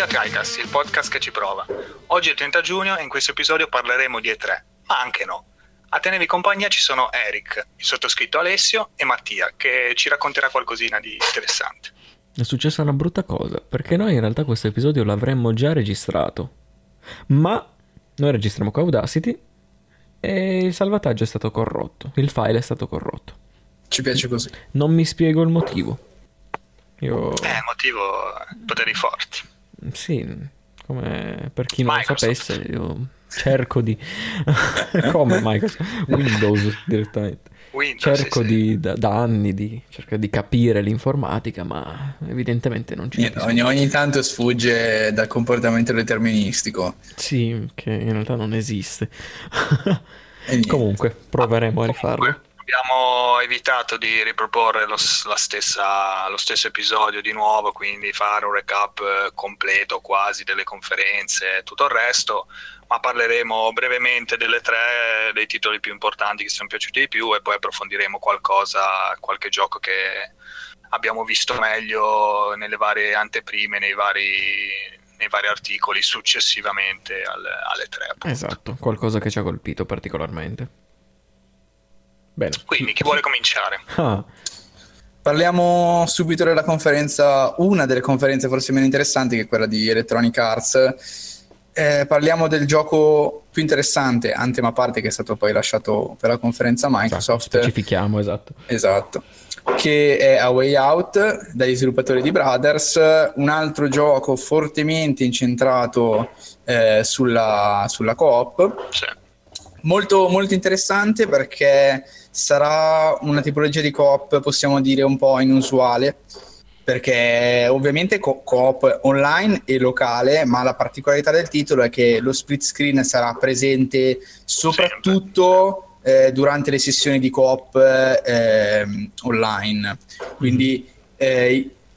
benvenuti a Tricast, il podcast che ci prova. Oggi è il 30 giugno e in questo episodio parleremo di E3, ma anche no. A tenervi compagnia ci sono Eric, il sottoscritto Alessio e Mattia, che ci racconterà qualcosina di interessante. È successa una brutta cosa, perché noi in realtà questo episodio l'avremmo già registrato, ma noi registriamo con Audacity e il salvataggio è stato corrotto, il file è stato corrotto. Ci piace così. Non mi spiego il motivo. Motivo poteri forti. Sì, come per chi non Microsoft. Lo sapesse, io cerco di come Microsoft Windows direttamente. Windows, cerco da anni di cercare di capire l'informatica, ma evidentemente non ci ogni tanto sfugge dal comportamento deterministico. Sì, che in realtà non esiste. Comunque proveremo a rifarlo. Abbiamo evitato di riproporre lo stesso episodio di nuovo, quindi fare un recap completo quasi delle conferenze e tutto il resto, ma parleremo brevemente delle tre, dei titoli più importanti che ci sono piaciuti di più, e poi approfondiremo qualche gioco che abbiamo visto meglio nelle varie anteprime, nei vari articoli successivamente alle tre, appunto. Esatto, qualcosa che ci ha colpito particolarmente. Bene. Quindi chi vuole cominciare? Parliamo subito della conferenza, una delle conferenze forse meno interessanti, che è quella di Electronic Arts. Parliamo del gioco più interessante, Anthem a parte, che è stato poi lasciato per la conferenza Microsoft. Specifichiamo, esatto, che è A Way Out, dagli sviluppatori di Brothers, un altro gioco fortemente incentrato sulla co-op. Sì. Molto, molto interessante, perché sarà una tipologia di co-op, possiamo dire, un po' inusuale, perché ovviamente co-op online e locale, ma la particolarità del titolo è che lo split screen sarà presente soprattutto durante le sessioni di co-op online, quindi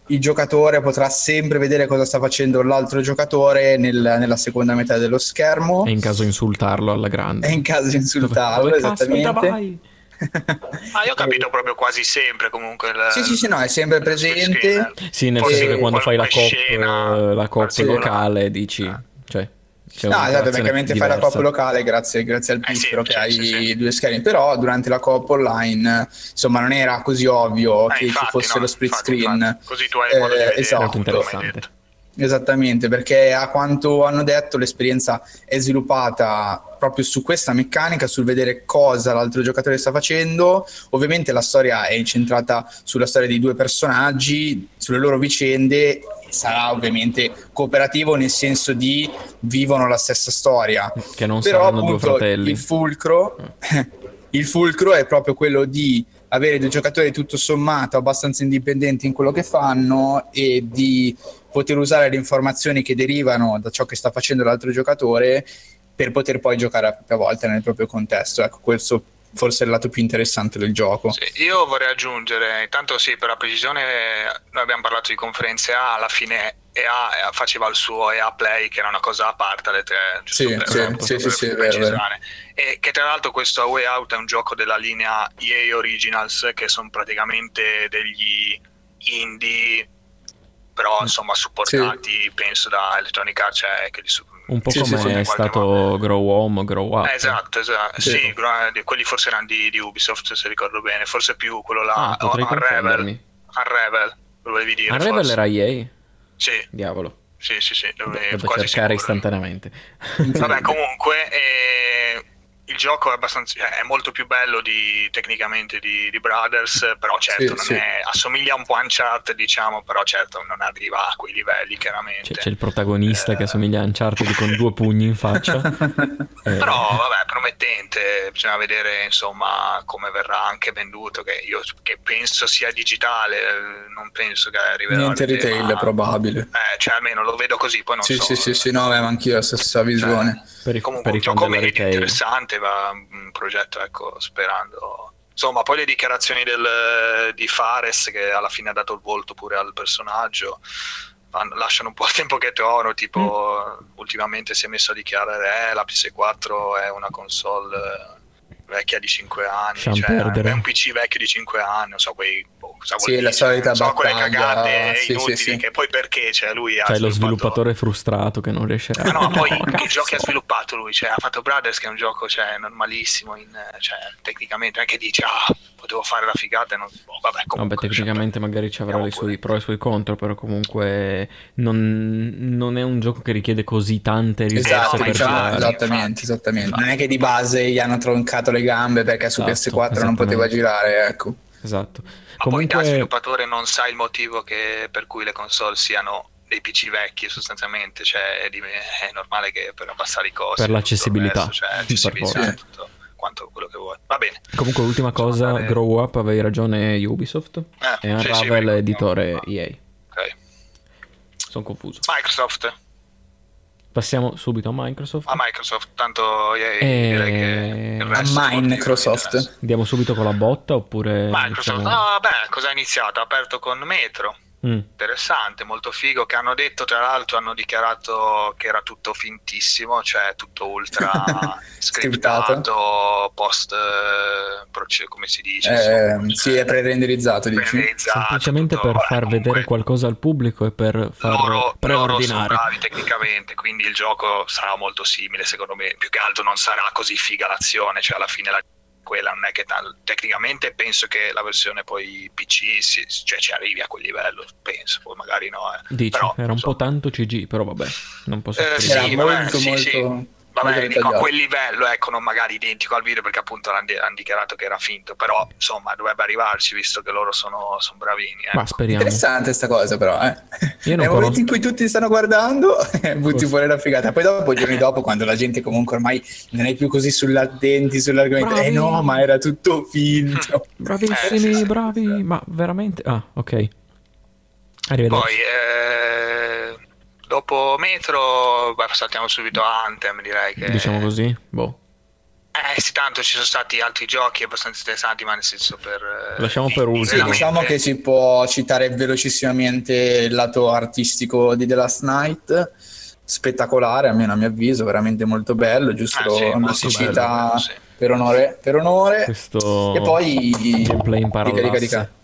il giocatore potrà sempre vedere cosa sta facendo l'altro giocatore nella seconda metà dello schermo. E in caso insultarlo alla grande. Esattamente. Io ho capito proprio quasi sempre comunque. Sì, no, è sempre presente. Sì, nel senso che quando fai la cop locale dici... Cioè, ovviamente fai la cop locale grazie al pistro che hai due schermi, però durante la cop online insomma non era così ovvio che infatti, ci fosse lo split screen. Infatti. Così tu hai modo di vedere. Esatto. Molto interessante. Esattamente, perché a quanto hanno detto l'esperienza è sviluppata proprio su questa meccanica, sul vedere cosa l'altro giocatore sta facendo. Ovviamente la storia è incentrata sulla storia dei due personaggi, sulle loro vicende. Sarà ovviamente cooperativo, nel senso di vivono la stessa storia, che non però saranno appunto due fratelli. Il fulcro è proprio quello di avere due giocatori tutto sommato abbastanza indipendenti in quello che fanno, e di poter usare le informazioni che derivano da ciò che sta facendo l'altro giocatore per poter poi giocare a propria volta nel proprio contesto. Ecco, questo forse è il lato più interessante del gioco. Sì, io vorrei aggiungere, intanto sì, per la precisione, noi abbiamo parlato di conferenze A, alla fine EA faceva il suo EA Play, che era una cosa a parte alle tre, vero. E che tra l'altro questo A Way Out è un gioco della linea EA Originals, che sono praticamente degli indie, però insomma supportati penso da Electronic Arts, cioè che li un po' come è stato modo. Grow Home o Grow Up. Esatto. Sì, quelli forse erano di Ubisoft, se ricordo bene, forse più quello là. Unravel, lo volevi dire? Unravel era EA? Sì. Diavolo. Sì, dovevo quasi cercare istantaneamente. Vabbè, comunque il gioco è è molto più bello tecnicamente di Brothers, però certo assomiglia un po' a Uncharted, diciamo, però certo non arriva a quei livelli, chiaramente. C'è il protagonista che assomiglia a Uncharted con due pugni in faccia. Però vabbè, promettente, bisogna vedere insomma come verrà anche venduto, che penso sia digitale, non penso che arriverà niente retail, è probabile. Almeno lo vedo così, poi non so. Sì, no, ma anch'io la stessa visione. Comunque un gioco medio interessante, va un progetto, ecco, sperando insomma. Poi le dichiarazioni di Fares, che alla fine ha dato il volto pure al personaggio, lasciano un po' il tempo che trovano, tipo ultimamente si è messo a dichiarare la PS4 è una console vecchia di 5 anni, cioè, è un PC vecchio di 5 anni, non so, quei cosa vuol dire? La solita sono battaglia, quelle cagate inutili, che poi perché lui ha lo sviluppatore frustrato che non riesce a... no, poi che giochi ha sviluppato lui, ha fatto Brothers, che è un gioco normalissimo tecnicamente, anche dice potevo fare la figata e non... vabbè, comunque, tecnicamente magari ci avrà i suoi pro e i suoi contro, però comunque non è un gioco che richiede così tante risorse per fare. Esattamente. Non è che di base gli hanno troncato le gambe perché su PS4 non poteva girare, ecco. Esatto. Ma comunque... poi da sviluppatore non sa il motivo per cui le console siano dei PC vecchi sostanzialmente, è normale che per abbassare i costi, per l'accessibilità, tutto quanto quello che vuoi. Va bene. Comunque ultima cosa, Grow Up, avevi ragione Ubisoft, e Unravel editore EA. Ok. Sono confuso. Microsoft. Passiamo subito a Microsoft. Tanto direi che il resto a Microsoft. Andiamo subito con la botta oppure Microsoft? Cosa ha iniziato? Ha aperto con Metro. Interessante, molto figo, che hanno detto, tra l'altro hanno dichiarato che era tutto fintissimo, tutto ultra scriptato, post come si dice, sì, è pre-renderizzato, semplicemente tutto, per far vedere qualcosa al pubblico e per farlo preordinare tecnicamente, quindi il gioco sarà molto simile secondo me, più che altro non sarà così figa l'azione, alla fine la quella non è che tecnicamente penso che la versione poi PC ci arrivi a quel livello, penso, poi magari no. Dici, però, era un po' tanto CG, però vabbè, non posso dico, a quel livello, ecco, non magari identico al video, perché appunto hanno dichiarato che era finto, però insomma dovrebbe arrivarci, visto che loro sono bravini, ecco. Ma speriamo. Interessante sta cosa, però Io non momento in cui tutti stanno guardando butti fuori la figata, poi dopo giorni dopo, quando la gente comunque ormai non è più così sull'attenti sull'argomento, no, ma era tutto finto. Bravissimi, bravi, ma veramente ok, arrivederci. Poi dopo Metro saltiamo subito a Anthem, direi che... Diciamo così? Boh. Sì, tanto ci sono stati altri giochi abbastanza interessanti, ma nel senso per... Lasciamo per ultimo. Sì, diciamo che si può citare velocissimamente il lato artistico di The Last Night, spettacolare, almeno a mio avviso, veramente molto bello, giusto? Non si cita per onore. Questo... E poi... gameplay in parallassa.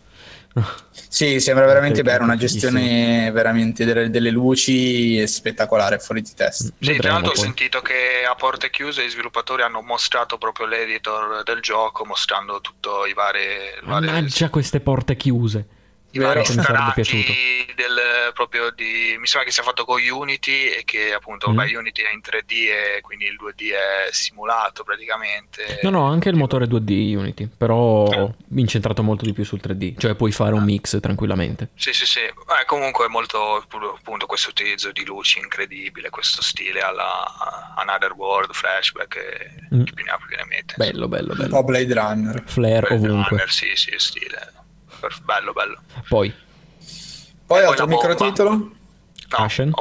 Sì, sembra veramente bello, una gestione veramente delle luci spettacolare, fuori di testa. Sì, tra l'altro ho sentito che a porte chiuse i sviluppatori hanno mostrato proprio l'editor del gioco, mostrando tutto i vari... Mannaggia queste porte chiuse. I vari strati mi sembra che sia fatto con Unity e che appunto Unity è in 3D e quindi il 2D è simulato praticamente. No, anche il motore 2D Unity, però incentrato molto di più sul 3D, cioè puoi fare un mix tranquillamente. Sì. Comunque è molto, appunto, questo utilizzo di luci incredibile, questo stile alla Another World, Flashback che più ne ha più ne mette. Bello. Un po' Blade Runner. Flare ovunque. Runner, sì, stile. Bello. Poi altro microtitolo? Ashen.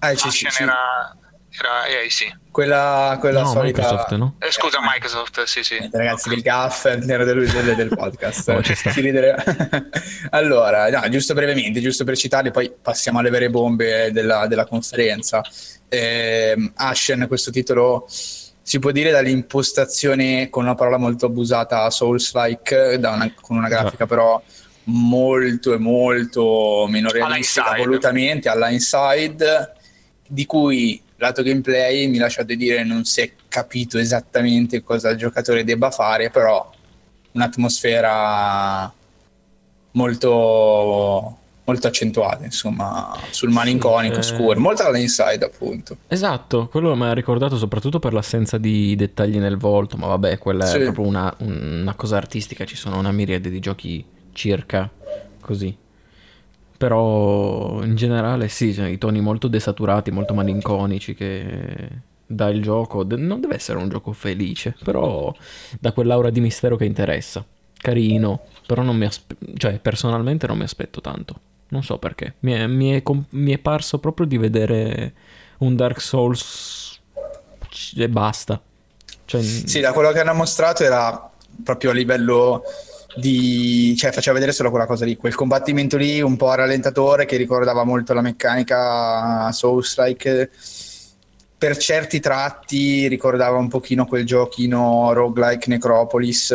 Ashen. Era quella solita Microsoft, no? Scusa, Microsoft, sì. Ragazzi, il gaff era del podcast. Allora, giusto brevemente, giusto per citarli, poi passiamo alle vere bombe della conferenza. Ashen, questo titolo si può dire dall'impostazione, con una parola molto abusata, Souls-like, con una grafica però molto e molto meno realistica, volutamente alla Inside, di cui lato gameplay, mi lasciate dire, non si è capito esattamente cosa il giocatore debba fare, però un'atmosfera molto accentuate, insomma, sul malinconico, scuro, molto all'inside, appunto. Esatto, quello mi ha ricordato soprattutto per l'assenza di dettagli nel volto, ma vabbè, quella è proprio una cosa artistica, ci sono una miriade di giochi circa così. Però in generale sì, i toni molto desaturati, molto malinconici che dà il gioco, non deve essere un gioco felice, però dà quell'aura di mistero che interessa. Carino, però non mi personalmente non mi aspetto tanto. Non so perché. Mi è parso proprio di vedere un Dark Souls e basta. Sì, da quello che hanno mostrato era proprio a livello di... faceva vedere solo quella cosa lì. Quel combattimento lì, un po' a rallentatore, che ricordava molto la meccanica Souls-like. Per certi tratti ricordava un pochino quel giochino roguelike Necropolis,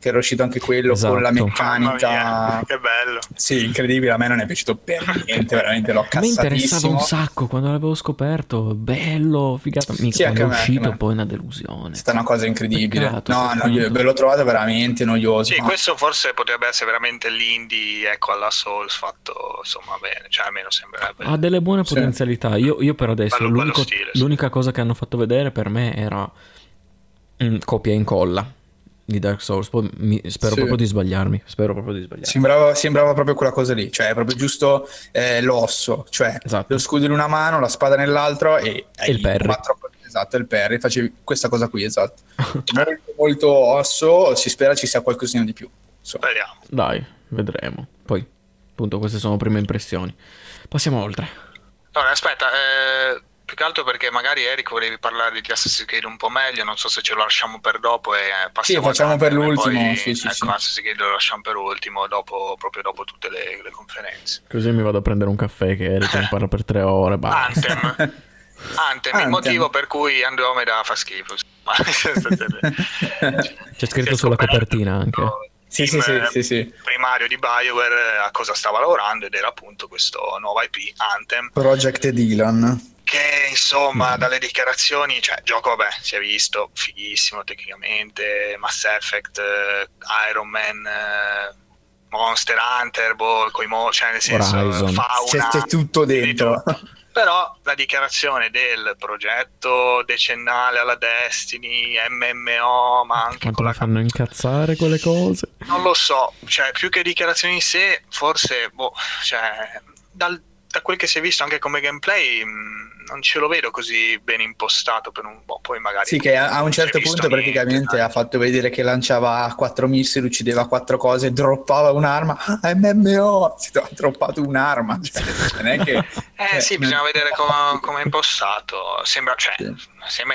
che era uscito anche quello, esatto, con la meccanica, che bello, sì, incredibile. A me non è piaciuto per niente, veramente l'ho cazzatissimo. Mi interessava un sacco quando l'avevo scoperto, bello, figata, mica sì, quando è uscito poi una delusione, è stata una cosa incredibile. Peccato, no, ve l'ho trovato veramente noioso. Sì, ma questo forse potrebbe essere veramente l'indie, ecco, alla Souls fatto insomma bene, cioè almeno sembrerebbe, ha delle buone potenzialità. Io per adesso l'unica cosa che hanno fatto vedere per me era copia e incolla di Dark Souls. Poi spero proprio di sbagliarmi. Sembrava proprio quella cosa lì, cioè proprio giusto l'osso, cioè esatto, lo scudo in una mano, la spada nell'altra e il parry. Esatto, il parry, facevi questa cosa qui, esatto. Molto, molto osso, si spera ci sia qualcosina di più. Speriamo. Dai, vedremo. Poi, appunto, queste sono prime impressioni. Passiamo oltre. Allora, aspetta, più che altro perché magari Eric volevi parlare di Assassin's Creed un po' meglio, non so se ce lo lasciamo per dopo e passiamo. Sì, facciamo per l'ultimo. Poi, ecco, Assassin's Creed lo lasciamo per ultimo, proprio dopo tutte le conferenze. Così mi vado a prendere un caffè che Eric mi parla per 3 ore. Basta. Anthem, il motivo per cui Andromeda fa schifo. C'è scritto sulla copertina anche. Sì. Primario di BioWare a cosa stava lavorando ed era appunto questo nuovo IP Anthem Project Dylan, che insomma dalle dichiarazioni, cioè gioco vabbè si è visto fighissimo tecnicamente, Mass Effect, Iron Man, Monster Hunter, cioè nel senso Horizon, fauna, c'è tutto dentro. Però la dichiarazione del progetto decennale alla Destiny, MMO, ma anche quanto la fanno incazzare quelle cose? Non lo so, cioè più che dichiarazioni in sé, forse cioè da quel che si è visto anche come gameplay non ce lo vedo così ben impostato per un po', poi magari sì, che a un certo punto praticamente ha fatto vedere che lanciava 4 missili, uccideva 4 cose, droppava un'arma, MMO, si è droppato un'arma, cioè, non è che sì, bisogna vedere come è impostato. Sembra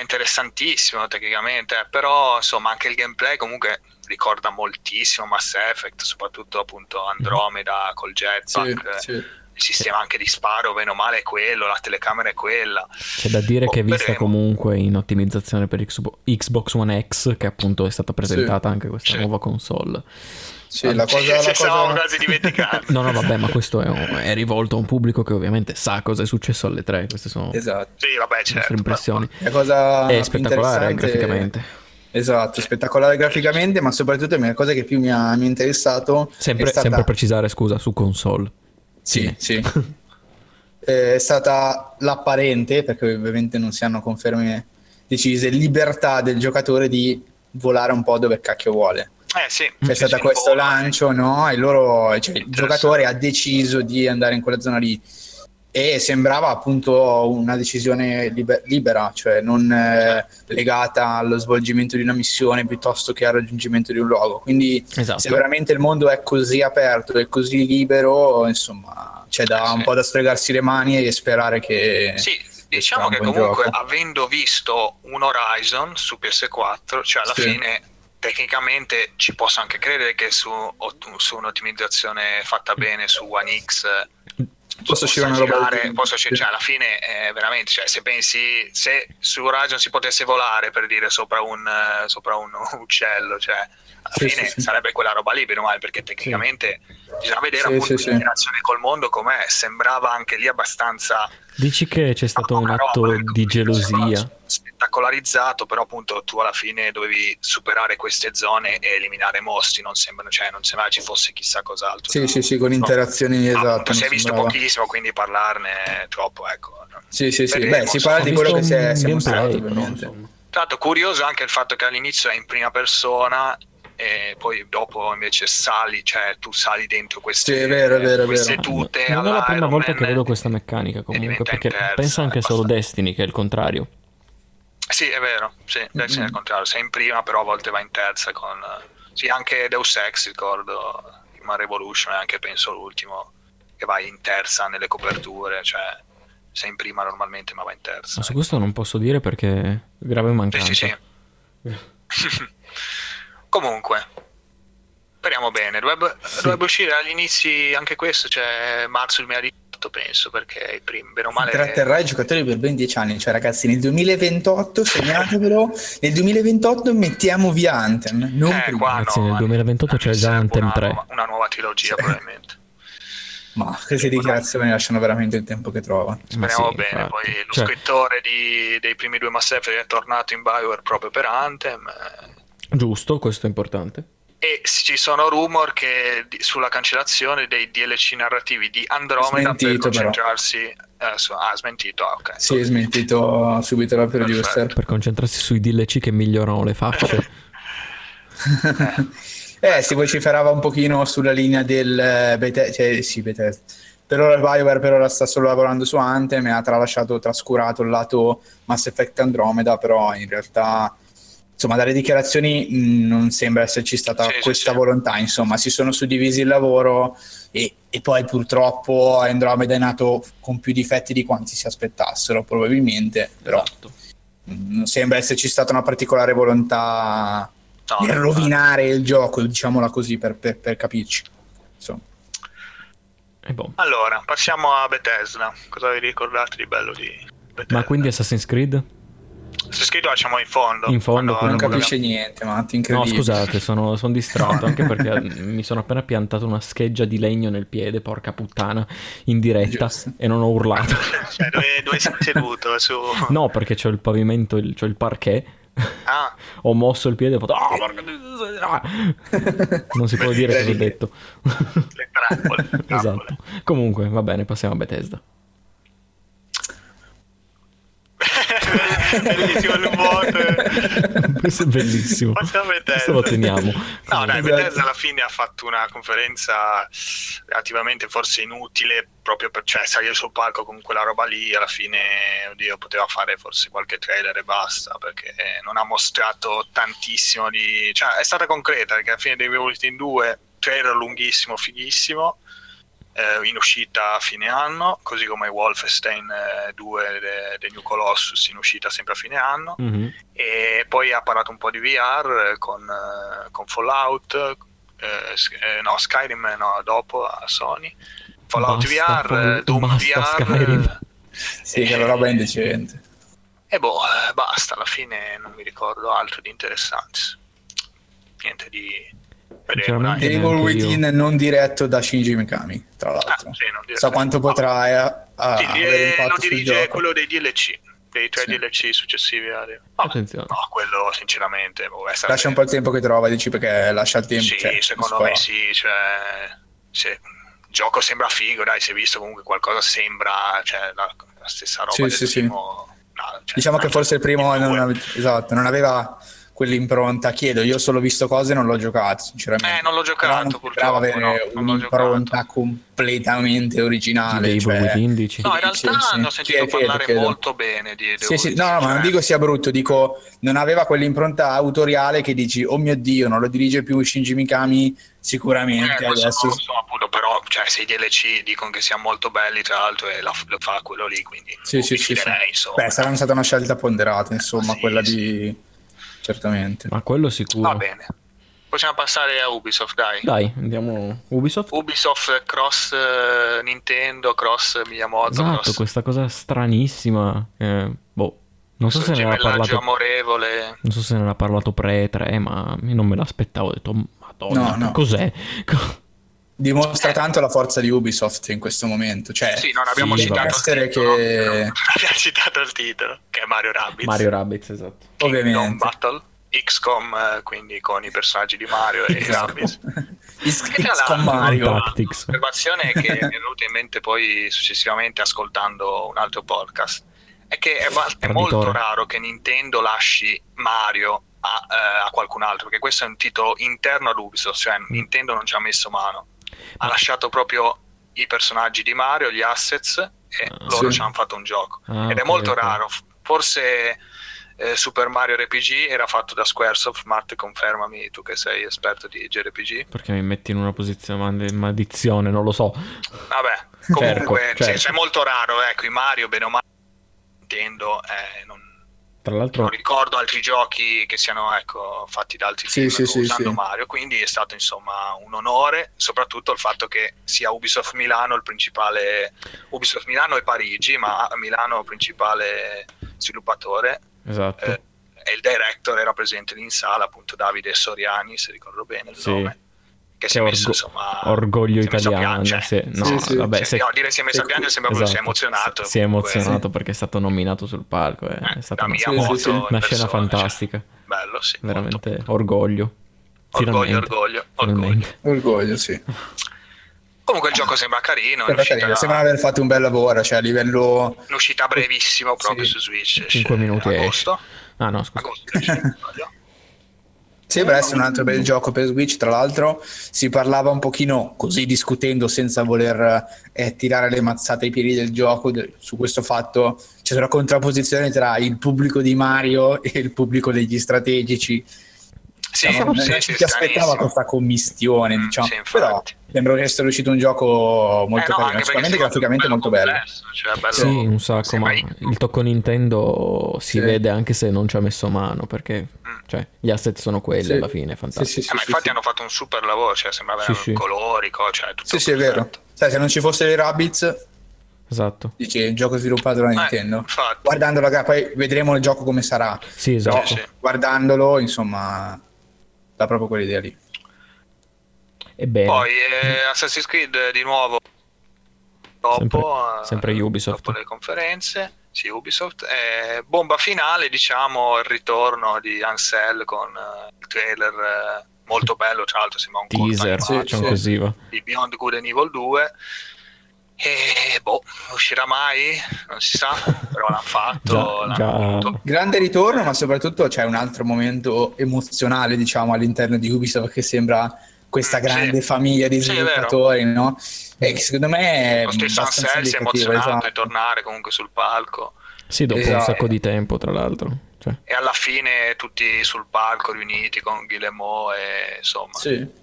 interessantissimo tecnicamente, però insomma anche il gameplay comunque ricorda moltissimo Mass Effect, soprattutto appunto Andromeda col jetpack. Sì. Il sistema anche di sparo, bene o male, è quello, la telecamera è quella. C'è da dire che è vista comunque in ottimizzazione per Xbox One X, che appunto è stata presentata anche questa nuova console. Sì, la cosa quasi dimenticata. No, vabbè, ma questo è rivolto a un pubblico che ovviamente sa cosa è successo alle 3. Queste sono le nostre impressioni. La cosa è spettacolare graficamente. Esatto, spettacolare graficamente, ma soprattutto è una cosa che più mi ha interessato. Sempre precisare, scusa, su console. Sì. È stata l'apparente, perché ovviamente non si hanno conferme decise, libertà del giocatore di volare un po' dove cacchio vuole. C'è stato questo lancio, no? E il giocatore ha deciso di andare in quella zona lì e sembrava appunto una decisione libera, cioè non legata allo svolgimento di una missione piuttosto che al raggiungimento di un luogo, quindi se veramente il mondo è così aperto e così libero, insomma c'è da un po' da sfregarsi le mani e sperare che diciamo che comunque gioco. Avendo visto un Horizon su PS4, cioè alla fine tecnicamente ci posso anche credere che su un'ottimizzazione fatta bene su One X posso uscire, cioè alla fine veramente, cioè se pensi, se su Horizon si potesse volare per dire sopra un uccello, cioè alla fine sarebbe quella roba lì per male, perché tecnicamente bisogna vedere appunto l'interazione col mondo com'è. Sembrava anche lì abbastanza, dici che c'è stato un atto di gelosia spettacolarizzato, però appunto tu alla fine dovevi superare queste zone e eliminare mostri, non sembrava ci fosse chissà cos'altro. Con interazioni esatto, si è visto pochissimo, quindi parlarne troppo, ecco. Si parla di quello che si è mostrato, ovviamente. Tra l'altro curioso anche il fatto che all'inizio è in prima persona e poi dopo invece sali, cioè tu sali dentro queste queste tute. Non è la prima volta che vedo questa meccanica comunque, perché pensa anche solo Destiny che è il contrario. Sì, è vero, Destiny è il contrario, sei in prima però a volte va in terza con anche Deus Ex, ricordo Human Revolution, anche penso l'ultimo che vai in terza nelle coperture, cioè sei in prima normalmente ma va in terza. Ma su questo non posso dire perché grave mancanza. Comunque, speriamo bene. Dovrebbe uscire all'inizio anche questo, cioè marzo 2018, 2028, penso, perché bene o male tratterrà i giocatori per ben 10 anni. Cioè, ragazzi, nel 2028 segnatevelo, nel 2028 mettiamo via Anthem, non ragazzi, nel 2028 c'è già Anthem 3, una nuova trilogia, probabilmente. Ma queste dichiarazioni lasciano veramente il tempo che trova. Speriamo bene. Poi lo scrittore dei primi due Mass Effect è tornato in BioWare proprio per Anthem. Giusto, questo è importante. E ci sono rumor che sulla cancellazione dei DLC narrativi di Andromeda, smentito, per concentrarsi su... Ah, smentito, ok. Sì, è smentito subito la producer. Per concentrarsi sui DLC che migliorano le facce. Si vociferava un pochino sulla linea del Bethesda. Per ora BioWare sta solo lavorando su Anthem e ha trascurato il lato Mass Effect Andromeda, però in realtà, insomma, dalle dichiarazioni non sembra esserci stata questa volontà. Insomma, si sono suddivisi il lavoro e poi purtroppo Andromeda è nato con più difetti di quanti si aspettassero, probabilmente, però non sembra esserci stata una particolare volontà per rovinare il gioco, diciamola così, per capirci. Insomma. Allora, passiamo a Bethesda. Cosa vi ricordate di bello di Bethesda? Ma quindi Assassin's Creed? Se scritto lasciamo in fondo non capisce niente, ma incredibile. No, scusate, sono distratto anche perché mi sono appena piantato una scheggia di legno nel piede, porca puttana, in diretta. Giusto. E non ho urlato. Cioè, dove sei seduto? Su... No, perché c'ho il pavimento, c'ho il parquet. Ah. Ho mosso il piede e ho fatto non si può dire cosa ho detto. Le trappole. Esatto. Comunque, va bene, passiamo a Bethesda. Bellissimo il bot. Questo è bellissimo. Questo lo teniamo. No, dai, Bethesda alla fine ha fatto una conferenza relativamente forse inutile, proprio per salire sul palco con quella roba lì. Alla fine, oddio, poteva fare forse qualche trailer e basta, perché non ha mostrato tantissimo di... Cioè, è stata concreta, perché alla fine dei Evil Within 2, trailer lunghissimo, fighissimo, in uscita a fine anno, così come Wolfenstein 2 The New Colossus in uscita sempre a fine anno. Mm-hmm. E poi ha parlato un po' di VR con Fallout, no, Skyrim no, dopo a Sony, Fallout basta, VR, Doom VR, sì, che è una roba indecente. E basta, alla fine non mi ricordo altro di interessante, niente di... Evil Within non diretto da Shinji Mikami, tra l'altro. Ah, sì, non so quanto potrà avere impatto sul gioco. Lo dirige quello dei DLC, dei tre DLC successivi. Attenzione. No, quello sinceramente lascia un po' il tempo che trova, dici, perché lascia il tempo. Sì, secondo me sì, il gioco sembra figo, dai, si è visto comunque qualcosa, sembra la stessa roba del primo. No, diciamo che forse il primo non aveva quell'impronta. Chiedo, io ho solo visto cose, non l'ho giocato sinceramente. Non l'ho giocato, purtroppo avere un'impronta completamente originale, in realtà hanno sentito parlare molto bene di No, ma non dico sia brutto, dico non aveva quell'impronta autoriale che dici "Oh mio Dio, non lo dirige più Shinji Mikami sicuramente adesso". Appunto, però se i DLC dicono che siano molto belli, tra l'altro, e lo fa quello lì, quindi sarà stata una scelta ponderata, insomma, quella di... Certamente. Ma quello sicuro. Va bene. Possiamo passare a Ubisoft, dai. Dai, andiamo Ubisoft cross Nintendo, cross Miyamoto. Esatto, questa cosa stranissima. Non so se ne aveva parlato. Amorevole. Non so se ne ha parlato pre-3, ma io non me l'aspettavo. Ho detto, madonna, no. Cos'è? Dimostra tanto la forza di Ubisoft in questo momento. Non abbiamo citato il titolo, che è Mario Rabbids. Mario Rabbids, esatto. Kingdom Battle, XCOM, quindi con i personaggi di Mario e Rabbids. XCOM Mario. L'osservazione che mi è venuta in mente poi successivamente ascoltando un altro podcast è che è molto raro che Nintendo lasci Mario a qualcun altro, perché questo è un titolo interno ad Ubisoft, Nintendo non ci ha messo mano. Ha lasciato proprio i personaggi di Mario, gli assets, e loro ci hanno fatto un gioco. Ed è molto raro. Forse Super Mario RPG era fatto da Squaresoft. Mart, confermami tu che sei esperto di JRPG. Perché mi metti in una posizione maledizione, non lo so. Vabbè, comunque cerco. È molto raro, ecco, i Mario bene o male Nintendo non Tra l'altro non ricordo altri giochi che siano, ecco, fatti da altri team usando Mario, quindi è stato insomma un onore, soprattutto il fatto che sia Ubisoft Milano il principale, Ubisoft Milano e Parigi, ma Milano principale sviluppatore, esatto, e il director era presente lì in sala, appunto Davide Soriani, se ricordo bene il nome. Che si è messo, insomma, orgoglio italiano, si è messo a piangere, sembra che sia emozionato. Si è emozionato perché è stato nominato sul palco. È stata una scena fantastica. Cioè, bello, sì. Veramente molto. Orgoglio, sì. Comunque il gioco sembra carino. Sembra aver fatto un bel lavoro. Cioè, a livello. L'uscita brevissima proprio su Switch. 5 minuti e agosto. Ah, no, scusa. Sembra essere un altro bel gioco per Switch. Tra l'altro si parlava un pochino, così discutendo senza voler tirare le mazzate ai piedi del gioco, su questo fatto c'è una contrapposizione tra il pubblico di Mario e il pubblico degli strategici. Ci aspettava questa commistione, diciamo. Però sembra che sia uscito un gioco molto carino, sicuramente graficamente molto bello. Un sacco, ma il tocco Nintendo si vede anche se non ci ha messo mano, perché cioè, gli asset sono quelli alla fine, fantastico. Ma infatti hanno fatto un super lavoro, cioè sembrava colori, cioè tutto. Sì, è vero. Sai, se non ci fossero i Rabbids, esatto, dice il gioco sviluppato da Nintendo. Guardando poi vedremo il gioco come sarà. Sì, esatto. Guardandolo, insomma, da proprio quell'idea lì. Ebbene. Poi Assassin's Creed di nuovo dopo sempre Ubisoft, dopo le conferenze, sì, Ubisoft, bomba finale, diciamo, il ritorno di Ansel con il trailer molto bello, tra l'altro sembra un teaser di Beyond Good and Evil 2. E uscirà mai? Non si sa, però l'hanno fatto. Grande ritorno, ma soprattutto c'è un altro momento emozionale, diciamo, all'interno di Ubisoft, che sembra questa grande famiglia di sviluppatori, no? E che secondo me è abbastanza indicativa. Si è emozionato di tornare comunque sul palco. Sì, dopo un sacco di tempo, tra l'altro. Cioè. E alla fine tutti sul palco riuniti con Guillemot e insomma... Sì.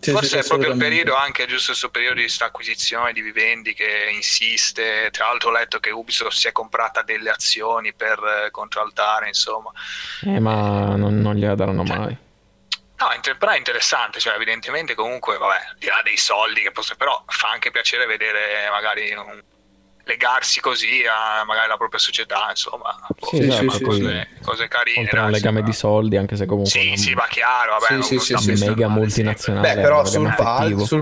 Forse è proprio il periodo, anche giusto questo periodo di sta acquisizione di Vivendi che insiste. Tra l'altro ho letto che Ubisoft si è comprata delle azioni per contraltare, insomma. Ma non gliela daranno mai. No, però è interessante, cioè evidentemente comunque, vabbè, di là dei soldi che posso, però fa anche piacere vedere magari legarsi così a magari la propria società, insomma, cose carine, oltre a un legame di soldi, anche se comunque va chiaro, vabbè, mega multinazionale. Beh, però sul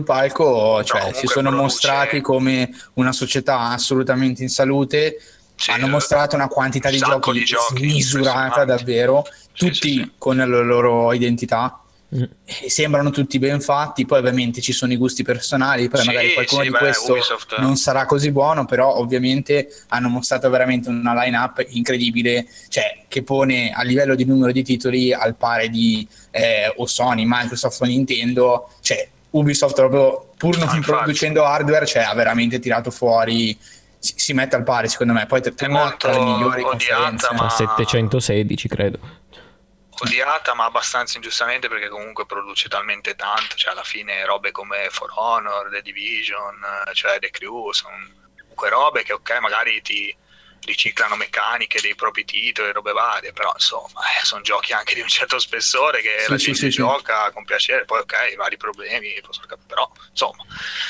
palco, cioè, si sono mostrati come una società assolutamente in salute, hanno mostrato una quantità di giochi misurata davvero, tutti con la loro identità. Sembrano tutti ben fatti, poi ovviamente ci sono i gusti personali, poi magari qualcuno di questo Ubisoft non sarà così buono, però ovviamente hanno mostrato veramente una line-up incredibile, cioè che pone a livello di numero di titoli al pari di o Sony, Microsoft o Nintendo, cioè Ubisoft proprio pur non producendo hardware, cioè ha veramente tirato fuori, si mette al pari secondo me, poi è molto odiata, ma 716 credo. Odiata, ma abbastanza ingiustamente, perché comunque produce talmente tanto, cioè alla fine robe come For Honor, The Division, cioè The Crew, sono comunque robe che ok, magari ti riciclano meccaniche dei propri titoli, robe varie, però insomma sono giochi anche di un certo spessore che la gente gioca con piacere, poi ok, vari problemi, però insomma,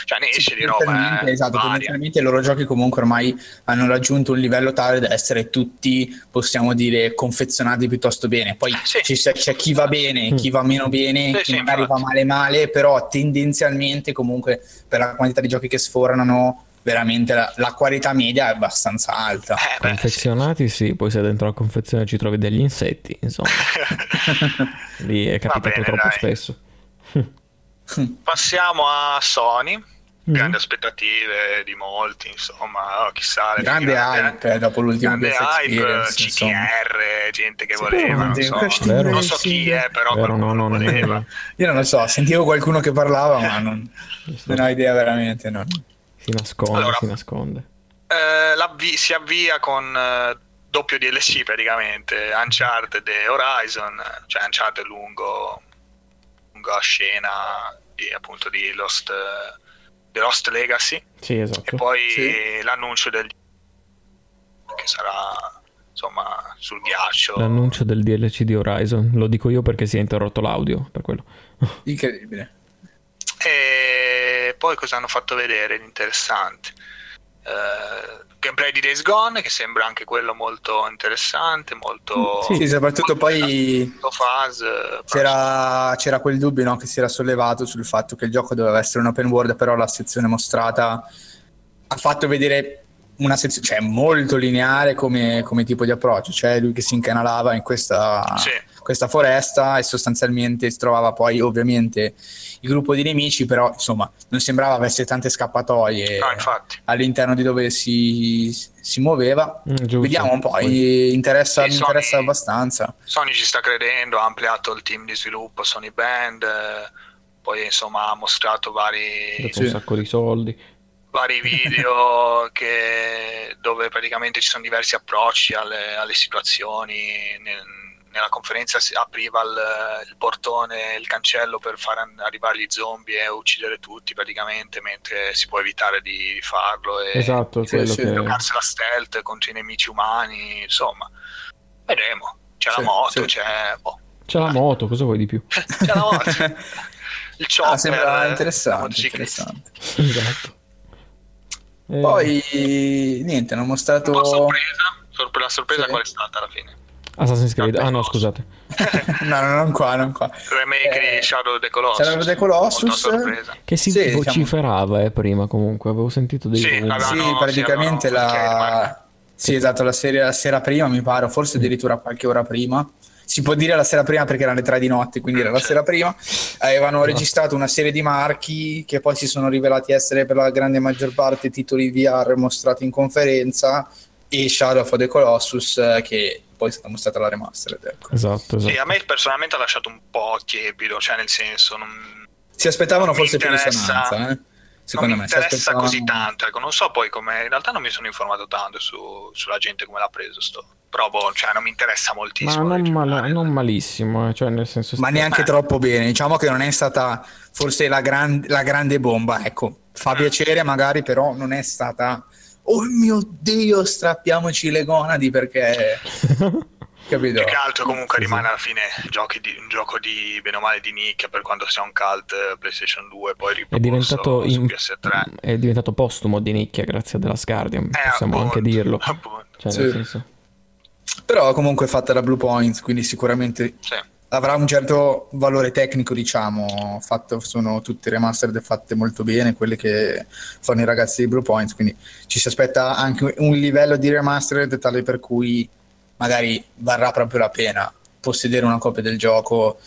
cioè ne esce di roba. Esatto, tendenzialmente i loro giochi comunque ormai hanno raggiunto un livello tale da essere tutti, possiamo dire, confezionati piuttosto bene, poi c'è chi va bene, chi va meno bene, chi magari va male, però tendenzialmente comunque per la quantità di giochi che sfornano veramente la qualità media è abbastanza alta. Confezionati poi se dentro la confezione ci trovi degli insetti, insomma. Lì è capitato troppo spesso. Passiamo a Sony, grandi aspettative di molti, insomma, chissà, grande hype dopo l'ultimo hype, CTR, gente che voleva, non so chi è, però qualcuno voleva. Io non lo so, sentivo qualcuno che parlava, ma non ho idea veramente, no. Si nasconde. Si avvia con doppio DLC praticamente, Uncharted e Horizon, cioè Uncharted lunga scena di Lost Legacy, e poi l'annuncio del che sarà insomma, sul ghiaccio. L'annuncio del DLC di Horizon, lo dico io perché si è interrotto l'audio, per quello. Incredibile. E poi cosa hanno fatto vedere di interessante? Gameplay di Days Gone, che sembra anche quello molto interessante, molto sì, soprattutto molto poi c'era quel dubbio, no, che si era sollevato sul fatto che il gioco doveva essere un open world, però la sezione mostrata ha fatto vedere una sezione, cioè, molto lineare come tipo di approccio, cioè lui che si incanalava in questa, sì, questa foresta, e sostanzialmente si trovava poi ovviamente il gruppo di nemici, però insomma non sembrava avesse tante scappatoie all'interno di dove si muoveva. Giusto. Vediamo un po', interessa, sì, mi interessa abbastanza. Sony ci sta credendo, ha ampliato il team di sviluppo Sony Band, poi insomma ha mostrato vari, sì, un sacco di soldi, vari video che dove praticamente ci sono diversi approcci alle situazioni. Nella conferenza si apriva il portone, il cancello per far arrivare gli zombie e uccidere tutti praticamente, mentre si può evitare di farlo e esatto, giocarsi la stealth contro i nemici umani, insomma vedremo. C'è la moto, c'è la moto, cosa vuoi di più? C'è la moto, il chopper, sembra interessante. Esatto. Poi niente, hanno mostrato un po' sorpresa. La sorpresa qual è stata alla fine? Assassin's Creed. Ah no, scusate. no, non qua. Remake di Shadow of the Colossus. Shadow of the Colossus che si vociferava prima, comunque avevo sentito dei praticamente esatto, la sera prima mi pare, forse addirittura qualche ora prima. Si può dire la sera prima perché erano le 3 di notte, quindi era la sera prima. Avevano registrato una serie di marchi che poi si sono rivelati essere per la grande maggior parte titoli VR mostrati in conferenza, e Shadow of the Colossus che poi è stata mostrata la remastered. Ecco. Esatto. E a me personalmente ha lasciato un po' tiepido, cioè nel senso si aspettavano forse più risonanza, secondo me. Non mi interessa così tanto, ecco, non so poi come, in realtà non mi sono informato tanto sulla gente come l'ha preso però cioè non mi interessa moltissimo, ma non malissimo, cioè nel senso ma neanche troppo bene, diciamo che non è stata forse la grande bomba, ecco, fa piacere magari, però non è stata oh mio Dio strappiamoci le gonadi, perché capito? Più che altro comunque rimane alla fine un gioco di bene o male di nicchia, per quanto sia un cult PlayStation 2, poi riproposto su PS3. È diventato postumo di nicchia grazie a The Last Guardian, possiamo anche dirlo. Cioè, nel senso. Però comunque è fatta da Blue Point, quindi sicuramente avrà un certo valore tecnico, diciamo. Sono tutte remastered fatte molto bene, quelle che fanno i ragazzi di Blue Point, quindi ci si aspetta anche un livello di remastered tale per cui magari varrà proprio la pena possedere una copia del gioco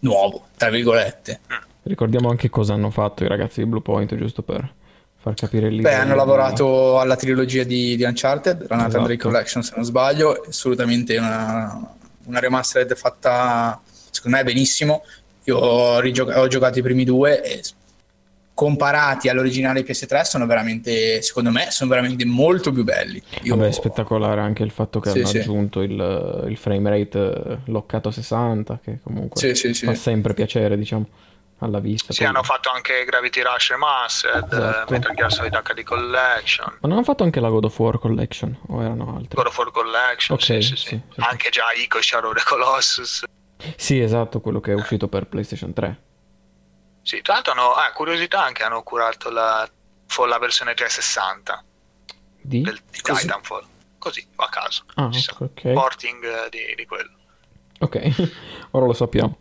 nuovo, tra virgolette. Ricordiamo anche cosa hanno fatto i ragazzi di Blue Point, giusto per far capire il livello. Hanno lavorato alla trilogia di Uncharted, la Nathan Drake Collection se non sbaglio, assolutamente una remastered fatta secondo me benissimo. Io ho giocato i primi due e comparati all'originale PS3 sono veramente, secondo me, molto più belli. È spettacolare anche il fatto che hanno aggiunto il frame rate loccato a 60, che comunque fa sempre piacere, diciamo, alla vista. Sì, poi hanno fatto anche Gravity Rush Remastered, Metal Gear Solid HD Collection. Ma non hanno fatto anche la God of War Collection, o erano altri? God of War Collection, okay, sì. Anche già Ico e Shadow of the Colossus. Sì, esatto, quello che è uscito per PlayStation 3. Sì, tra l'altro curiosità anche hanno curato la versione 360 di Titanfall, così a caso, porting di quello. Ok, ora lo sappiamo.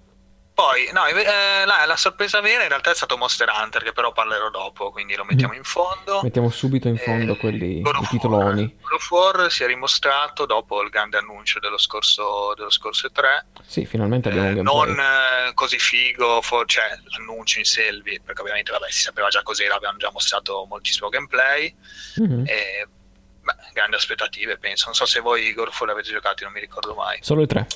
Poi la sorpresa vera in realtà è stato Monster Hunter, che però parlerò dopo, quindi lo mettiamo in fondo. Mettiamo subito in fondo quelli i titoloni. God of War si è rimostrato dopo il grande annuncio dello scorso E3. Sì, finalmente abbiamo un gameplay. Non così figo, cioè l'annuncio in sé, perché ovviamente si sapeva già cos'era, avevano già mostrato moltissimo gameplay. Grandi aspettative, penso. Non so se voi God of War l'avete giocato, non mi ricordo mai. Solo il 3.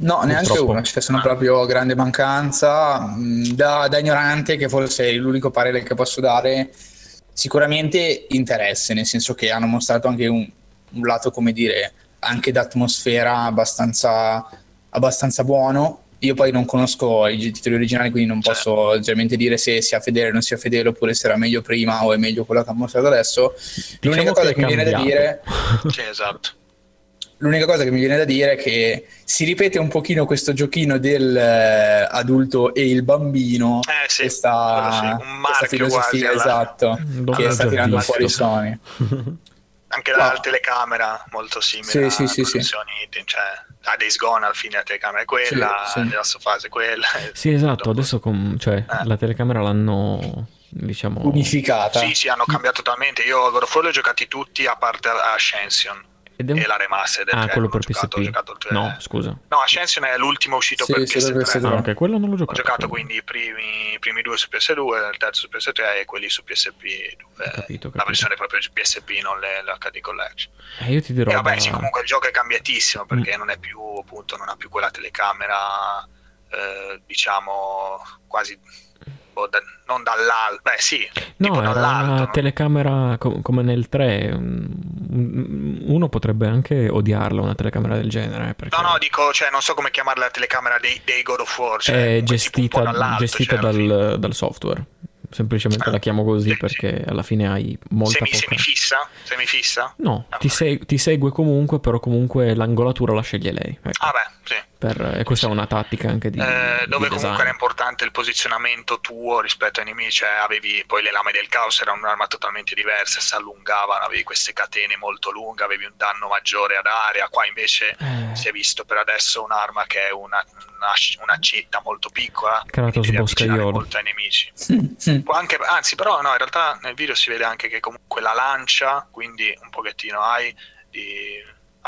No, neanche uno, cioè sono proprio grande mancanza. Da ignorante, che forse è l'unico parere che posso dare, sicuramente interesse, nel senso che hanno mostrato anche un lato, come dire, anche d'atmosfera abbastanza buono. Io poi non conosco i titoli originali, quindi non posso leggermente dire se sia fedele o non sia fedele, oppure se era meglio prima o è meglio quello che ha mostrato adesso. L'unica cosa che mi viene da dire l'unica cosa che mi viene da dire è che si ripete un pochino questo giochino del adulto e il bambino, sì, questa, sì, questa filosofia, esatto, che sta tirando fuori Sony. Anche la telecamera molto simile, sì. Cioè, a Days Gone alla fine la telecamera è quella, nella sua fase è quella. Sì, esatto, dopo. Adesso la telecamera l'hanno... diciamo unificata. Sì, hanno cambiato totalmente. Io God of War li ho giocati tutti a parte Ascension e la Remastered. Ah, quello per PSP. No, scusa. No, Ascension è l'ultimo uscito per PS3. Ah, ok, quello non l'ho giocato. Ho giocato quindi i primi due su PS2, il terzo su PS3 e quelli su PSP2. Capito. La versione proprio su PSP, non l'HD Collection. Io ti dirò. E vabbè, sì, comunque il gioco è cambiatissimo perché non è più, appunto, non ha più quella telecamera, diciamo quasi. Non dall'alto, tipo dall'alto, no? Telecamera come nel 3, uno potrebbe anche odiarla, una telecamera del genere, perché... no, dico, non so come chiamarla, la telecamera dei God of War, è gestita dal software, semplicemente la chiamo così perché alla fine hai molta poca... semifissa? No, ti segue comunque, però comunque l'angolatura la sceglie lei, ecco. E questa è una tattica anche di dove di comunque era importante il posizionamento tuo rispetto ai nemici, cioè avevi poi le lame del caos, era un'arma totalmente diversa, si allungavano, avevi queste catene molto lunghe, avevi un danno maggiore ad area. Qua invece si è visto per adesso un'arma che è una città molto piccola, quindi devi avvicinare molto ai nemici. Anzi, però no, in realtà nel video si vede anche che comunque la lancia, quindi un pochettino hai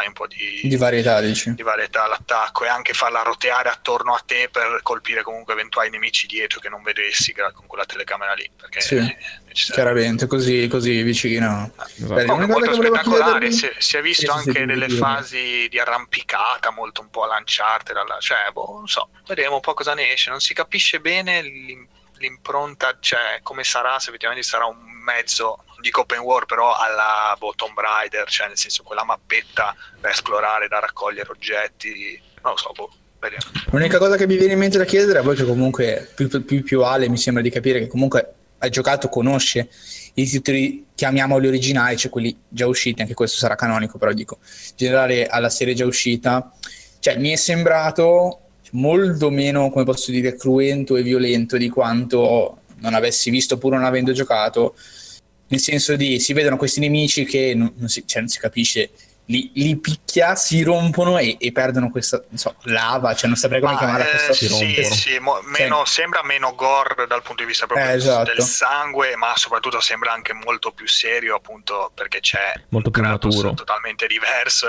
un po' di varietà, dici? Di varietà all'attacco, e anche farla roteare attorno a te per colpire comunque eventuali nemici dietro che non vedessi con quella telecamera lì, perché chiaramente così vicino. Molto spettacolare, si è visto anche nelle fasi di arrampicata, molto un po' a lanciartela, non so, vedremo un po' cosa ne esce, non si capisce bene l'impronta, come sarà, se effettivamente sarà un mezzo di open world, però alla Tomb Raider, nel senso quella mappetta da esplorare, da raccogliere oggetti, non lo so, vediamo. L'unica cosa che mi viene in mente da chiedere a voi, che comunque più Ale mi sembra di capire che comunque hai giocato, conosce i titoli, chiamiamoli originali, quelli già usciti, anche questo sarà canonico, però dico generale alla serie già uscita, mi è sembrato molto meno, come posso dire, cruento e violento di quanto non avessi visto pur non avendo giocato, nel senso di si vedono questi nemici che non si capisce, li picchia, si rompono e perdono questa lava, non saprei come chiamarla, questa sembra meno gore dal punto di vista proprio del sangue, ma soprattutto sembra anche molto più serio, appunto perché c'è molto più maturo, totalmente diverso,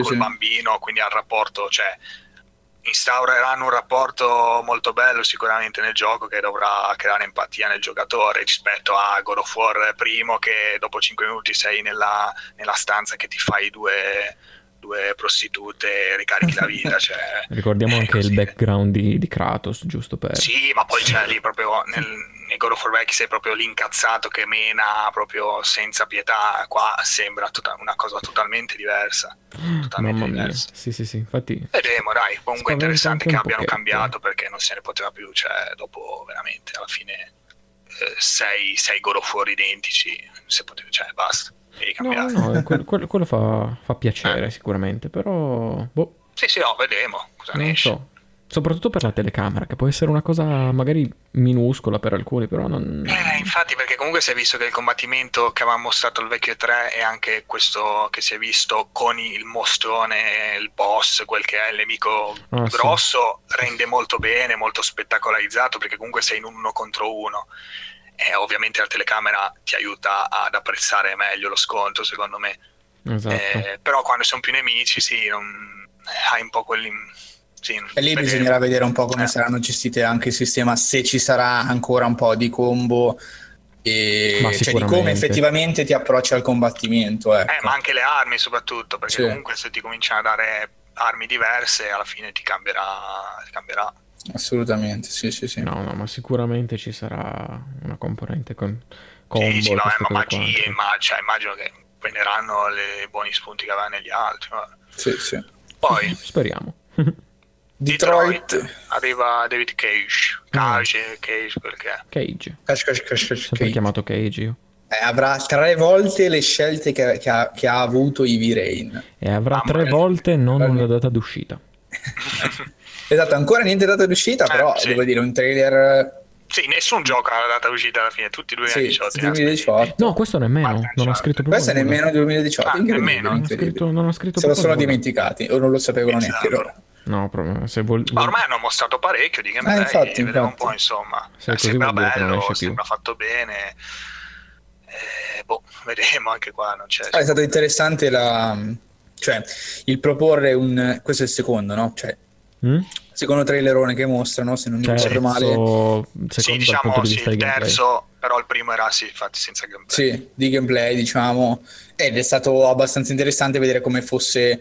col bambino, quindi ha il rapporto, instaureranno un rapporto molto bello sicuramente nel gioco, che dovrà creare empatia nel giocatore rispetto a God of War primo, che dopo 5 minuti sei nella stanza che ti fai due prostitute e ricarichi la vita. Ricordiamo anche il background di Kratos, giusto per... Sì, ma poi c'è lì proprio nei God of War vecchi sei proprio l'incazzato che mena proprio senza pietà, qua sembra una cosa totalmente diversa. Sì, infatti vedremo, dai, comunque interessante che abbiano cambiato, perché non se ne poteva più, dopo veramente alla fine sei God of War identici, se potevi, basta. No, quello fa piacere sicuramente, però vedremo cosa ne esce. Soprattutto per la telecamera, che può essere una cosa magari minuscola per alcuni, però non... infatti, perché comunque si è visto che il combattimento che aveva mostrato il vecchio 3 e anche questo che si è visto con il mostrone, il boss, quel che è il nemico grosso, rende molto bene, molto spettacolarizzato, perché comunque sei in 1 contro 1. E ovviamente la telecamera ti aiuta ad apprezzare meglio lo scontro, secondo me. Esatto. Però quando sono più nemici, hai un po' quelli... e lì bisognerà vedere un po' come saranno gestite anche il sistema, se ci sarà ancora un po' di combo e di come effettivamente ti approccia al combattimento, ecco. Ma anche le armi soprattutto, perché comunque se ti cominciano a dare armi diverse alla fine ti cambierà. Assolutamente, sì. No, ma sicuramente ci sarà una componente con combo, ma magie, immagino che prenderanno i buoni spunti che avevano negli altri. Sì. Poi speriamo. Detroit arriva David Cage. Cage, perché? Cage. Sempre chiamato Cage io. Avrà tre volte le scelte che ha avuto Heavy Rain. E avrà tre volte non una data d'uscita. Esatto, ancora niente data d'uscita, però sì. Devo dire, un trailer... Sì, nessun gioco ha la data d'uscita alla fine, tutti 2018. Sì, 2018. No, questo nemmeno, non ho scritto proprio. Questo è nemmeno 2018. Ah, nemmeno. Non ho scritto se lo sono dimenticati, o non lo sapevano neanche loro. No, proprio, ma ormai hanno mostrato parecchio di gameplay, infatti. Vediamo un po', insomma. Sembra bello, sembra fatto bene. Vedremo anche qua, non c'è. È stato interessante il proporre un... Questo è il secondo, no? Cioè... Secondo trailerone che mostrano, se non mi ricordo male, sì, diciamo sì, il terzo, però il primo era infatti senza gameplay. Sì, di gameplay, diciamo, ed è stato abbastanza interessante vedere come fosse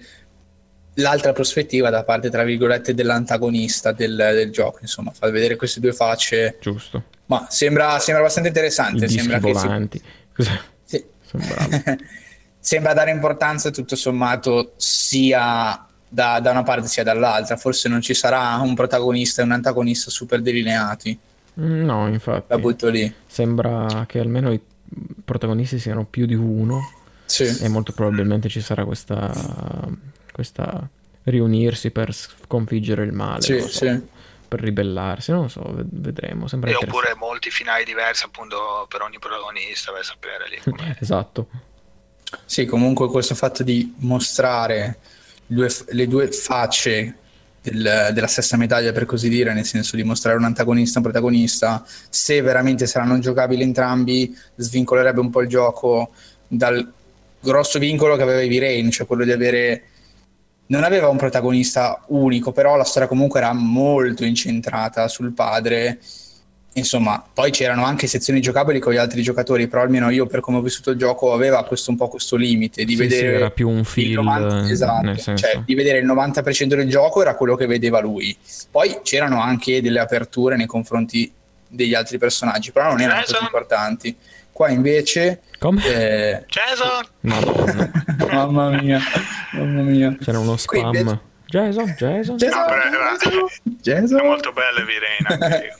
l'altra prospettiva da parte, tra virgolette, dell'antagonista del gioco, insomma, far vedere queste due facce. Giusto. Ma sembra abbastanza interessante, sembra volanti. Che sì. Sembra dare importanza tutto sommato sia da una parte sia dall'altra. Forse non ci sarà un protagonista e un antagonista super delineati. No, infatti. La butto lì. Sembra che almeno i protagonisti siano più di uno. Sì. E molto probabilmente ci sarà questa riunirsi per sconfiggere il male. Sì, sì. Per ribellarsi, non lo so, vedremo. Sembra interessante. Oppure molti finali diversi, appunto, per ogni protagonista, per sapere lì com'è. Esatto. Sì, comunque questo fatto di mostrare le due facce della stessa medaglia, per così dire, nel senso di mostrare un antagonista e un protagonista, se veramente saranno giocabili entrambi, svincolerebbe un po' il gioco dal grosso vincolo che aveva Heavy Rain, cioè quello di avere... Non aveva un protagonista unico, però la storia comunque era molto incentrata sul padre. Insomma, poi c'erano anche sezioni giocabili con gli altri giocatori, però almeno io, per come ho vissuto il gioco, aveva questo limite di vedere era più un film, il 90%, esatto, cioè di vedere il 90% del gioco era quello che vedeva lui. Poi c'erano anche delle aperture nei confronti degli altri personaggi, però non erano così importanti. Qua invece Jason! Madonna. Mamma mia. C'era uno spam. Jason. È molto bella Virena.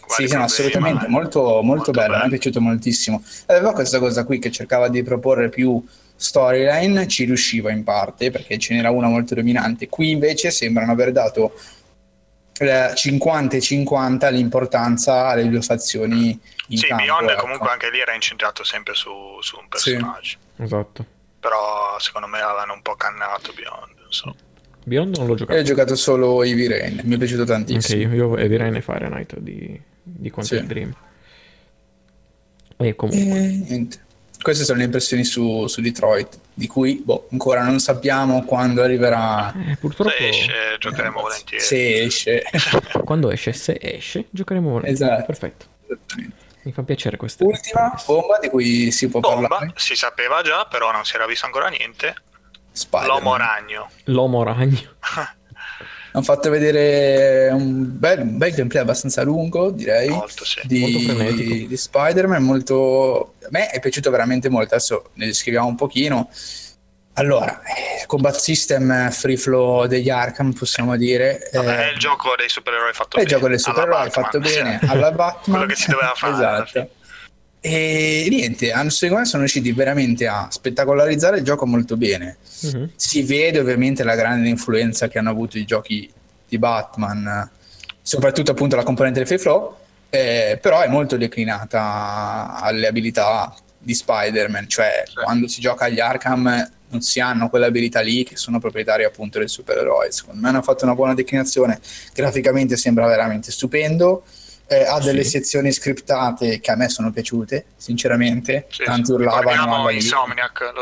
Sì, assolutamente, molto bella. Mi è piaciuto moltissimo. Aveva questa cosa qui che cercava di proporre più storyline, ci riusciva in parte perché ce n'era una molto dominante. Qui invece sembrano aver dato 50-50 l'importanza alle due fazioni in campo. Beyond, ecco. Comunque anche lì era incentrato sempre su un personaggio. Sì, esatto. Però secondo me avevano un po' cannato Beyond, non so. Beyond non l'ho giocato. Io ho giocato solo Heavy Rain, mi è piaciuto tantissimo. Ok, io Heavy Rain e Fahrenheit di Quantum Dream. E comunque niente. Queste sono le impressioni su Detroit, di cui ancora non sappiamo quando arriverà. Purtroppo se esce giocheremo volentieri. Se esce. Quando esce, se esce, giocheremo volentieri. Esatto. Perfetto. Mi fa piacere questa. Ultima bomba di cui si può parlare. Si sapeva già, però non si era visto ancora niente. Spider-Man. L'Uomo Ragno. Hanno fatto vedere un bel gameplay abbastanza lungo, direi. Molto, sì. Molto di Spider-Man, molto... A me è piaciuto veramente molto. Adesso ne descriviamo un pochino. Allora, combat system free flow degli Arkham, possiamo dire. Vabbè, è il gioco dei supereroi fatto bene. È il gioco dei supereroi fatto bene, alla Batman. Quello che si doveva fare. Esatto. E niente, secondo me sono riusciti veramente a spettacolarizzare il gioco molto bene. Mm-hmm. Si vede ovviamente la grande influenza che hanno avuto i giochi di Batman, soprattutto appunto la componente del free flow, però è molto declinata alle abilità di Spider-Man, cioè quando si gioca agli Arkham non si hanno quelle abilità lì che sono proprietarie appunto del supereroe. Secondo me hanno fatto una buona declinazione, graficamente sembra veramente stupendo. Ha delle sezioni scriptate che a me sono piaciute, sinceramente. Sì, tanti urlavano Insomniac,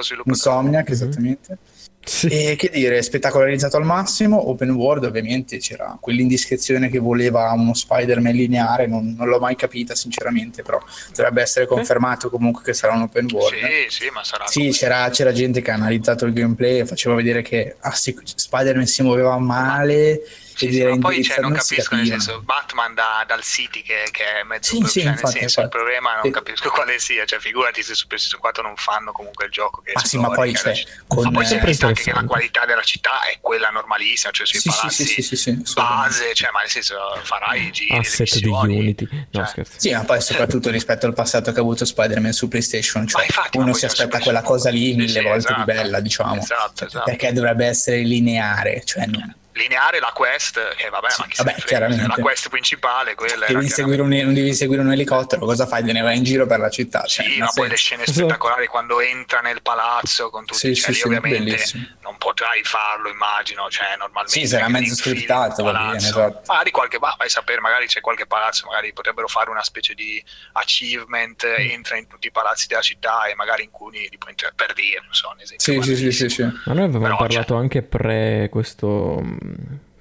esattamente. Sì. E che dire, spettacolarizzato al massimo. Open world, ovviamente c'era quell'indiscrezione che voleva uno Spider-Man lineare, non l'ho mai capita sinceramente, però dovrebbe essere confermato comunque che sarà un open world. Sì, ma sarà. Sì, c'era gente che ha analizzato il gameplay e faceva vedere che Spider-Man si muoveva male. Ma poi non capisco, nel senso, Batman dal City che è mezzo infatti, nel senso, infatti. Il problema non capisco quale sia, cioè figurati se su PS4 non fanno comunque il gioco che ma poi c'è con sempre anche che la qualità della città è quella normalissima, cioè sui palazzi base, cioè, ma nel senso farai i giri, asset di Unity, no, cioè. Sì, ma poi soprattutto rispetto al passato che ha avuto Spider-Man su PlayStation, cioè infatti, uno si aspetta quella cosa lì mille volte più bella, diciamo, esatto. Perché dovrebbe essere lineare, cioè non... lineare la quest, e vabbè, ma chi se chiaramente la quest principale, quella devi seguire non devi seguire un elicottero, cosa fai? Te ne vai in giro per la città, sì, ma poi le scene spettacolari quando entra nel palazzo con tutti i lì ovviamente bellissimo. Non potrai farlo, immagino, cioè normalmente sì, sarà mezzo scriptato, va bene, esatto. Magari qualche vai a sapere, magari c'è qualche palazzo, magari potrebbero fare una specie di achievement, entra in tutti i palazzi della città e magari in alcuni li puoi entrare, per dire, non so, un esempio. Sì. Ma noi avevamo parlato anche pre questo,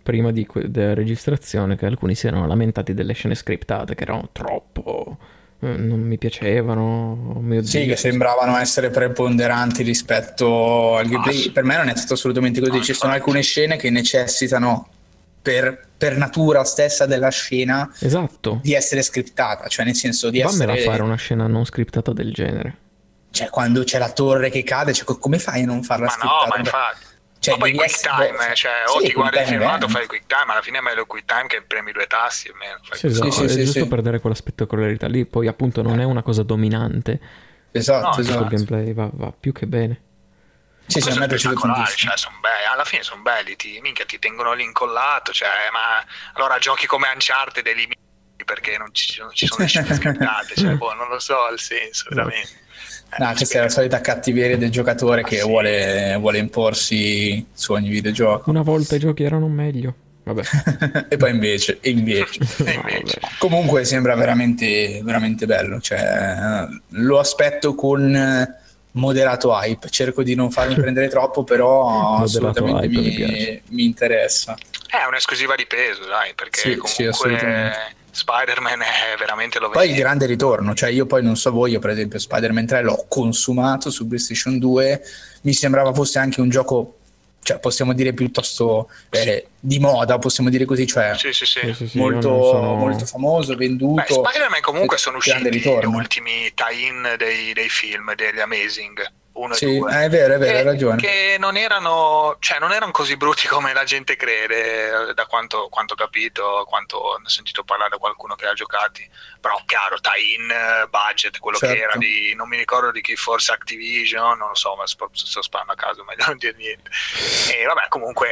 prima di della registrazione, che alcuni si erano lamentati delle scene scriptate che erano troppo, non mi piacevano, mio Dio. Che sembravano essere preponderanti rispetto al gameplay. Per me non è stato assolutamente così, ci sono alcune scene che necessitano per natura stessa della scena, esatto, di essere scriptata, cioè nel senso di vammela essere... fare una scena non scriptata del genere, cioè quando c'è la torre che cade, cioè, come fai a non farla scriptata? Ma infatti, cioè, ma poi quick time, cioè, ti guardi il filmato, fai il quick time, alla fine è meglio il quick time che premi due tasti e meno. Esatto, è giusto per dare quella spettacolarità lì, poi appunto non è una cosa dominante. Esatto. Il gameplay va più che bene. Sì, a me è piaciuto tantissimo. Alla fine sono belli, ti tengono lì incollato, cioè, ma allora giochi come Uncharted e limiti perché non ci sono le scene scriptate, cioè, non lo so il senso, veramente. No, questa è la solita cattiveria del giocatore che vuole imporsi su ogni videogioco. Una volta i giochi erano meglio, vabbè. E poi invece. Comunque sembra veramente, veramente bello, cioè, lo aspetto con moderato hype, cerco di non farmi prendere troppo, però assolutamente mi interessa. È un'esclusiva di peso, dai, perché comunque assolutamente. Spider-Man è veramente il grande ritorno, cioè io poi non so voi, io per esempio Spider-Man 3 l'ho consumato su PlayStation 2, mi sembrava fosse anche un gioco, cioè possiamo dire piuttosto di moda, possiamo dire così, cioè molto famoso, venduto. Spider-Man comunque sono usciti gli ultimi tie-in dei film degli Amazing 1 e 2. È vero, hai ragione. Che non erano così brutti come la gente crede, da quanto ho capito, quanto ho sentito parlare da qualcuno che l'ha giocati. Però chiaro, tie-in, budget, quello che era di, non mi ricordo di chi, forse Activision, non lo so, ma sto sparando a caso, meglio non dire niente. E vabbè, comunque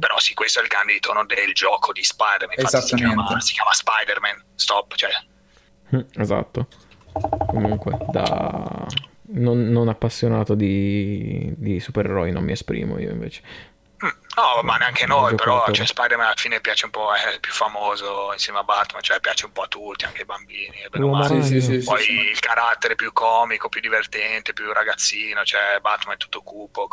però sì, questo è il grande ritorno del gioco di Spider-Man, infatti si chiama Spider-Man, stop, cioè. Esatto. Comunque da non appassionato di supereroi non mi esprimo io invece. No, ma neanche noi, però cioè, Spider-Man alla fine piace un po', è più famoso insieme a Batman, cioè piace un po' a tutti, anche ai bambini, poi il carattere più comico, più divertente, più ragazzino, cioè Batman è tutto cupo,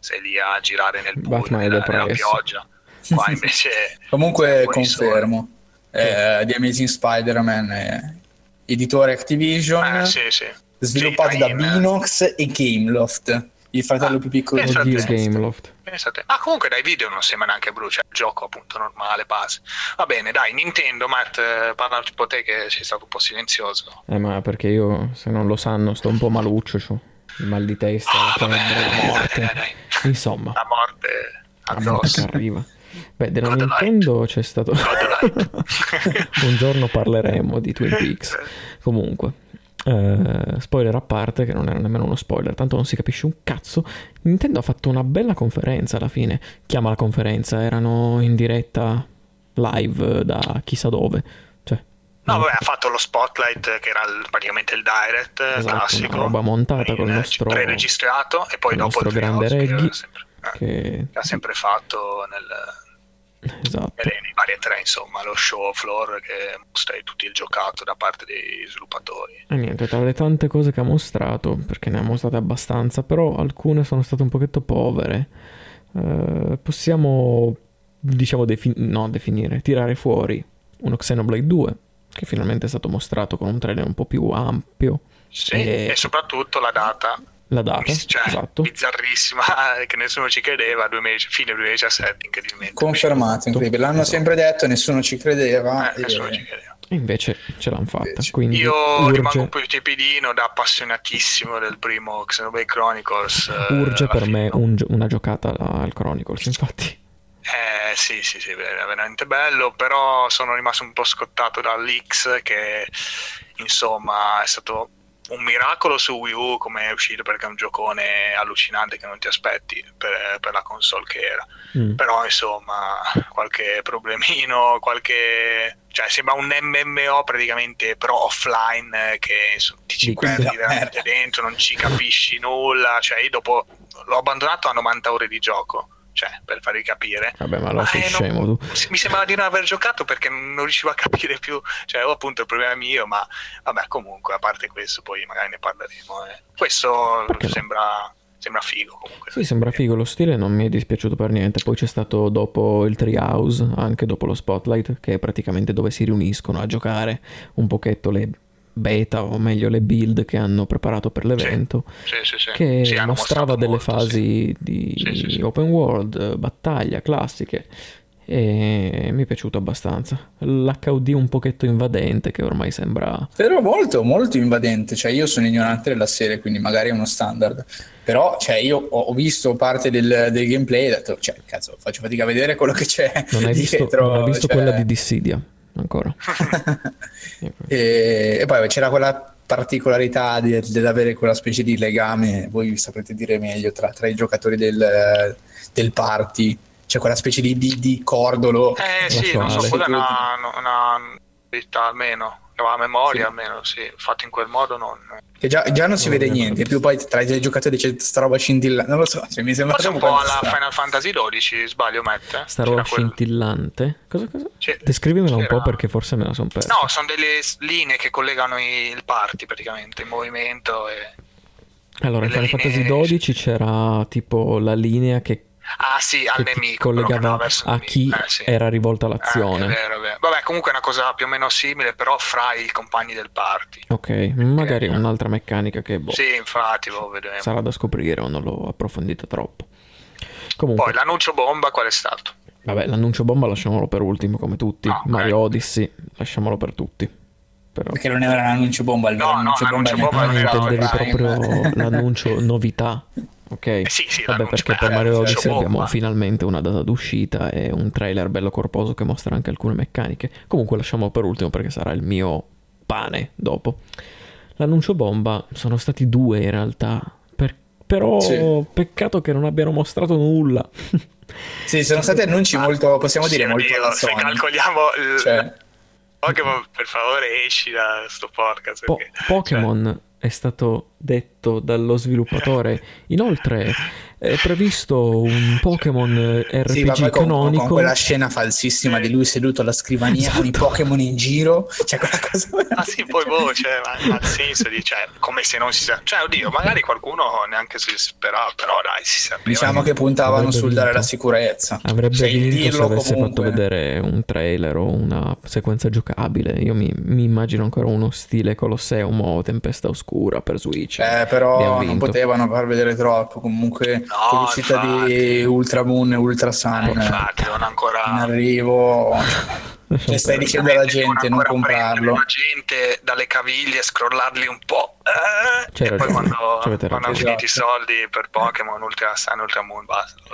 sei lì a girare nel buio, nella pioggia, qua invece comunque confermo The Amazing Spider-Man, editore Activision, sviluppato da Binox e Gameloft, il fratello più piccolo di Gameloft. Comunque dai video non sembra neanche brutto, cioè il gioco appunto normale, base. Va bene, dai, Nintendo, Matt, parla un po' te che sei stato un po' silenzioso. Ma perché io, se non lo sanno, sto un po' maluccio, cioè, il mal di testa, la morte. Dai. Insomma, la morte addosso. La morte che arriva. Beh, della Nintendo c'è stato un giorno parleremo di Twin Peaks. Comunque spoiler a parte, che non era nemmeno uno spoiler, tanto non si capisce un cazzo. Nintendo ha fatto una bella conferenza alla fine, chiama la conferenza, erano in diretta live da chissà dove, cioè, ha fatto lo spotlight che era praticamente il direct, classico, una roba montata col nostro pre-registrato, e poi dopo il grande Reggie che ha sempre fatto nelle varie tre, insomma, lo show floor che mostra tutto il giocato da parte dei sviluppatori. E niente, tra le tante cose che ha mostrato, perché ne ha mostrate abbastanza, però alcune sono state un pochetto povere, possiamo diciamo tirare fuori uno Xenoblade 2 che finalmente è stato mostrato con un trailer un po' più ampio, e soprattutto la data, cioè, bizzarrissima, che nessuno ci credeva, fine 2017, incredibilmente confermato, incredibile, l'hanno sempre detto, nessuno ci credeva, Invece ce l'hanno fatta. Quindi io rimango più tepidino da appassionatissimo del primo Xenoblade Chronicles. Urge per me una giocata al Chronicles, infatti. Sì, è veramente bello, però sono rimasto un po' scottato dall'X, che insomma è stato un miracolo su Wii U come è uscito, perché è un giocone allucinante che non ti aspetti per la console che era. Però insomma qualche problemino, cioè sembra un MMO praticamente, però offline, che insomma, ti ci perdi veramente dentro, non ci capisci nulla. Cioè io dopo l'ho abbandonato a 90 ore di gioco, cioè per farvi capire. Vabbè, ma sei scemo tu. Mi sembrava di non aver giocato perché non riuscivo a capire più, cioè appunto il problema mio, ma vabbè, comunque a parte questo poi magari ne parleremo. Questo sembra figo comunque. Sì, sembra figo, lo stile non mi è dispiaciuto per niente. Poi c'è stato dopo il Treehouse, anche dopo lo Spotlight, che è praticamente dove si riuniscono a giocare un pochetto le beta, o meglio le build che hanno preparato per l'evento, sì. Che sì, mostrava delle fasi di open world, battaglia, classiche, e mi è piaciuto abbastanza. L'HD un pochetto invadente, che ormai sembra... Però molto, molto invadente, cioè io sono ignorante della serie, quindi magari è uno standard, però cioè io ho visto parte del gameplay e ho detto, cioè cazzo, faccio fatica a vedere quello che c'è. Non hai visto quella di Dissidia? Ancora. e poi c'era quella particolarità dell'avere quella specie di legame, voi saprete dire meglio, tra i giocatori del party, c'è quella specie di cordolo. Sì, non so, quella è una vita almeno, la memoria sì. Almeno, sì, fatto in quel modo non... Che già non si vede niente, più poi tra i giocatori c'è sta roba scintillante, non lo so, cioè mi sembra un po' alla Final Fantasy XII, sbaglio, Matt? Sta roba scintillante? Cosa? Descrivimela un po' perché forse me la son persa. No, sono delle linee che collegano il party praticamente, il movimento e... Allora, in Final Fantasy XII c'era tipo la linea che... Ah sì, al nemico, collegava a chi era rivolta l'azione. È vero. Vabbè, comunque è una cosa più o meno simile, però fra i compagni del party. Ok, magari un'altra meccanica che sì, infatti, vedremo. Sarà da scoprire, o non l'ho approfondita troppo. Comunque, poi l'annuncio bomba qual è stato? Vabbè, l'annuncio bomba lasciamolo per ultimo, come tutti. Okay. Mario Odyssey, lasciamolo per tutti. Però. Perché non era l'annuncio bomba, proprio l'annuncio novità. Ok, sì, vabbè, perché per Mario Odyssey abbiamo finalmente una data d'uscita e un trailer bello corposo che mostra anche alcune meccaniche. Comunque lasciamo per ultimo perché sarà il mio pane dopo. L'annuncio bomba sono stati due in realtà, però sì. Peccato che non abbiano mostrato nulla. Sì, sono stati annunci molto, possiamo dire, molto... Se calcoliamo... Pokémon, per favore esci da sto podcast. Perché... Pokémon... È stato detto dallo sviluppatore. Inoltre è previsto un Pokémon RPG canonico con quella scena falsissima di lui seduto alla scrivania con i Pokémon in giro, cioè quella cosa ma nel senso di, cioè, come se non si sa, cioè oddio, magari qualcuno neanche si sperava, però dai, si sapeva. Diciamo che puntavano sul dare la sicurezza, avrebbe vinto se avesse fatto vedere un trailer o una sequenza giocabile. Io mi immagino ancora uno stile Colosseum o Tempesta Oscura per Switch, però non potevano far vedere troppo. Comunque pubblicità di Ultra Moon e Ultra Sun non ancora in arrivo. Che stai dicendo alla gente non comprarlo, la gente dalle caviglie, scrollarli un po' e poi quando hanno finito i soldi per Pokémon Ultra Sun, Ultra Moon, basta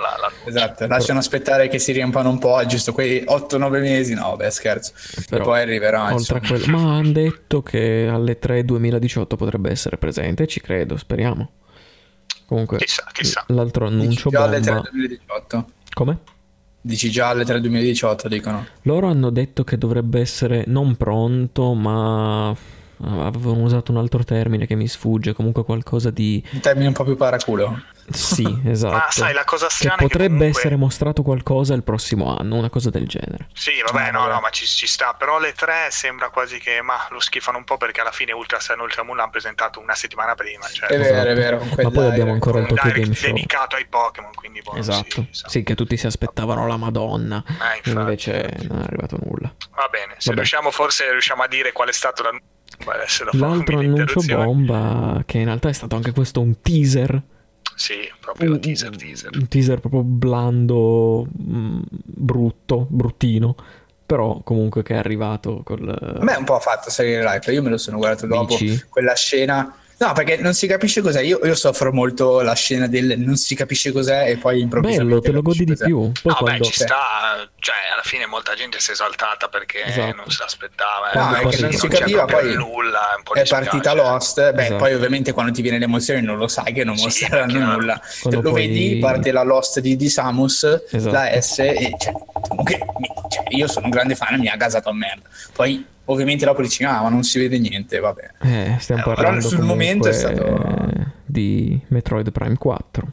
lasciano aspettare che si riempano un po', giusto quei 8-9 mesi, scherzo. Però, e poi arriverà ma hanno detto che alle 3 2018 potrebbe essere presente, ci credo, speriamo. Comunque chissà. L'altro annuncio bomba... alle 3 2018 come? Dici già alle 3 2018, dicono. Loro hanno detto che dovrebbe essere non pronto, ma avevano usato un altro termine che mi sfugge, comunque qualcosa di... Un termine un po' più paraculo. Sì, esatto. Ma sai, la cosa strana che potrebbe comunque... essere mostrato qualcosa il prossimo anno, una cosa del genere. Sì, vabbè, ma ci sta. Però le 3 sembra quasi che lo schifano un po', perché alla fine Ultra Sun e Ultra Moon l'hanno presentato una settimana prima. Cioè... È vero. Ma poi abbiamo ancora il Tokyo Game Show dedicato ai Pokémon, quindi esatto. Sì, che tutti si aspettavano la Madonna, invece non è arrivato nulla. Va bene, se riusciamo a dire qual è stato l'altro annuncio bomba, che in realtà è stato anche questo un teaser. Sì, proprio un teaser proprio blando, bruttino, però comunque che è arrivato col... A me è un po' fatto salire l'hype, io me lo sono guardato dopo quella scena. No, perché non si capisce cos'è, io soffro molto la scena del non si capisce cos'è e poi improvvisamente... Bello, te lo godi di più. Poi no, quando... beh, ci sta, cioè alla fine molta gente si è esaltata perché esatto. non se l'aspettava. No, è che non si capiva, poi nulla, un po' è partita Lost, beh esatto. poi ovviamente quando ti viene l'emozione non lo sai che non mostreranno nulla. Te lo vedi, parte la Lost di Samus, esatto. la S, e cioè, comunque cioè, io sono un grande fan, mi ha gasato a merda. Poi... Ovviamente dopo dici, ah, ma non si vede niente, vabbè. Stiamo parlando però sul momento è stato... di Metroid Prime 4,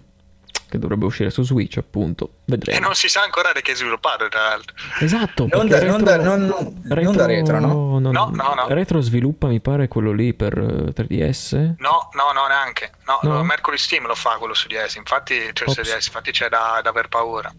che dovrebbe uscire su Switch, appunto. Vedremo. E non si sa ancora di che sviluppato, tra l'altro. Esatto. Non da retro, no? No. Retro sviluppa, mi pare, quello lì per 3DS. No, neanche. No. Mercury Steam lo fa quello su DS, infatti, cioè, su DS, infatti c'è da aver paura.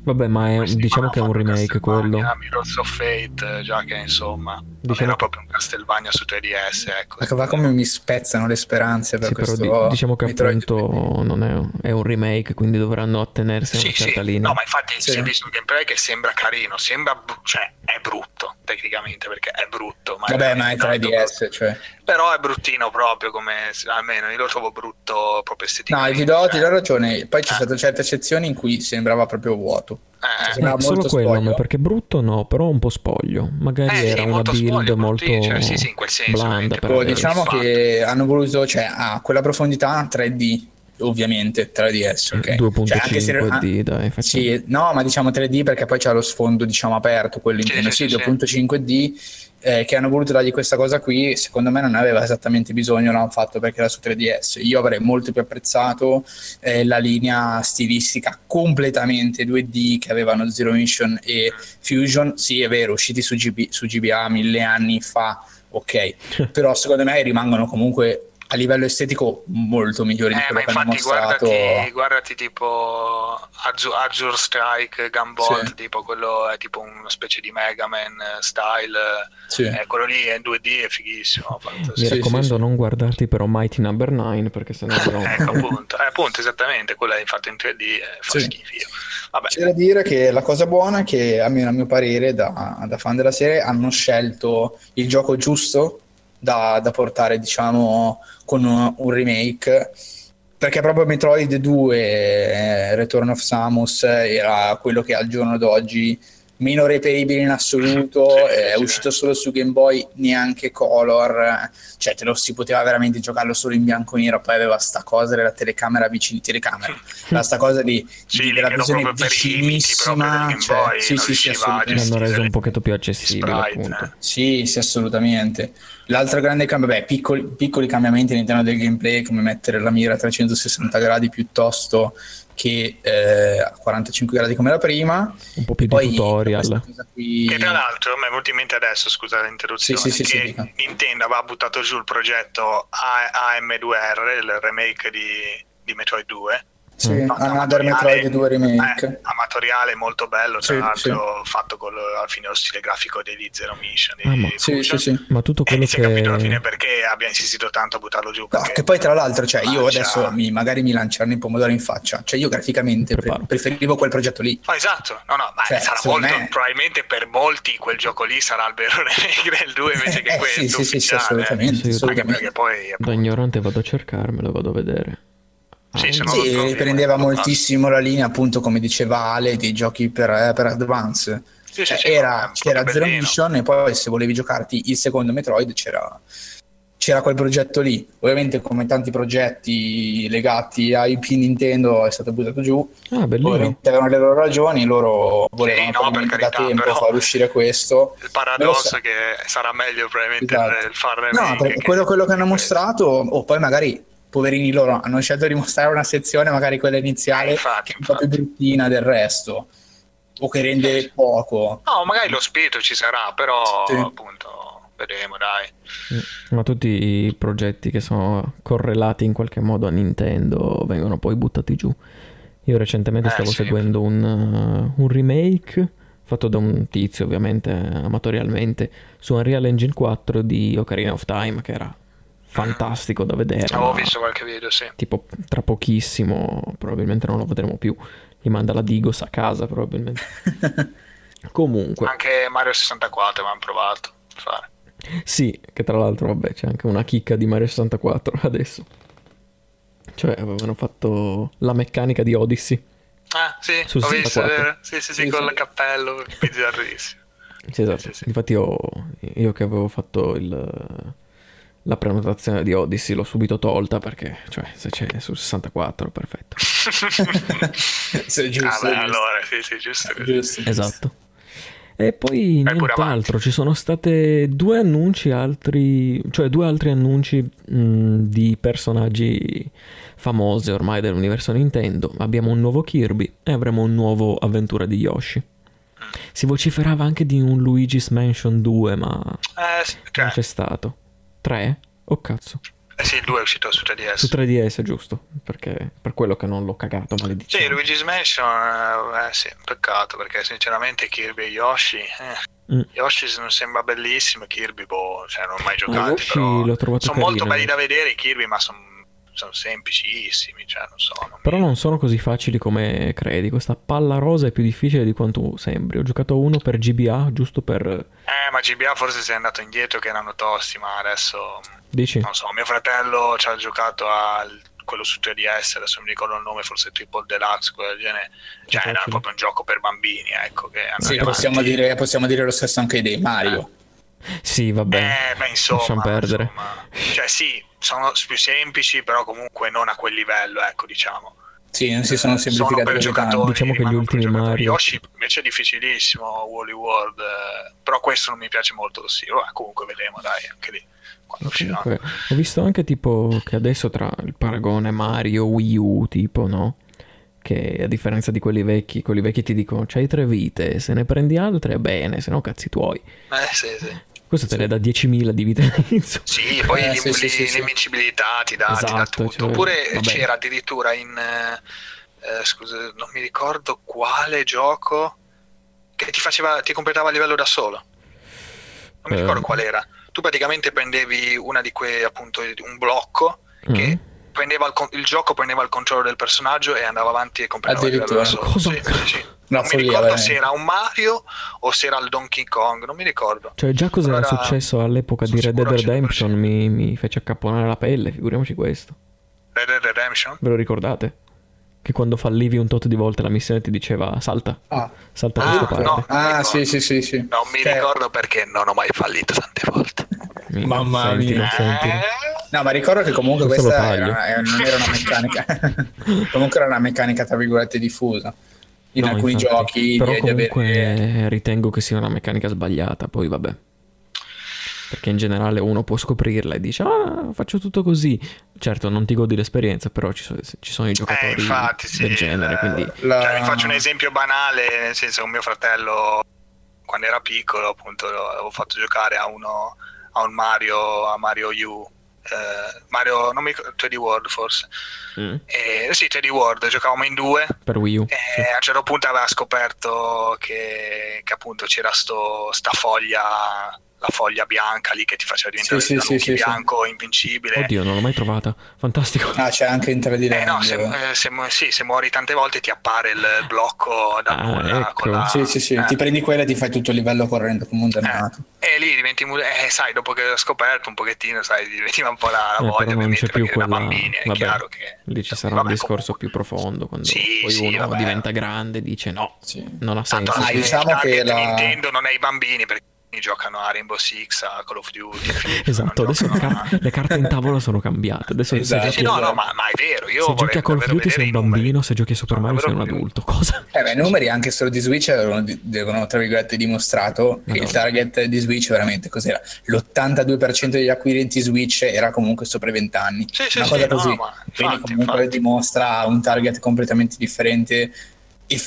Vabbè, ma è, diciamo che è un remake quello. Mirror's of Fate, già che insomma, diciamo... era proprio un Castlevania su 3DS, ecco. Ecco, va come mi spezzano le speranze per questo. Però diciamo che appunto non è un remake, quindi dovranno attenersi a una certa linea. No, ma infatti si è visto il gameplay che sembra carino, cioè è brutto tecnicamente perché è brutto, ma vabbè, ma è 3DS, cioè. Però è bruttino proprio come almeno io lo trovo brutto proprio esteticamente. No, ti do ragione, poi ci sono certe eccezioni in cui sembrava proprio vuoto. Solo quello spoglio. Perché brutto no, però un po' spoglio, magari era una build spoglio, molto cioè, in quel senso, blanda per diciamo che hanno voluto, cioè a quella profondità 3D, ovviamente 3DS, ok, 2.5 cioè, anche se... D, dai, sì, no, ma diciamo 3D perché poi c'è lo sfondo diciamo aperto, quello in sì, 2.5D che hanno voluto dargli questa cosa qui, secondo me non aveva esattamente bisogno, l'hanno fatto perché era su 3DS. Io avrei molto più apprezzato la linea stilistica completamente 2D che avevano Zero Mission e Fusion, sì è vero, usciti su GBA 1000 anni fa, ok, però secondo me rimangono comunque a livello estetico molto migliori di quello che hanno mostrato. Guardati tipo Azure Strike Gunvolt, sì. Tipo quello è tipo una specie di Mega Man style, sì. Quello lì è in 2D, è fighissimo. Mi raccomando non guardarti però Mighty No. 9 perché sennò appunto esattamente, quello è fatto in 3D fa schifo. Vabbè. C'è da dire che la cosa buona è che almeno a mio parere da fan della serie hanno scelto il gioco giusto da portare diciamo con un remake, perché proprio Metroid 2 Return of Samus era quello che al giorno d'oggi meno reperibile in assoluto, è uscito solo su Game Boy, neanche Color, cioè te lo si poteva veramente giocarlo solo in bianco e nero, poi aveva sta cosa della telecamera sta cosa della visione vicinissima, cioè, sì, assolutamente. L'hanno reso un pochetto più accessibile appunto. Sì, assolutamente. L'altro grande cambio, piccoli cambiamenti all'interno del gameplay, come mettere la mira a 360 gradi piuttosto che a 45 gradi come la prima, un po' più di tutorial qui... Che tra l'altro mi è venuto in mente adesso, scusa l'interruzione, che Nintendo aveva buttato giù il progetto AM2R, il remake di Metroid 2, Metroid 2 remake amatoriale molto bello, tra l'altro fatto con al fine lo stile grafico degli Zero Mission ma tutto quello che si è capito alla fine perché abbia insistito tanto a buttarlo giù, perché... che poi tra l'altro cioè io adesso magari mi lanciano il pomodoro in faccia, cioè io graficamente preferivo quel progetto lì, esatto, no ma cioè, sarà molto probabilmente per molti quel gioco lì sarà il vero remake del 2 invece che quello ufficiale, assolutamente. Perché poi da ignorante vado a cercarmelo, vado a vedere. Riprendeva moltissimo la linea appunto come diceva Ale dei giochi per Advance, c'era Zero Mission e poi se volevi giocarti il secondo Metroid c'era quel progetto lì. Ovviamente come tanti progetti legati a IP Nintendo è stato buttato giù, ovviamente avevano le loro ragioni, loro volevano da tempo far uscire questo. Il paradosso è che sarà meglio probabilmente fare perché quello che hanno mostrato poi magari poverini loro hanno scelto di mostrare una sezione magari quella iniziale infatti. Un po' più bruttina del resto o che rende poco, magari lo spirito ci sarà, però appunto vedremo, dai. Ma tutti i progetti che sono correlati in qualche modo a Nintendo vengono poi buttati giù. Io recentemente stavo seguendo un remake fatto da un tizio ovviamente amatorialmente su Unreal Engine 4 di Ocarina of Time, che era fantastico da vedere. Avevo visto qualche video, tipo tra pochissimo probabilmente non lo vedremo più, gli manda la Digos a casa probabilmente. Comunque, anche Mario 64 mi hanno provato a fare. Sì, che tra l'altro, vabbè, c'è anche una chicca di Mario 64 adesso. Cioè, avevano fatto la meccanica di Odyssey. Ah, sì, ho visto, vero? Sì, sì, sì, sì, con il cappello, bizzarrissimo. Sì, esatto. Sì, sì. Infatti io che avevo fatto la prenotazione di Odyssey l'ho subito tolta, perché, cioè, se c'è sul 64, perfetto. Se giusto. Ah, beh, allora, sì, sì, giusto, così. Giusto. Esatto. E poi nient'altro, ci sono state due annunci altri, cioè due altri annunci di personaggi famosi ormai dell'universo Nintendo. Abbiamo un nuovo Kirby e avremo un nuovo Avventura di Yoshi. Si vociferava anche di un Luigi's Mansion 2, ma non c'è stato. 3? Oh cazzo. Eh sì, il 2 è uscito su 3DS. Su 3DS, giusto, perché per quello che non l'ho cagato, maledizione. Sì, Luigi's Mansion, sì, peccato, perché sinceramente Kirby e Yoshi, Yoshi non sembra bellissimo, Kirby, boh, cioè non ho mai giocato, però l'ho trovato sono carino, molto belli da vedere i Kirby, ma sono semplicissimi, cioè non so. Però non sono così facili come credi, questa palla rosa è più difficile di quanto sembri. Ho giocato uno per GBA, giusto per... ma GBA forse sei andato indietro che erano tosti, ma adesso... Dici? Non so, mio fratello ci ha giocato a quello su 3DS, adesso mi ricordo il nome, forse Triple Deluxe, quello del genere. Cioè era proprio un gioco per bambini, ecco, che sì, possiamo dire lo stesso anche dei Mario. Sì, vabbè, beh, insomma, lasciamo perdere, insomma. Cioè sì, sono più semplici, però comunque non a quel livello, ecco, diciamo. Sì, non si sono semplificati, sono per giocatori, diciamo che gli ultimi Mario. Yoshi invece è difficilissimo, Wally World, però questo non mi piace molto, sì. Comunque vedremo, dai, anche lì. Comunque, ho visto anche tipo che adesso tra il paragone Mario Wii U, tipo, no? Che a differenza di quelli vecchi ti dicono c'hai 3 vite, se ne prendi altre bene, se no cazzi tuoi. Sì, sì. Questo te ne dà 10.000 di vita all'inizio. Sì, poi l'invincibilità ti dà, esatto, ti dà tutto. Cioè, oppure vabbè, c'era addirittura in scusa, non mi ricordo quale gioco che ti completava il livello da solo. Non mi ricordo qual era. Tu praticamente prendevi una di quei, appunto, un blocco che prendeva il gioco, prendeva il controllo del personaggio e andava avanti e comprava il verso. Sì, sì. Non mi ricordo se era un Mario o se era il Donkey Kong, non mi ricordo. Cioè già cosa era successo all'epoca di Red Dead Redemption mi fece accapponare la pelle, figuriamoci questo. Red Dead Redemption? Ve lo ricordate? Che quando fallivi un tot di volte la missione ti diceva salta questa parte. No, sì. Non mi ricordo perché non ho mai fallito tante volte. Mamma mia. No, ma ricordo che comunque questa non era una meccanica. Comunque era una meccanica tra virgolette diffusa in alcuni giochi. Però comunque ritengo che sia una meccanica sbagliata, poi vabbè. Perché in generale uno può scoprirla e dice faccio tutto così. Certo, non ti godi l'esperienza, però ci sono i giocatori del genere, quindi... Cioè, vi faccio un esempio banale, nel senso che mio fratello quando era piccolo, appunto, lo avevo fatto giocare a Mario U, Mario, non mi ricordo, 3D World forse. Sì, 3D World, giocavamo in due per Wii U. E a un certo punto aveva scoperto che appunto c'era sta foglia, la foglia bianca lì che ti faceva diventare bianco invincibile. Oddio, non l'ho mai trovata. Fantastico. C'è anche in 3D. No, se muori tante volte ti appare il blocco da nulla, ecco. Ti prendi quella e ti fai tutto il livello correndo come un dannato. E lì diventi sai, dopo che l'ho scoperto un pochettino, sai, diventiva un po' la voglia, non c'è più quella... da bambini, è chiaro che lì ci sarà un discorso più profondo quando uno diventa grande, dice non ha senso. Tanto, diciamo che Nintendo non è i bambini, perché giocano a Rainbow Six, a Call of Duty. Esatto, adesso le carte in tavola sono cambiate. Adesso ma è vero. Io se giochi a Call of Duty sei un bambino, se giochi a Super Mario sei un adulto. Cosa? I numeri anche solo di Switch avevano tra virgolette dimostrato che il target di Switch veramente cos'era? L'82% degli acquirenti Switch era comunque sopra i 20 anni. Così. Comunque dimostra un target completamente differente,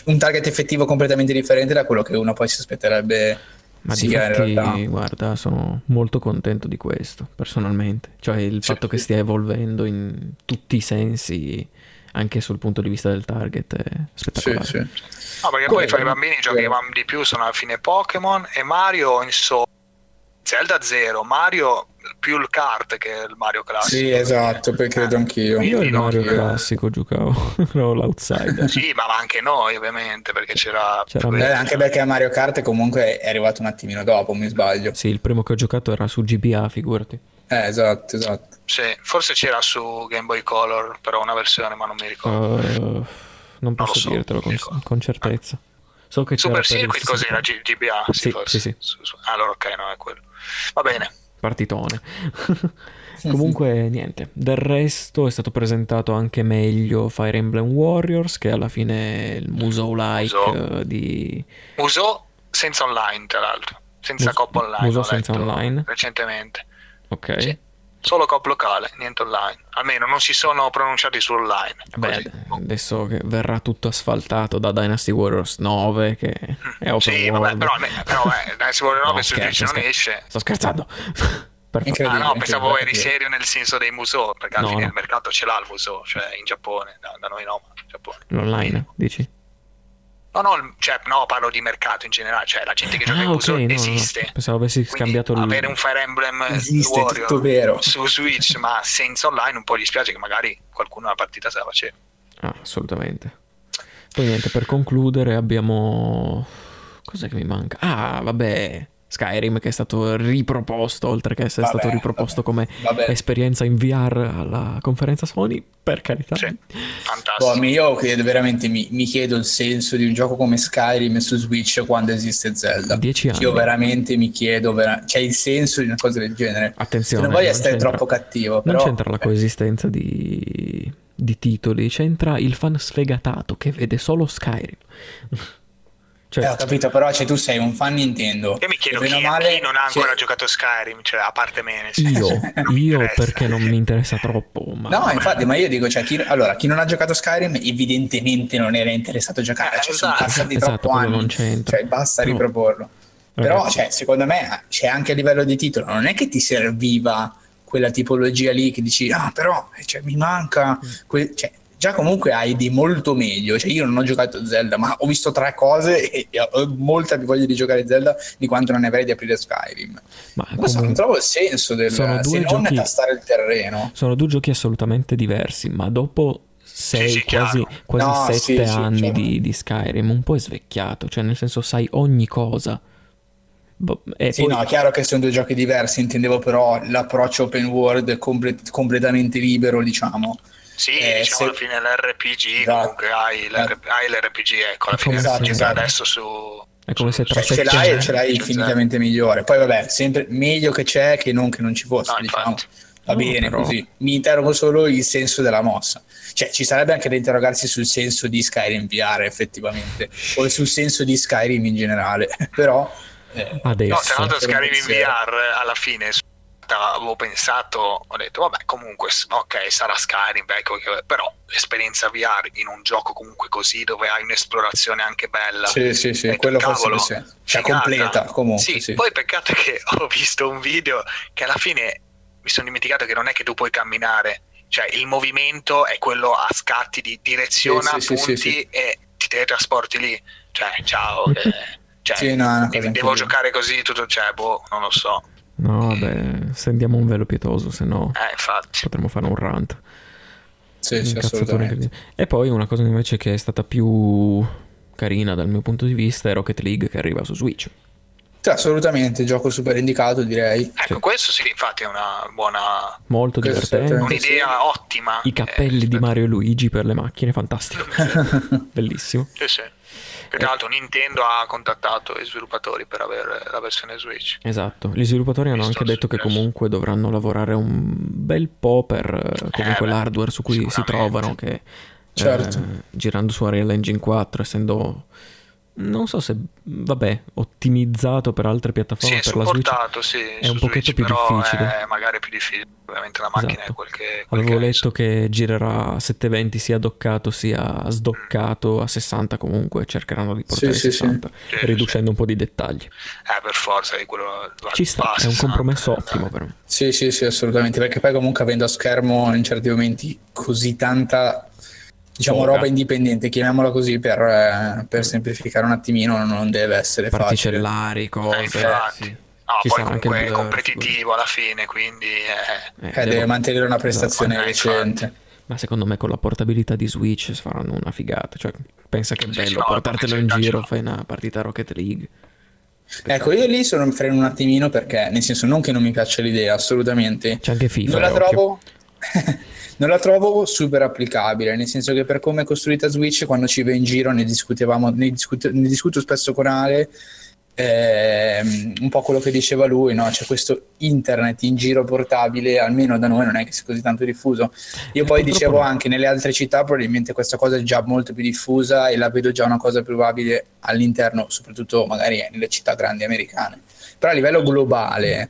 un target effettivo completamente differente da quello che uno poi si aspetterebbe. Ma difatti, guarda, sono molto contento di questo, personalmente. Cioè il fatto che stia evolvendo in tutti i sensi, anche sul punto di vista del target, è spettacolare. No, perché poi tra i bambini i giochi di più sono alla fine Pokémon e Mario, insomma, Zelda zero, Mario più il kart che il Mario classico. Sì, esatto, perché credo anch'io. Io il Mario classico giocavo, no, l'outsider. Sì, ma anche noi ovviamente, perché c'era anche perché Mario Kart comunque è arrivato un attimino dopo, mi sbaglio. Sì, il primo che ho giocato era su GBA, figurati. Esatto. Sì, forse c'era su Game Boy Color, però una versione, ma non mi ricordo. Non posso dirtelo con certezza. So che Super Circuit cos'era, GBA? Sì, forse. Allora ok, no, è quello. Va bene. Partitone. Comunque niente, del resto è stato presentato anche meglio Fire Emblem Warriors, che alla fine è il Musou-like di... Musou senza online, tra l'altro. Senza coppa online. Musou senza online. Recentemente. Ok. Sì. Solo cop locale, niente online. Almeno non si sono pronunciati sull'online. Beh, adesso che verrà tutto asfaltato da Dynasty Warriors 9, che è open world. Vabbè, però Dynasty Warriors 9 su Switch non esce. Sto scherzando. No, pensavo eri serio nel senso dei museo, perché alla fine il mercato ce l'ha il museo, cioè in Giappone, da noi no, ma in Giappone. L'online, dici? No, parlo di mercato in generale, cioè la gente che gioca in Musou esiste. Pensavo avessi scambiato avere un Fire Emblem esiste, Warrior tutto vero. Su Switch, ma senza online un po' dispiace che magari qualcuno la partita se la faceva. Assolutamente. Poi niente, per concludere abbiamo... Cos'è che mi manca? Skyrim, che è stato riproposto, oltre che essere stato riproposto come esperienza in VR alla conferenza Sony, per carità. Sì, fantastico. Io veramente mi chiedo il senso di un gioco come Skyrim su Switch quando esiste Zelda. 10 anni. Io veramente mi chiedo, cioè, il senso di una cosa del genere. Attenzione, non voglio essere troppo cattivo, però... Non c'entra la coesistenza di titoli, c'entra il fan sfegatato che vede solo Skyrim. Cioè, ho capito, però tu sei un fan Nintendo. Io mi chiedo chi non ha ancora giocato Skyrim, cioè a parte me. Io perché non mi interessa troppo. Ma io dico, cioè, chi non ha giocato Skyrim evidentemente non era interessato a giocare. Sono passati troppo anni, cioè basta riproporlo. Però secondo me c'è anche a livello di titolo, non è che ti serviva quella tipologia lì che dici però mi manca Già comunque hai di molto meglio, cioè io non ho giocato Zelda, ma ho visto 3 cose e ho molta più voglia di giocare Zelda di quanto non ne avrei di aprire Skyrim. Ma non trovo il senso del se non è tastare il terreno. Sono 2 giochi assolutamente diversi, ma dopo 6, quasi 7 anni di Skyrim, un po' è svecchiato, cioè nel senso sai ogni cosa. È chiaro che sono 2 giochi diversi, intendevo però l'approccio open world completamente libero, diciamo. Sì, alla fine l'RPG, comunque hai l'RPG, alla fine adesso su... È come se ce l'hai infinitamente migliore. Poi vabbè, sempre meglio che c'è che non ci fosse, diciamo. Va bene, però... così. Mi interrogo solo il senso della mossa. Cioè, ci sarebbe anche da interrogarsi sul senso di Skyrim VR, effettivamente, o sul senso di Skyrim in generale, però... Adesso. No, tra l'altro Skyrim in VR, alla fine... avevo pensato, ho detto vabbè comunque ok sarà Skyrim, però l'esperienza VR in un gioco comunque così dove hai un'esplorazione anche bella, sì, quello forse è completa comunque, sì. Poi peccato che ho visto un video che alla fine mi sono dimenticato che non è che tu puoi camminare, cioè il movimento è quello a scatti di direziona punti e ti teletrasporti lì, devo giocare così tutto, non lo so. No, vabbè, stendiamo un velo pietoso, se no potremmo fare un rant. Sì, assolutamente. E poi una cosa invece che è stata più carina dal mio punto di vista è Rocket League, che arriva su Switch. Assolutamente, gioco super indicato, direi. Ecco, questo sì, infatti è una buona... Molto divertente. Un'idea ottima. I cappelli di Mario e Luigi per le macchine, fantastico. Bellissimo. Sì. Tra l'altro Nintendo ha contattato i sviluppatori per avere la versione Switch. Esatto, gli sviluppatori hanno anche detto che comunque dovranno lavorare un bel po' per comunque l'hardware su cui si trovano, che girando su Unreal Engine 4, essendo non so se ottimizzato per altre piattaforme, per la Switch è un pochetto più difficile. Magari più difficile, ovviamente la macchina è quel avevo letto che girerà a 720 sia doccato sia sdoccato a 60, comunque cercheranno di portare 60, riducendo un po' di dettagli. Per forza di quello ci sta, è un compromesso ottimo per me. Sì, assolutamente, perché poi comunque avendo a schermo in certi momenti così tanta roba indipendente, chiamiamola così per semplificare un attimino, non deve essere facile. Particellari, cose. No, ci poi comunque anche è competitivo alla fine, quindi deve mantenere una prestazione recente. Ma secondo me con la portabilità di Switch faranno una figata, cioè pensa che è bello portartelo in giro, fai una partita Rocket League. Ecco, io lì sono freno un attimino, perché nel senso, non che non mi piaccia l'idea, assolutamente. C'è anche FIFA, non la trovo super applicabile, nel senso che per come è costruita Switch, quando ci va in giro, ne discuto spesso con Ale, un po' quello che diceva lui, no? C'è questo internet in giro portabile, almeno da noi non è che sia così tanto diffuso. Io poi dicevo anche nelle altre città probabilmente questa cosa è già molto più diffusa e la vedo già una cosa probabile all'interno, soprattutto magari nelle città grandi americane. Però a livello globale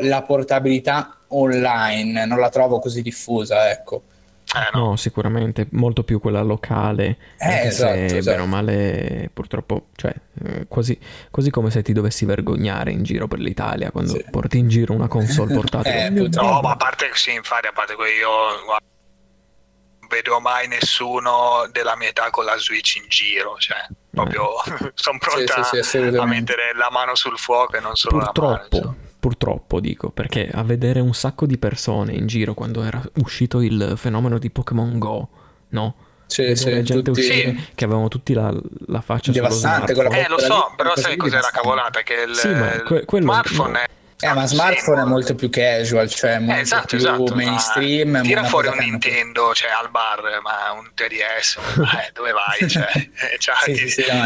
la portabilità online non la trovo così diffusa, ecco. No, sicuramente molto più quella locale, esatto. Bene o male, purtroppo, cioè quasi come se ti dovessi vergognare in giro per l'Italia quando porti in giro una console portatile. No, ma a parte che io non vedo mai nessuno della mia età con la Switch in giro, cioè proprio sono pronta a mettere la mano sul fuoco e non solo la mano. Purtroppo dico, perché a vedere un sacco di persone in giro quando era uscito il fenomeno di Pokémon Go, no? Che avevamo tutti la faccia devastante sullo smartphone. Lo so, però sai cos'è la cavolata? Che il smartphone è... ma smartphone è molto più casual, cioè molto più mainstream. Ma tira fuori un Nintendo, cioè al bar, ma un 3DS, dove vai? Cioè,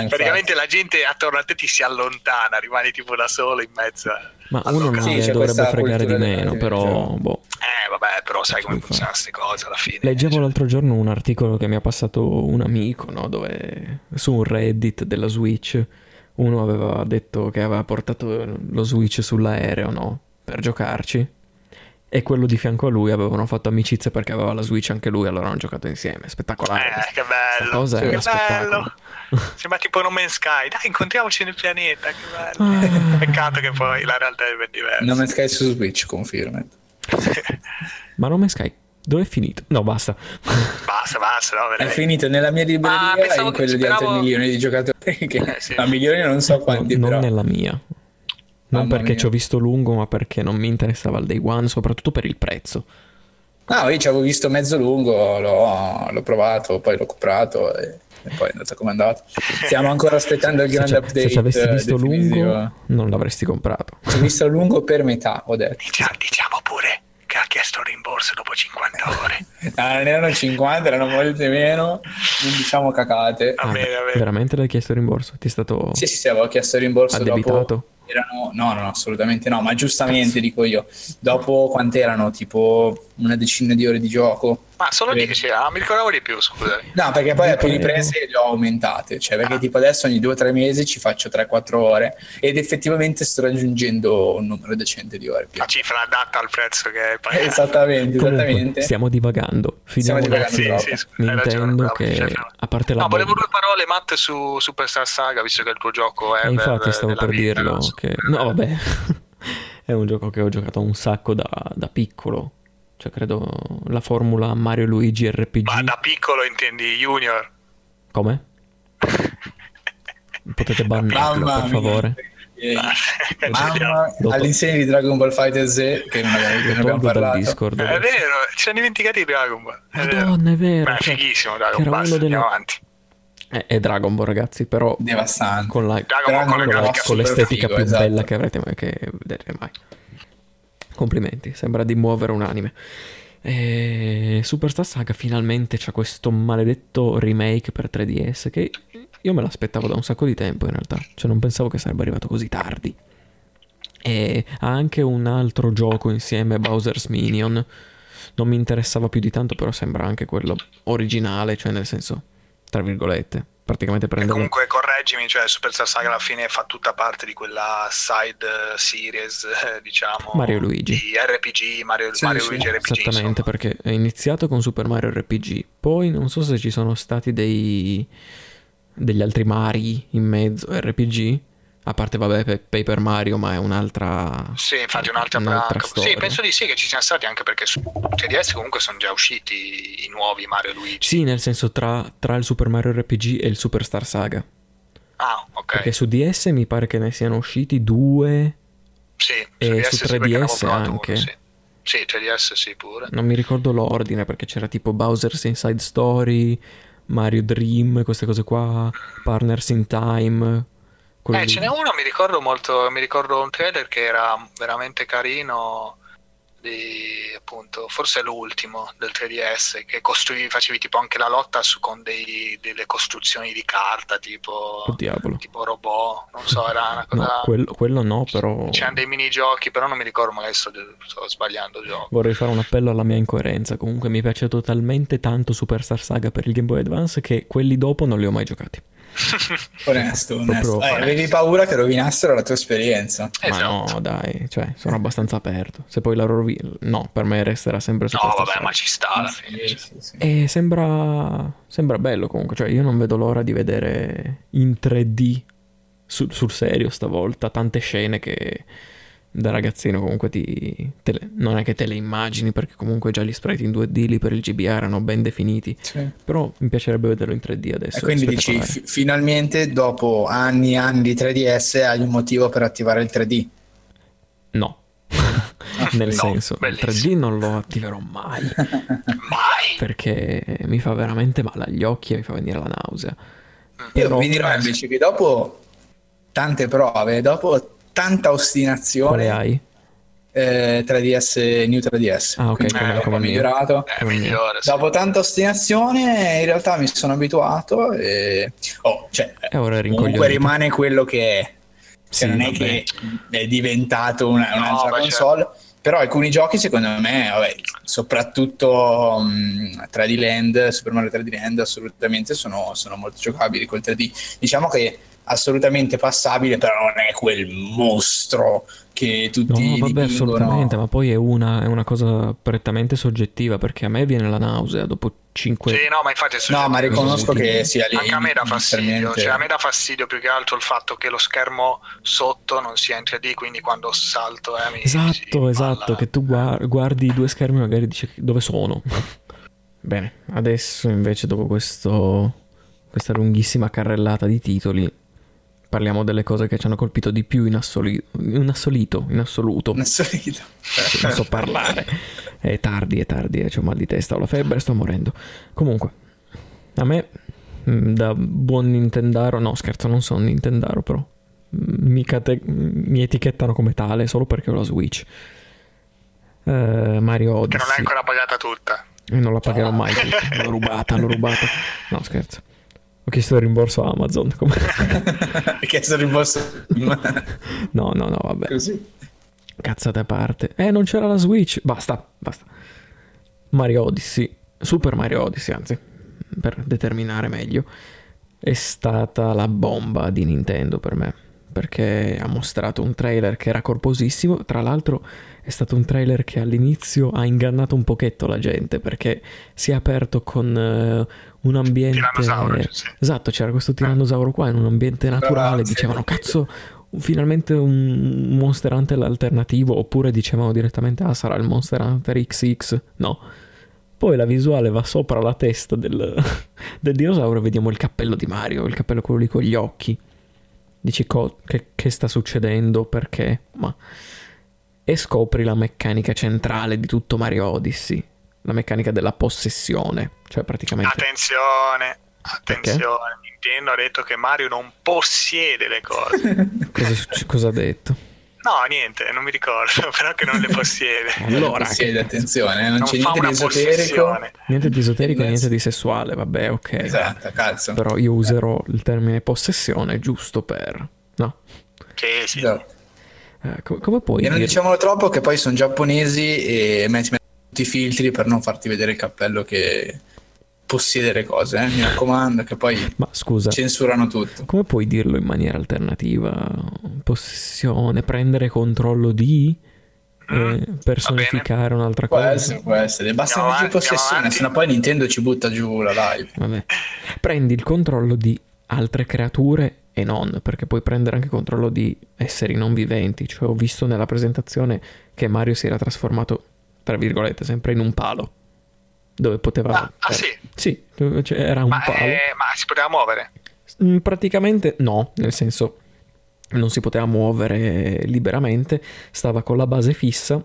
praticamente la gente attorno a te ti si allontana, rimani tipo da solo in mezzo. Ma uno non dovrebbe fregare di meno, però vabbè, però sai come funzionano queste cose alla fine. Leggevo l'altro giorno un articolo che mi ha passato un amico, no? Dove su un Reddit della Switch uno aveva detto che aveva portato lo Switch sull'aereo, no? Per giocarci, e quello di fianco a lui avevano fatto amicizia perché aveva la Switch anche lui, allora hanno giocato insieme. Spettacolare, che bello, spettacolo. Sembra tipo No Man's Sky, dai, incontriamoci nel pianeta, che bello. Peccato che poi la realtà è ben diversa. No Man's Sky su Switch, conferma. Ma No Man's Sky dove è finito? No, basta no, è finito nella mia libreria e in quello di altri milioni di giocatori che a milioni non so quanti, non però. Nella mia non Mamma perché mia. Ci ho visto lungo, ma perché non mi interessava il day one, soprattutto per il prezzo. Io ci avevo visto mezzo lungo, l'ho provato, poi l'ho comprato e poi è andato come è andato. Stiamo ancora aspettando il grande update. Se ci avessi visto lungo non l'avresti comprato. Ci ho visto lungo per metà, ho detto. Diciamo pure che ha chiesto un rimborso dopo 50 ore. Non erano 50, erano molte meno, non diciamo cacate. Vabbè. Veramente l'hai chiesto il rimborso? Ti è stato sì, avevo chiesto il rimborso addebitato? Dopo erano... No, assolutamente no, ma giustamente Cazzo. Dico io, dopo quant'erano? Tipo una decina di ore di gioco? Ma solo 10, mi ricordavo di più, scusami. No, perché poi le riprese le ho aumentate, cioè perché tipo adesso ogni 2 o 3 mesi ci faccio 3-4 ore ed effettivamente sto raggiungendo un numero decente di ore. La cifra adatta al prezzo che paghi. Esattamente. Stiamo divagando. Stiamo divagando troppo. Nintendo che, a parte la volevo 2 parole matte su Superstar Saga, visto che il tuo gioco è infatti stavo per dirlo, che... No, vabbè. È un gioco che ho giocato un sacco da piccolo. Cioè, credo la formula Mario Luigi RPG. Ma da piccolo intendi Junior? Come? Potete bannarlo, per favore. All'insegna di Dragon Ball FighterZ che non abbiamo parlato. Discord, è vero, ci hanno dimenticato di Dragon Ball. Madonna, è vero. Ma è fighissimo Dragon Ball, andiamo avanti. È Dragon Ball, ragazzi, però devastante. Con l'estetica più bella che avrete mai vedrete mai. Complimenti, sembra di muovere un anime. Superstar Saga finalmente c'ha questo maledetto remake per 3DS che io me l'aspettavo da un sacco di tempo in realtà, cioè non pensavo che sarebbe arrivato così tardi. E ha anche un altro gioco insieme, Bowser's Minion, non mi interessava più di tanto, però sembra anche quello originale, cioè nel senso, tra virgolette, praticamente prende. Comunque correggimi, cioè Superstar Saga alla fine fa tutta parte di quella side series, diciamo, Mario Luigi di RPG, Mario Luigi RPG, esattamente, insomma. Perché è iniziato con Super Mario RPG, poi non so se ci sono stati degli altri Mari in mezzo RPG, a parte vabbè Paper Mario, ma è un'altra un'altra storia. Sì, penso di sì che ci siano stati, anche perché su 3DS comunque sono già usciti i nuovi Mario Luigi. Sì, nel senso tra il Super Mario RPG e il Superstar Saga. Ah, ok. Perché su DS mi pare che ne siano usciti 2 Sì, e su 3DS anche. Sì, 3DS sì pure. Non mi ricordo l'ordine perché c'era tipo Bowser's Inside Story, Mario Dream, queste cose qua, Partners in Time. Ce n'è uno, mi ricordo molto, mi ricordo un trailer che era veramente carino, di, appunto, forse l'ultimo del 3DS, che costruivi, facevi tipo anche la lotta su, con delle costruzioni di carta tipo, tipo robot, non so, era una cosa. No, quello no, però c'erano dei minigiochi, però non mi ricordo, magari sto sbagliando il gioco. Vorrei fare un appello alla mia incoerenza. Comunque mi piace totalmente tanto Superstar Saga per il Game Boy Advance che quelli dopo non li ho mai giocati. Onesto. Avevi paura che rovinassero la tua esperienza? Esatto. Ma no, dai, cioè, sono abbastanza aperto. Se poi la rovino, no, per me resterà sempre Super Star Saga. Ma ci sta alla fine. Sì. E sembra bello comunque. Cioè, io non vedo l'ora di vedere in 3D sul serio stavolta tante scene che da ragazzino comunque non è che te le immagini, perché comunque già gli sprite in 2D lì per il GBA erano ben definiti, sì. Però mi piacerebbe vederlo in 3D adesso. E quindi dici, finalmente dopo anni e anni di 3DS hai un motivo per attivare il 3D? No. Senso, bellissimo. Il 3D non lo attiverò mai. Mai! Perché mi fa veramente male agli occhi e mi fa venire la nausea. Però vi dirò invece che dopo tante prove, dopo tanta ostinazione. Quale hai? 3DS, New 3DS. Ah, ok. Come migliorato. Migliore, sì. Dopo tanta ostinazione, in realtà mi sono abituato. Comunque rimane quello che è. Sì, non è che è diventato un'altra console. Certo. Però alcuni giochi, secondo me, soprattutto 3D Land, Super Mario 3D Land, assolutamente sono molto giocabili col 3D. Diciamo che assolutamente passabile, però non è quel mostro che tutti dipingono. Assolutamente, ma poi è una cosa prettamente soggettiva, perché a me viene la nausea dopo 5 sì, no, ma infatti ma riconosco che sia lì. Anche a me dà fastidio, cioè a me dà fastidio più che altro il fatto che lo schermo sotto non sia in 3D, quindi quando salto esatto, che tu guardi i due schermi e magari dici dove sono. Bene, adesso invece dopo questa lunghissima carrellata di titoli parliamo delle cose che ci hanno colpito di più in assoluto. Non so parlare. È tardi, c'ho mal di testa, ho la febbre, sto morendo. Comunque, a me, da buon Nintendaro, no scherzo, non sono Nintendaro, però mi etichettano come tale solo perché ho la Switch. Mario Odyssey. Che non l'hai ancora pagata tutta. E non la pagherò mai tutta. L'ho rubata. No, scherzo. Ho chiesto il rimborso a Amazon. Ho chiesto il rimborso? No, vabbè. Così. Cazzate a parte. Non c'era la Switch. Basta. Super Mario Odyssey, anzi, per determinare meglio, è stata la bomba di Nintendo per me, perché ha mostrato un trailer che era corposissimo. Tra l'altro è stato un trailer che all'inizio ha ingannato un pochetto la gente, perché si è aperto con un ambiente sì. Esatto, c'era questo tirannosauro qua in un ambiente naturale, dicevano cazzo, finalmente un Monster Hunter alternativo, oppure dicevano direttamente sarà il Monster Hunter XX. No, poi la visuale va sopra la testa del dinosauro e vediamo il cappello di Mario, il cappello quello lì con gli occhi. Dici che sta succedendo, perché? E scopri la meccanica centrale di tutto Mario Odyssey, la meccanica della possessione, cioè praticamente... Attenzione, Nintendo ha detto che Mario non possiede le cose. Cosa ha detto? No, niente, non mi ricordo, però che non le possiede. Allora, attenzione, non c'è niente di esoterico. Niente di esoterico, niente di sessuale, vabbè, ok. Esatto, cazzo. Però io userò il termine possessione giusto per... No? Sì. Esatto. Come puoi... E non diciamolo troppo, che poi sono giapponesi e mettono tutti i filtri per non farti vedere il cappello che... Possiedere cose, mi raccomando, che poi censurano tutto. Come puoi dirlo in maniera alternativa? Possessione, prendere controllo di personificare un'altra cosa. Può essere. Basta che possessione, sennò poi Nintendo ci butta giù la live. Vabbè. Prendi il controllo di altre creature e non, perché puoi prendere anche controllo di esseri non viventi. Cioè, ho visto nella presentazione che Mario si era trasformato, tra virgolette, sempre in un palo. Dove poteva sì, era un palo, ma si poteva muovere praticamente, no, nel senso non si poteva muovere liberamente, stava con la base fissa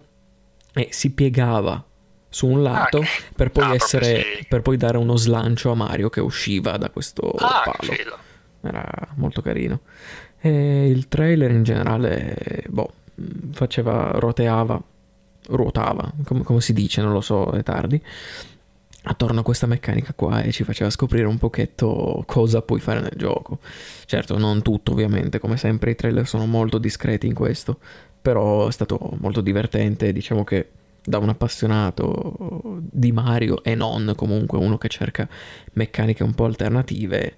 e si piegava su un lato per poi essere per poi dare uno slancio a Mario che usciva da questo palo. Era molto carino. E il trailer in generale ruotava, come si dice, non lo so, è tardi, attorno a questa meccanica qua, e ci faceva scoprire un pochetto cosa puoi fare nel gioco. Certo, non tutto ovviamente, come sempre i trailer sono molto discreti in questo, però è stato molto divertente, diciamo che da un appassionato di Mario e non, comunque uno che cerca meccaniche un po' alternative,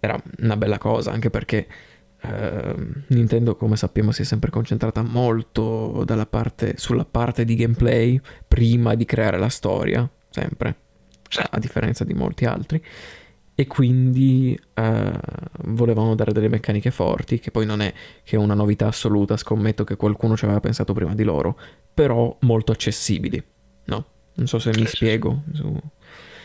era una bella cosa, anche perché Nintendo, come sappiamo, si è sempre concentrata molto sulla parte di gameplay prima di creare la storia, sempre, a differenza di molti altri, e quindi volevano dare delle meccaniche forti, che poi non è che è una novità assoluta, scommetto che qualcuno ci aveva pensato prima di loro, però molto accessibili, no? Non so se mi spiego.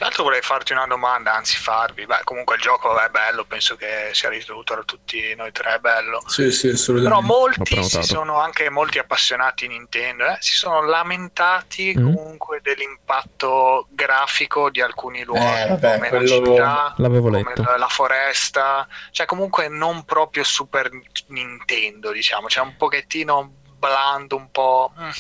Tra l'altro vorrei farti una domanda, anzi farvi, comunque il gioco è bello, penso che sia risaputo da tutti noi tre, è bello. Sì, assolutamente. Però molti appassionati Nintendo si sono lamentati comunque dell'impatto grafico di alcuni luoghi, come la città, come la foresta, cioè comunque non proprio Super Nintendo, diciamo, c'è un pochettino blando, un po' un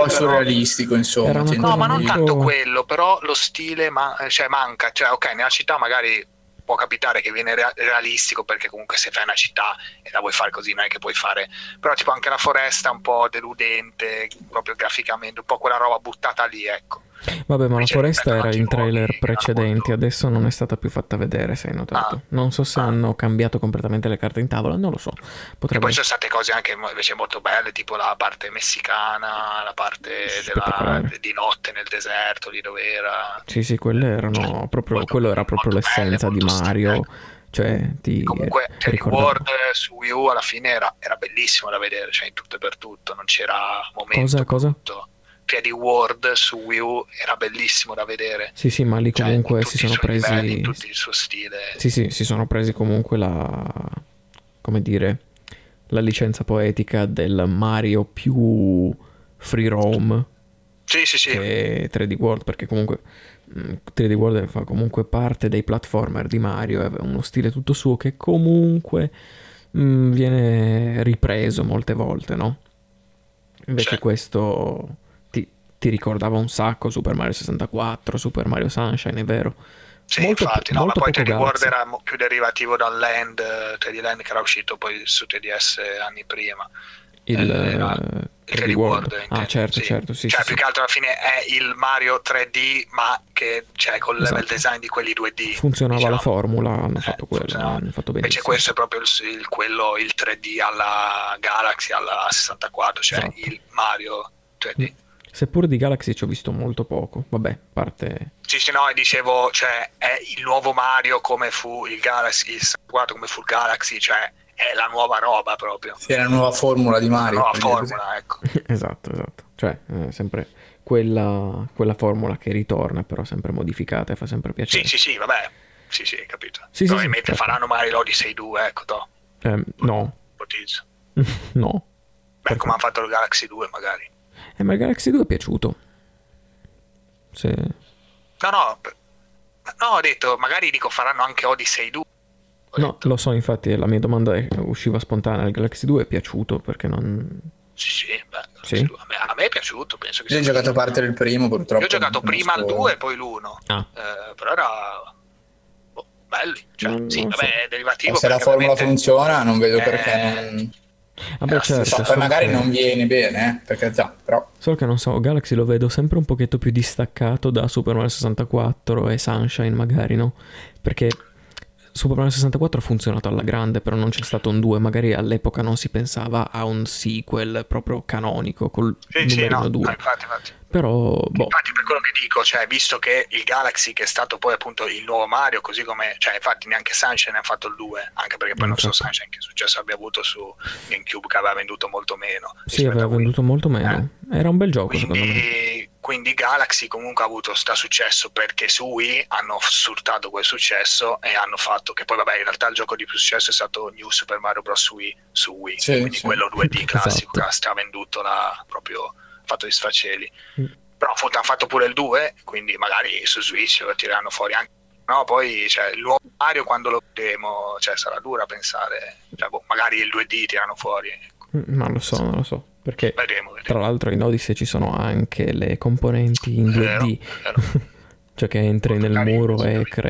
po' surrealistico, insomma, ma non tanto quello, però lo stile manca, cioè ok, nella città magari può capitare che viene realistico, perché comunque se fai una città e la vuoi fare così non è che puoi fare, però tipo anche la foresta un po' deludente proprio graficamente, un po' quella roba buttata lì, ecco. Vabbè, ma la foresta era in trailer precedenti, adesso non è stata più fatta vedere, se hai notato. Non so se hanno cambiato completamente le carte in tavola, non lo so. E poi ci sono state cose anche invece molto belle, tipo la parte messicana, la parte di notte nel deserto, lì dove era. Sì, quelle erano quello era proprio l'essenza di Mario. Cioè, comunque World su Wii U alla fine era bellissimo da vedere, cioè in tutto e per tutto, non c'era momento. Cosa? Di World su Wii U era bellissimo da vedere. Sì, ma lì comunque si sono presi livelli, tutto il suo stile. Sì, si sono presi comunque la licenza poetica del Mario più free roam. Sì. Che 3D World, perché comunque 3D World fa comunque parte dei platformer di Mario, è uno stile tutto suo che comunque viene ripreso molte volte, no? Invece questo ti ricordava un sacco Super Mario 64, Super Mario Sunshine, è vero? Sì, molto, infatti, molto ma poi 3D World era più derivativo dal Land, 3D Land che era uscito poi su 3DS anni prima. Il 3D World. Certo, sì. Cioè, più che altro alla fine è il Mario 3D, ma che con il level design di quelli 2D. Funzionava la formula, hanno fatto quello, hanno fatto bene. Invece questo è proprio il 3D alla Galaxy, alla 64, cioè il Mario 3D. Seppur di Galaxy ci ho visto molto poco, dicevo, cioè è il nuovo Mario come fu il Galaxy, il 64 come fu il Galaxy, cioè è la nuova roba proprio. Sì, è la nuova formula di Mario. La nuova formula, ecco. Esatto, cioè sempre quella formula che ritorna, però sempre modificata e fa sempre piacere. Sì, vabbè, sì, capito. Probabilmente faranno Mario Odyssey 2, ecco, to. No. No. Beh, come hanno fatto il Galaxy 2 magari. Ma il Galaxy 2 è piaciuto. Sì. No, ho detto, magari faranno anche Odyssey 2. Lo so, infatti la mia domanda usciva spontanea. Il Galaxy 2 è piaciuto perché non... Sì. A me è piaciuto, penso che... Io ho giocato a parte del primo, purtroppo. Io ho giocato prima al 2 e poi l'1. Però era... belli. Cioè, è derivativo. Se la formula funziona, non vedo perché non... Vabbè, certo, poi magari non viene bene, per carità, però solo che non so, Galaxy lo vedo sempre un pochetto più distaccato da Super Mario 64 e Sunshine magari, no? Perché Super Mario 64 ha funzionato alla grande, però non c'è stato un 2, magari all'epoca non si pensava a un sequel proprio canonico col numero 2. No, infatti. Però boh. Infatti per quello che dico, cioè, visto che il Galaxy, che è stato poi appunto il nuovo Mario, così come, cioè, infatti neanche Sunshine ha fatto il 2, anche perché poi non so Sunshine che successo abbia avuto su GameCube, che aveva venduto molto meno. Sì, aveva venduto molto meno, era un bel gioco, quindi, secondo me. Quindi Galaxy comunque ha avuto sta successo perché su Wii hanno sfruttato quel successo e hanno fatto che poi, vabbè, in realtà il gioco di più successo è stato New Super Mario Bros. Wii su Wii, sì, quindi sì, quello 2D classico, esatto, che ha venduto la proprio, fatto gli sfaceli. Però hanno fatto pure il 2, quindi magari su Switch lo tireranno fuori anche, no? Poi, cioè, il nuovo Mario quando lo vedremo, cioè, sarà dura a pensare, cioè, boh, magari il 2D tirano fuori, ecco. non lo so perché vedremo. Tra l'altro in Odyssey ci sono anche le componenti in 2D, vero. Cioè che entri molto nel carino, muro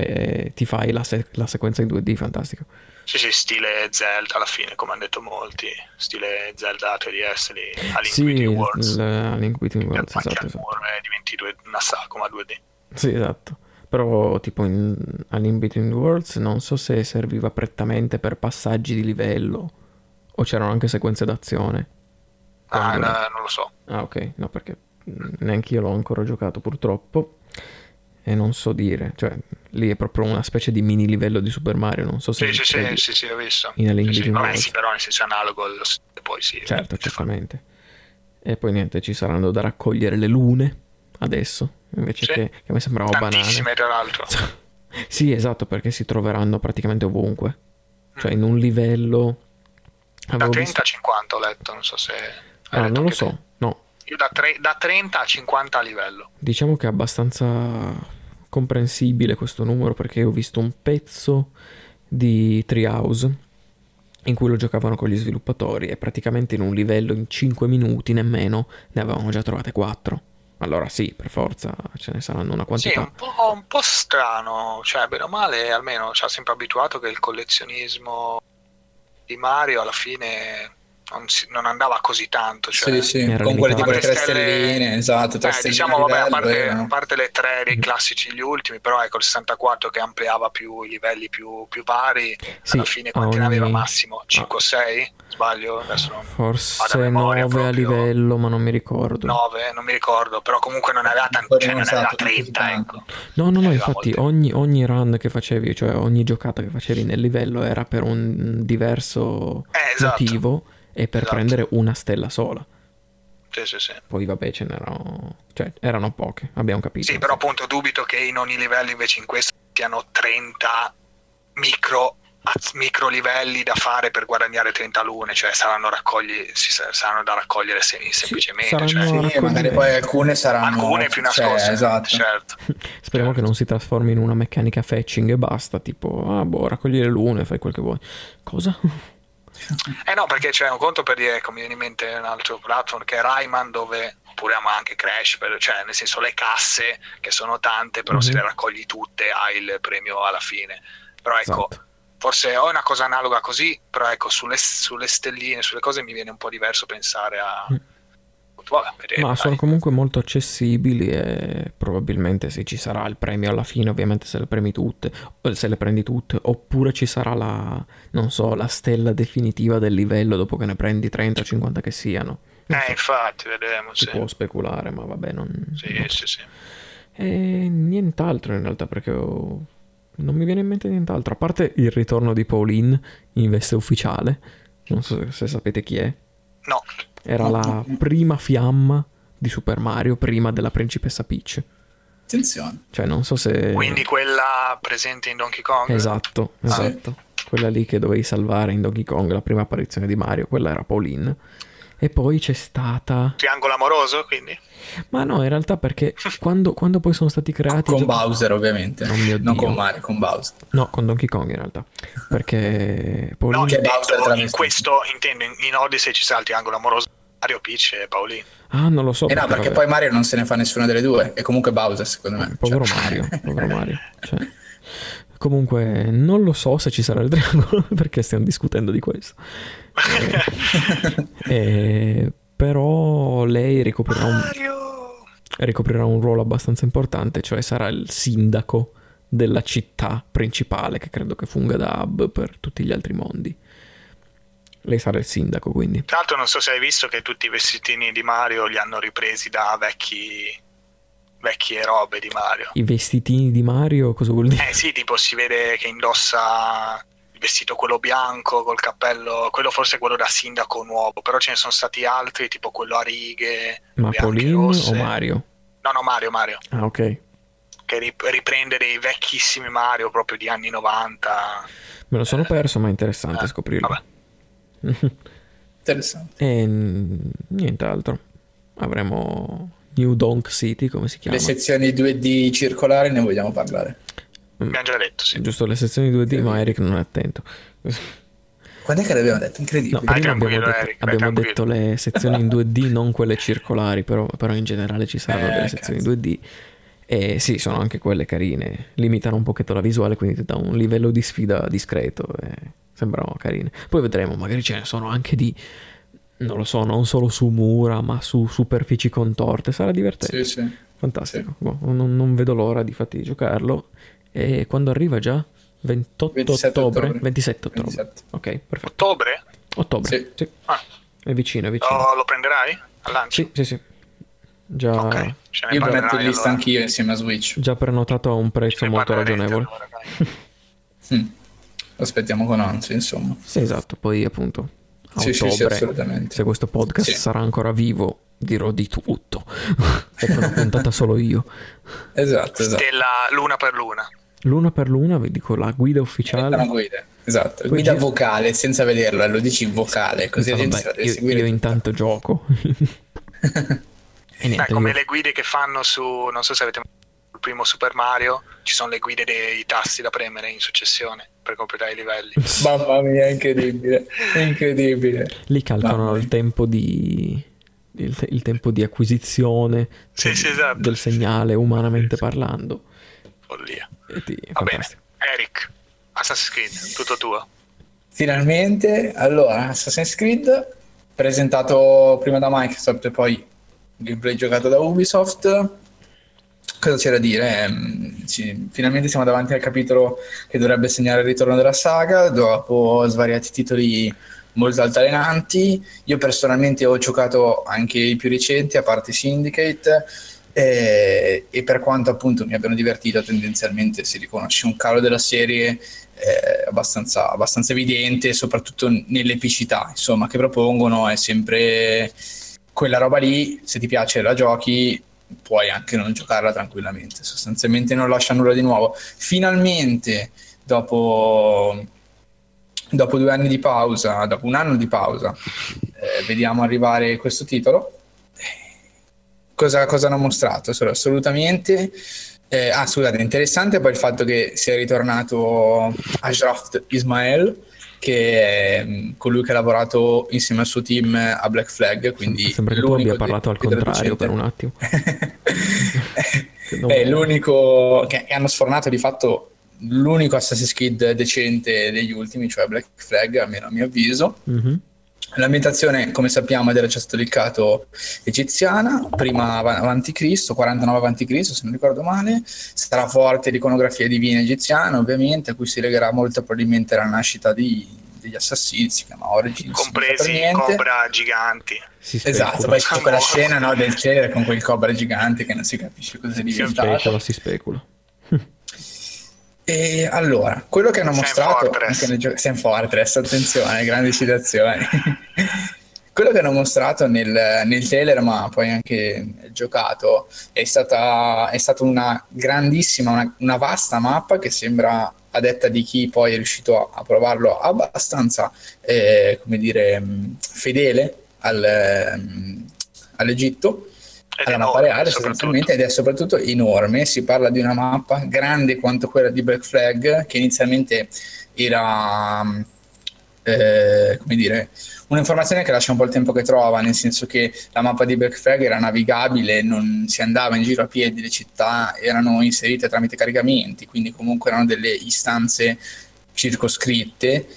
e ti fai la sequenza in 2D, fantastico. Sì, stile Zelda alla fine, come hanno detto molti, stile Zelda 3DS lì, a Link Between Worlds. A Link Between Worlds, esatto. Diventi una sagoma 2D. Sì, esatto. Però tipo a Link Between Worlds non so se serviva prettamente per passaggi di livello o c'erano anche sequenze d'azione. Non lo so. Ah, ok. No, perché neanche io l'ho ancora giocato, purtroppo. E non so dire, cioè lì è proprio una specie di mini livello di Super Mario, non so se sì, ho visto. In sì, però nel senso analogo, poi sì. Certo, certamente. E poi niente, ci saranno da raccogliere le lune adesso, invece sì, che mi sembrava tantissime, banale. Tantissime tra l'altro. Sì, esatto, perché si troveranno praticamente ovunque. Cioè in un livello da 30 a 50 ho letto, non so se non lo so. No. Io da 30 a 50 a livello. Diciamo che è abbastanza comprensibile questo numero, perché ho visto un pezzo di Treehouse in cui lo giocavano con gli sviluppatori e praticamente in un livello in 5 minuti nemmeno ne avevano già trovate 4. Allora sì, per forza ce ne saranno una quantità. Sì, un po' strano, cioè bene o male almeno ci ha sempre abituato che il collezionismo di Mario alla fine non andava così tanto, cioè, sì, con quelle tipo le 3 stelline, esatto, 3 stelline, diciamo, vabbè, a parte le 3 dei classici, gli ultimi, però ecco il 64 che ampliava più i livelli più vari, sì, alla fine quanti ne aveva massimo? 5 o 6? Sbaglio? Adesso forse 9 proprio, a livello, ma non mi ricordo. 9? Non mi ricordo, però comunque non aveva tanto, cioè non aveva 30, ecco. No, infatti ogni run che facevi, cioè ogni giocata che facevi nel livello era per un diverso motivo. E per prendere una stella sola. Sì. Poi vabbè ce n'erano, cioè erano poche, abbiamo capito. Sì, però appunto dubito che in ogni livello invece in questo siano 30 micro livelli da fare per guadagnare 30 lune, cioè saranno da raccogliere semplicemente, sì, cioè, sì, magari poi alcune saranno più nascoste, esatto. Certo. Speriamo che non si trasformi in una meccanica fetching e basta, tipo raccogliere lune, fai quel che vuoi. Cosa? No, perché c'è un conto per dire, ecco, mi viene in mente un altro platform che è Rayman, dove oppure ama anche Crash, cioè nel senso le casse che sono tante, però se le raccogli tutte hai il premio alla fine. Però ecco, esatto, forse ho una cosa analoga così, però ecco sulle stelline, sulle cose mi viene un po' diverso pensare a vabbè, vedremo, ma sono comunque molto accessibili e probabilmente sì, ci sarà il premio alla fine, ovviamente se le prendi tutte, oppure ci sarà la stella definitiva del livello dopo che ne prendi 30 o 50 che siano. Infatti vedremo, si può speculare, ma vabbè, non. E nient'altro in realtà, perché non mi viene in mente nient'altro, a parte il ritorno di Pauline in veste ufficiale, non so se sapete chi è. No. Era la prima fiamma di Super Mario, prima della principessa Peach. Attenzione. Cioè, non so se. Quindi quella presente in Donkey Kong? Esatto. Sì. Quella lì che dovevi salvare in Donkey Kong, la prima apparizione di Mario, quella era Pauline. E poi c'è stata. Triangolo amoroso, quindi? Ma no, in realtà perché quando poi sono stati creati. Con Bowser, ovviamente. Non con Mario, con Bowser. No, con Donkey Kong in realtà. Perché. Pauline... No, che Bowser in questo intendo, in Odyssey ci sarà il triangolo amoroso. Mario, Peach e Pauline. Ah, non lo so. E no, perché poi Mario non se ne fa nessuna delle due. E comunque Bowser, secondo me. Povero Mario. Cioè. Comunque non lo so se ci sarà il triangolo, perché stiamo discutendo di questo. Però lei ricoprirà un ruolo abbastanza importante, cioè sarà il sindaco della città principale, che credo che funga da hub per tutti gli altri mondi. Lei sarà il sindaco, quindi. Tanto non so se hai visto che tutti i vestitini di Mario li hanno ripresi da vecchie robe di Mario. I vestitini di Mario cosa vuol dire? Sì, tipo si vede che indossa il vestito quello bianco col cappello, quello forse è quello da sindaco nuovo, però ce ne sono stati altri, tipo quello a righe. Ma Pauline o Mario? No, Mario. Ah, ok. Che riprende dei vecchissimi Mario proprio di anni 90. Me lo sono perso, ma è interessante scoprirlo. Vabbè. Interessante. E nient'altro. Avremo New Donk City, come si chiama? Le sezioni 2D circolari, ne vogliamo parlare? Abbiamo già detto, sì. Giusto, le sezioni 2D, ma Eric non è attento. Quando è che l'abbiamo detto? Incredibile. No, prima abbiamo detto le sezioni in 2D, non quelle circolari, però in generale ci saranno delle sezioni 2D. E sì, sono anche quelle carine. Limitano un pochetto la visuale, quindi ti dà un livello di sfida discreto. Sembrano carine. Poi vedremo, magari ce ne sono anche di... non lo so, non solo su mura, ma su superfici contorte. Sarà divertente. Sì, sì. Fantastico. Sì. Non vedo l'ora di giocarlo. E quando arriva già? 27 ottobre. Ok, perfetto. Ottobre? Sì. Ah. È vicino. Lo prenderai al lancio? Sì. Già. Okay. Io lo metto in lista anch'io insieme a Switch. Già prenotato a un prezzo molto ragionevole. Aspettiamo con ansia, insomma. Sì, esatto. Poi appunto... a ottobre, assolutamente. Se questo podcast sarà ancora vivo, dirò di tutto. È una puntata solo io. Esatto. Stella luna per luna, vi dico la guida ufficiale. Una guida. Esatto. Poi guida vocale, senza vederlo, lo dici in vocale, così la gente la deve seguire. Io intanto gioco. Come le guide che fanno su, non so se avete il primo Super Mario, ci sono le guide dei tasti da premere in successione per completare i livelli. Mamma mia, è incredibile. Lì calcolano il tempo di acquisizione esatto. Del segnale, umanamente parlando. Follia. Va bene, Eric, Assassin's Creed, tutto tuo. Finalmente, allora, Assassin's Creed, presentato prima da Microsoft e poi gameplay giocato da Ubisoft. Cosa c'è da dire? Finalmente siamo davanti al capitolo che dovrebbe segnare il ritorno della saga dopo svariati titoli molto altalenanti. Io personalmente ho giocato anche i più recenti, a parte Syndicate, e per quanto appunto mi abbiano divertito, tendenzialmente si riconosce un calo della serie abbastanza evidente, soprattutto nell'epicità, insomma, che propongono. È sempre quella roba lì, se ti piace la giochi, puoi anche non giocarla tranquillamente. Sostanzialmente non lascia nulla di nuovo. Finalmente dopo 2 anni di pausa, dopo 1 anno di pausa, vediamo arrivare questo titolo. Cosa hanno mostrato? Solo assolutamente interessante poi il fatto che sia ritornato Ashraf Ismail, che è colui che ha lavorato insieme al suo team a Black Flag, quindi sembra che tu abbia parlato al contrario per un attimo. È l'unico che hanno sfornato di fatto, l'unico Assassin's Creed decente degli ultimi, cioè Black Flag, almeno a mio avviso. Mm-hmm. L'ambientazione, come sappiamo, era già stato leakato, egiziana, prima avanti Cristo, 49 avanti Cristo, se non ricordo male. Sarà forte l'iconografia divina egiziana, ovviamente, a cui si legherà molto probabilmente la nascita degli assassini, si chiama Origins. Compresi i cobra giganti. Esatto, poi c'è quella scena del cielo con quel cobra gigante che non si capisce cosa è diventato. Si specula. E allora, quello che hanno mostrato Sam Fortress, attenzione, grandi citazioni. Quello che hanno mostrato nel trailer, ma poi anche giocato, è stata una grandissima, una vasta mappa che sembra, a detta di chi poi è riuscito a provarlo, abbastanza fedele all'Egitto, alla mappa reale sostanzialmente, ed è soprattutto enorme. Si parla di una mappa grande quanto quella di Black Flag, che inizialmente era un'informazione che lascia un po' il tempo che trova, nel senso che la mappa di Black Flag era navigabile, non si andava in giro a piedi, le città erano inserite tramite caricamenti, quindi comunque erano delle istanze circoscritte,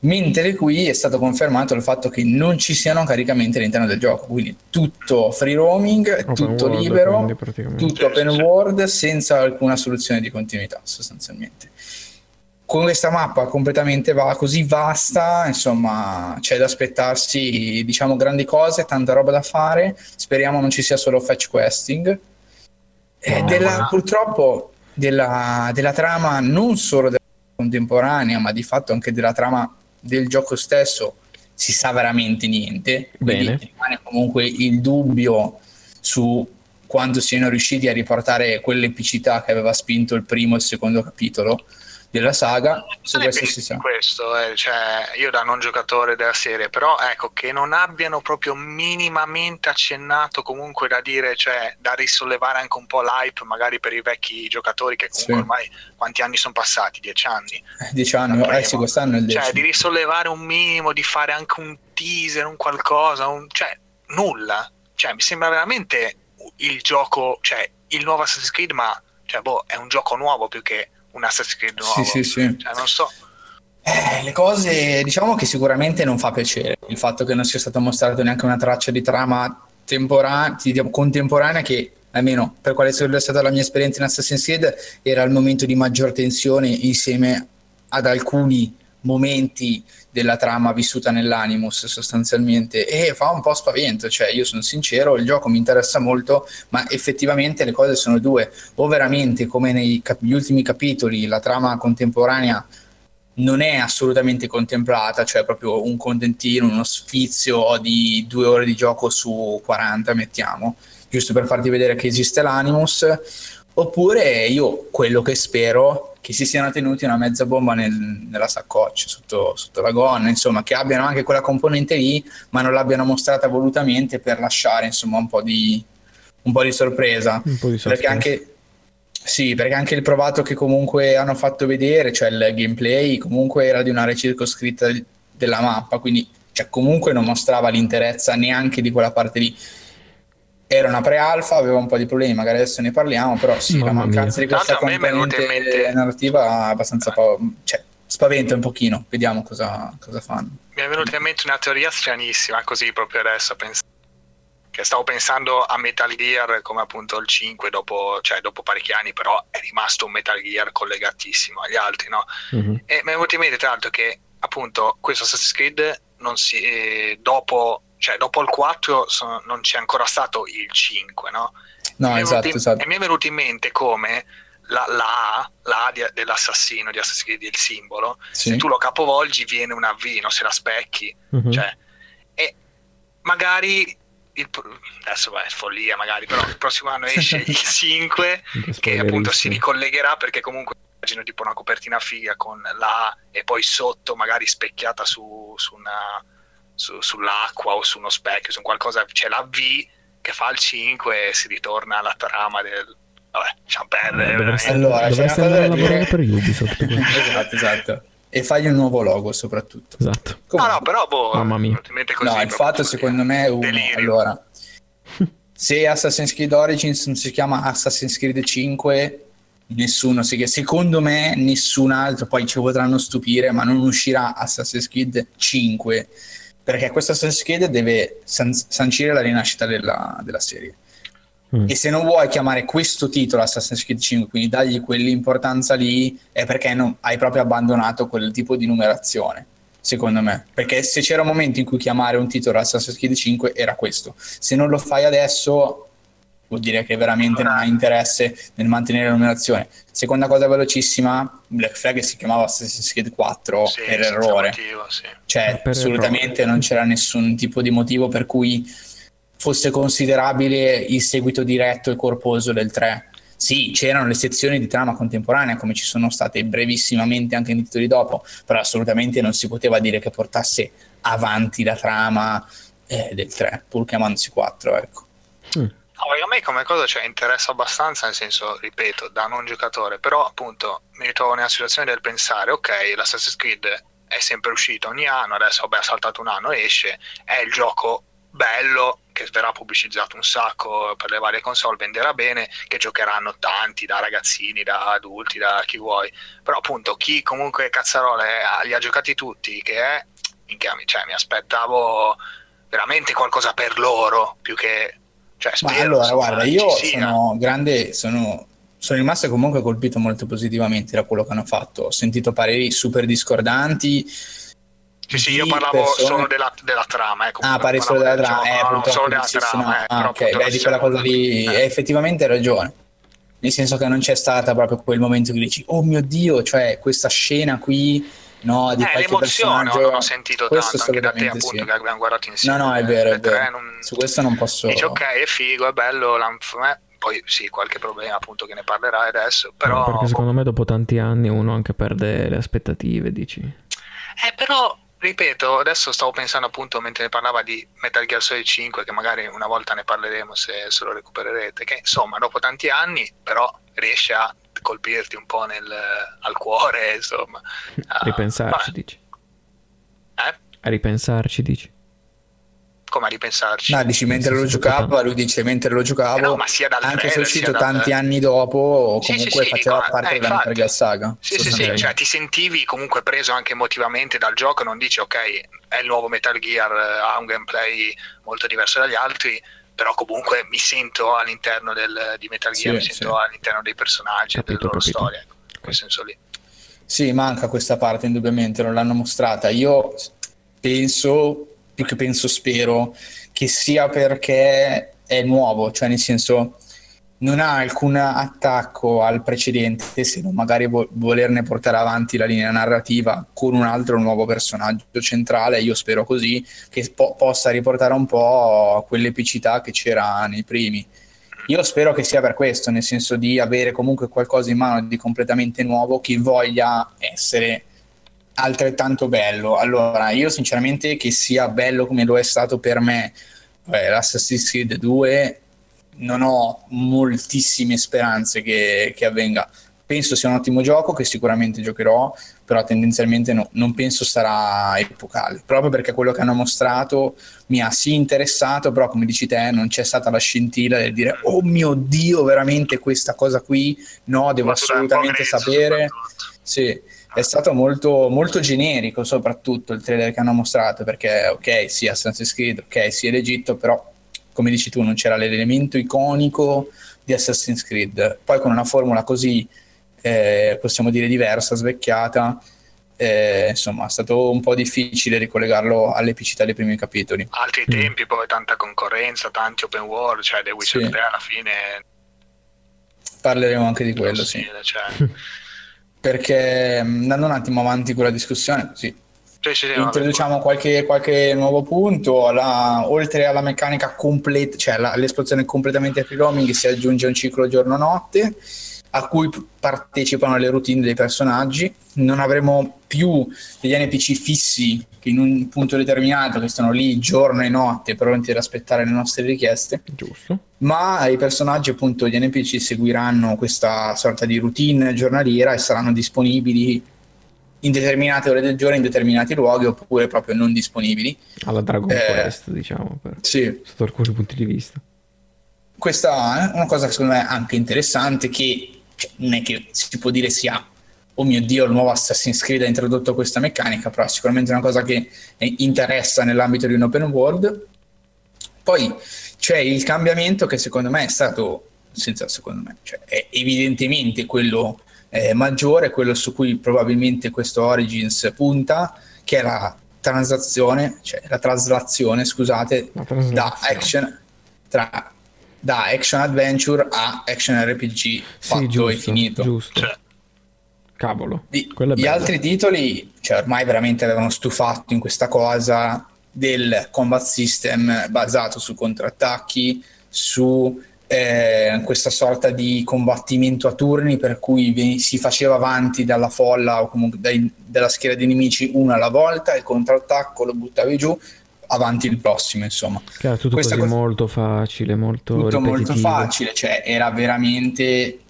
mentre qui è stato confermato il fatto che non ci siano caricamenti all'interno del gioco, quindi tutto free roaming, tutto libero, tutto open world, senza alcuna soluzione di continuità sostanzialmente. con questa mappa completamente così vasta, insomma, c'è da aspettarsi, diciamo, grandi cose, tanta roba da fare. Speriamo non ci sia solo fetch questing. Purtroppo della trama, non solo della contemporanea, ma di fatto anche della trama del gioco stesso, si sa veramente niente. Bene. Rimane comunque il dubbio su quanto siano riusciti a riportare quell'epicità che aveva spinto il primo e il secondo capitolo della saga. Su questo si sa. Questo, cioè, io da non giocatore della serie, però ecco che non abbiano proprio minimamente accennato, comunque da dire, cioè da risollevare anche un po' l'hype magari per i vecchi giocatori che comunque ormai quanti anni sono passati? 10 anni? 10 anni, sì, quest'anno è il 10. Cioè di risollevare un minimo, di fare anche un teaser, un qualcosa, cioè nulla. Cioè mi sembra veramente il gioco, cioè il nuovo Assassin's Creed, ma cioè, boh, è un gioco nuovo più che un Assassin's Creed nuovo. Sì. Cioè, non so. Le cose, diciamo che sicuramente non fa piacere il fatto che non sia stato mostrato neanche una traccia di trama contemporanea, che almeno per quale sia stata la mia esperienza in Assassin's Creed era il momento di maggior tensione, insieme ad alcuni momenti della trama vissuta nell'Animus sostanzialmente, e fa un po' spavento. Cioè io sono sincero, il gioco mi interessa molto, ma effettivamente le cose sono due: o veramente come negli ultimi capitoli la trama contemporanea non è assolutamente contemplata, cioè proprio un contentino, uno sfizio di 2 ore di gioco su 40, mettiamo, giusto per farti vedere che esiste l'Animus, oppure io quello che spero che si siano tenuti una mezza bomba nella saccoccia, sotto la gonna, insomma, che abbiano anche quella componente lì, ma non l'abbiano mostrata volutamente per lasciare, insomma, un po' di sorpresa. Un po' di sorpresa. Perché anche il provato che comunque hanno fatto vedere, cioè il gameplay, comunque era di un'area circoscritta della mappa, quindi cioè, comunque non mostrava l'interezza neanche di quella parte lì. Era una pre-alfa, aveva un po' di problemi, magari adesso ne parliamo, però sì, mamma, la mancanza mia di questa componente narrativa abbastanza cioè, spaventa un pochino. Vediamo cosa fanno. Mi è venuta in mente una teoria stranissima, così proprio adesso, che stavo pensando a Metal Gear, come appunto il 5 dopo parecchi anni, però è rimasto un Metal Gear collegatissimo agli altri, no? Mm-hmm. E mi è venuta in mente tra l'altro che appunto questo Assassin's Creed non si dopo il 4 non c'è ancora stato il 5, no? No, esatto. E mi è venuto in mente come la A dell'assassino di Assassin's Creed, il simbolo, sì. Se tu lo capovolgi viene una V, no? Se la specchi, mm-hmm. Cioè, e magari adesso è follia, magari, però il prossimo anno esce il 5 che appunto si ricollegherà, perché comunque immagino tipo una copertina figa con la A e poi sotto magari specchiata sull'acqua o su uno specchio, su qualcosa, c'è la V che fa il 5 e si ritorna alla trama del dovresti andare a lavorare per Ubisoft. esatto e fagli un nuovo logo soprattutto, esatto. Comunque, no però mamma mia, così, no, il fatto secondo me è allora se Assassin's Creed Origins non si chiama Assassin's Creed 5, secondo me nessun altro, poi ci potranno stupire, ma non uscirà Assassin's Creed 5, perché questo Assassin's Creed deve sancire la rinascita della serie. E se non vuoi chiamare questo titolo Assassin's Creed 5, quindi dagli quell'importanza lì, è perché non hai proprio abbandonato quel tipo di numerazione, secondo me. Perché se c'era un momento in cui chiamare un titolo Assassin's Creed 5 era questo. Se non lo fai adesso vuol dire che veramente non hai interesse nel mantenere la numerazione. Seconda cosa velocissima, Black Flag si chiamava Assassin's Creed 4 per errore. Motivo, sì. Cioè assolutamente non c'era nessun tipo di motivo per cui fosse considerabile il seguito diretto e corposo del 3. Sì, c'erano le sezioni di trama contemporanea, come ci sono state brevissimamente anche nei titoli dopo, però assolutamente non si poteva dire che portasse avanti la trama del 3, pur chiamandosi 4, ecco. A me come cosa interessa abbastanza, nel senso, ripeto, da non giocatore, però appunto mi ritrovo nella situazione del pensare, ok, l'Assassin's Creed è sempre uscito ogni anno, adesso ha saltato un anno, esce, è il gioco bello, che verrà pubblicizzato un sacco per le varie console, venderà bene, che giocheranno tanti, da ragazzini, da adulti, da chi vuoi, però appunto chi comunque cazzarole li ha giocati tutti, che è, mi aspettavo veramente qualcosa per loro, più che... Cioè, spero, ma allora guarda, io sono sono rimasto comunque colpito molto positivamente da quello che hanno fatto. Ho sentito pareri super discordanti. Sì, sì, io parlavo persone... solo della trama. Parli solo della trama, solo della trama. Ok, vedi quella cosa lì. Effettivamente hai ragione. Nel senso che non c'è stata proprio quel momento che dici, oh mio Dio, cioè questa scena qui, no, di qualche l'emozione personaggio. L'ho sentito questo tanto, anche da te appunto, sì, che abbiamo guardato insieme. No, no, è vero, è vero. Su questo non posso... Dici, ok, è figo, è bello, poi sì, qualche problema appunto che ne parlerai adesso, però... Perché secondo me dopo tanti anni uno anche perde le aspettative, dici? Però... Ripeto, adesso stavo pensando appunto mentre ne parlava di Metal Gear Solid 5, che magari una volta ne parleremo se lo recupererete, che insomma dopo tanti anni però riesce a colpirti un po' al cuore, insomma. Ripensarci, dici? A ripensarci, dici? Come a ripensarci? No, dici mentre lo giocava, lui dice mentre lo giocavo, no, ma sia dal anche se è uscito tanti anni dopo, o comunque sì, faceva parte della Metal Gear saga. Sì, cioè ti sentivi comunque preso anche emotivamente dal gioco, non dici ok, è il nuovo Metal Gear, ha un gameplay molto diverso dagli altri, però comunque mi sento all'interno di Metal Gear, sì, mi sento all'interno dei personaggi, della loro storia, ecco, in quel senso lì. Sì, manca questa parte indubbiamente, non l'hanno mostrata. Io spero che sia perché è nuovo, cioè nel senso non ha alcun attacco al precedente, se non magari volerne portare avanti la linea narrativa con un altro nuovo personaggio centrale. Io spero così che possa riportare un po' quell'epicità che c'era nei primi. Io spero che sia per questo, nel senso di avere comunque qualcosa in mano di completamente nuovo che voglia essere altrettanto bello. Allora, io sinceramente che sia bello come lo è stato per me l'Assassin's Creed 2 non ho moltissime speranze che avvenga. Penso sia un ottimo gioco che sicuramente giocherò, però tendenzialmente no, non penso sarà epocale, proprio perché quello che hanno mostrato mi ha sì interessato, però come dici te non c'è stata la scintilla del dire oh mio Dio, veramente questa cosa qui, no, devo assolutamente sapere. Sì, è stato molto, molto generico soprattutto il trailer che hanno mostrato, perché ok, sì, Assassin's Creed, ok, sì, è l'Egitto, però come dici tu non c'era l'elemento iconico di Assassin's Creed. Poi con una formula così possiamo dire diversa, svecchiata, insomma è stato un po' difficile ricollegarlo all'epicità dei primi capitoli. Altri tempi, poi tanta concorrenza, tanti open world, cioè The Witcher 3 alla fine parleremo anche di quello, cioè. Perché andando un attimo avanti con la discussione, introduciamo qualche nuovo punto. Oltre alla meccanica completa, cioè l'esplosione completamente free roaming, si aggiunge un ciclo giorno-notte a cui partecipano le routine dei personaggi. Non avremo più degli NPC fissi che in un punto determinato che stanno lì giorno e notte pronti ad aspettare le nostre richieste. Giusto. Ma i personaggi, appunto, gli NPC seguiranno questa sorta di routine giornaliera e saranno disponibili in determinate ore del giorno, in determinati luoghi, oppure proprio non disponibili. Alla Dragon Quest, diciamo, sotto alcuni punti di vista. Questa è una cosa che secondo me è anche interessante, che non è che si può dire sia oh mio Dio il nuovo Assassin's Creed ha introdotto questa meccanica, però è sicuramente una cosa che interessa nell'ambito di un open world. Poi c'è il cambiamento che secondo me è stato è evidentemente quello maggiore, quello su cui probabilmente questo Origins punta, che è la traslazione da action adventure a action RPG e finito. Giusto. Cioè, cavolo. Gli altri titoli, cioè, ormai veramente avevano stufato in questa cosa del combat system basato su contrattacchi, su questa sorta di combattimento a turni per cui si faceva avanti dalla folla o comunque dalla schiera di nemici uno alla volta, il contrattacco lo buttavi giù, avanti il prossimo, insomma. Chiaro, tutto così molto facile, molto ripetitivo. Molto facile, cioè era veramente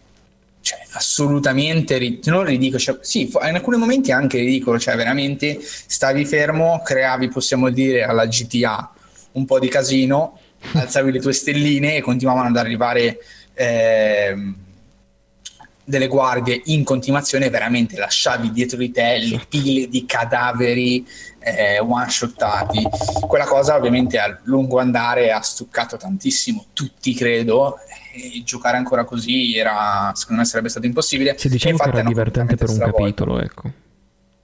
assolutamente non ridicolo, cioè, sì, in alcuni momenti anche ridicolo, cioè veramente stavi fermo, creavi, possiamo dire alla GTA, un po' di casino, alzavi le tue stelline e continuavano ad arrivare delle guardie in continuazione, veramente lasciavi dietro di te le pile di cadaveri one shottati. Quella cosa ovviamente a lungo andare ha stuccato tantissimo tutti, credo, e giocare ancora così era, secondo me sarebbe stato impossibile. Se diciamo che era divertente per un capitolo, ecco.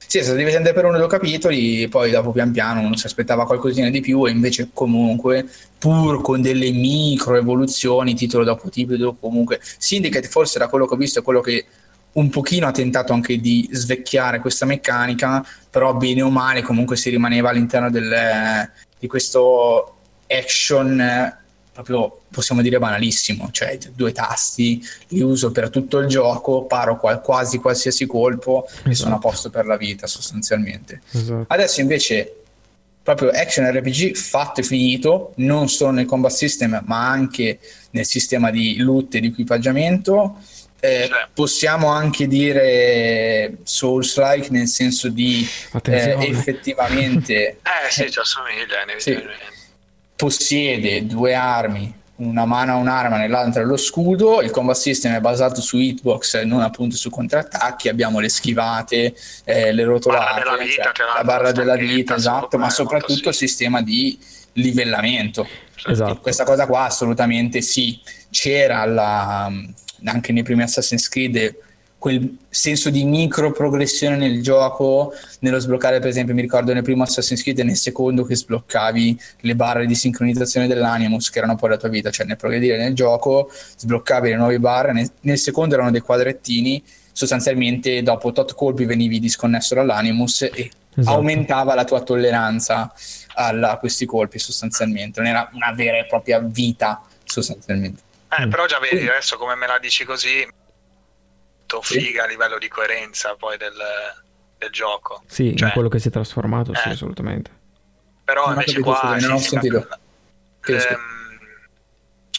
Sì, è stato divertente per uno o due capitoli, poi dopo pian piano non si aspettava qualcosina di più, e invece comunque, pur con delle micro evoluzioni, titolo dopo titolo, comunque Syndicate forse da quello che ho visto è quello che un pochino ha tentato anche di svecchiare questa meccanica, però bene o male comunque si rimaneva all'interno del, di questo action proprio, possiamo dire, banalissimo, cioè due tasti, li uso per tutto il gioco, paro quasi qualsiasi colpo, esatto, e sono a posto per la vita sostanzialmente. Esatto. Adesso invece proprio action RPG fatto e finito, non solo nel combat system ma anche nel sistema di loot e di equipaggiamento. Possiamo anche dire Souls-like, nel senso di effettivamente sì, ci assomiglia, inevitabilmente. Sì. Possiede due armi, una mano ha un'arma, nell'altra lo scudo. Il combat system è basato su hitbox, non appunto su contrattacchi. Abbiamo le schivate, le rotolate, barra della vita, cioè, la barra della vita, esatto, ma soprattutto il sistema di livellamento. Esatto. Questa cosa qua assolutamente sì, c'era anche nei primi Assassin's Creed quel senso di micro progressione nel gioco, nello sbloccare, per esempio, mi ricordo nel primo Assassin's Creed e nel secondo che sbloccavi le barre di sincronizzazione dell'animus, che erano poi la tua vita, cioè nel progredire nel gioco sbloccavi le nuove barre, nel secondo erano dei quadrettini, sostanzialmente dopo tot colpi venivi disconnesso dall'animus e esatto, aumentava la tua tolleranza a questi colpi sostanzialmente, non era una vera e propria vita sostanzialmente. Però già vedi, adesso come me la dici così, figa a livello di coerenza poi del gioco, sì, cioè, in quello che si è trasformato, sì, assolutamente. Però non invece capito, qua non ho sentito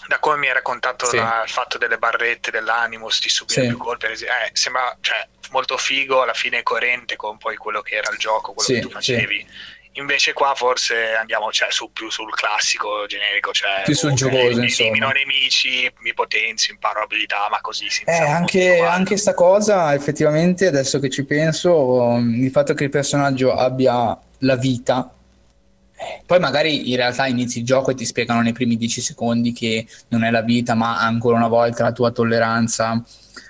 da come mi hai raccontato, sì, il fatto delle barrette dell'animus di subire, sì, più colpi, sembra, cioè, molto figo, alla fine coerente con poi quello che era il gioco, quello, sì, che tu facevi, sì. Invece qua forse andiamo, cioè, più sul classico generico, cioè più sul giocoso, elimino nemici, mi potenzio, imparo abilità, ma così si anche sta cosa, effettivamente, adesso che ci penso, il fatto che il personaggio abbia la vita, poi magari in realtà inizi il gioco e ti spiegano nei primi 10 secondi che non è la vita, ma ancora una volta la tua tolleranza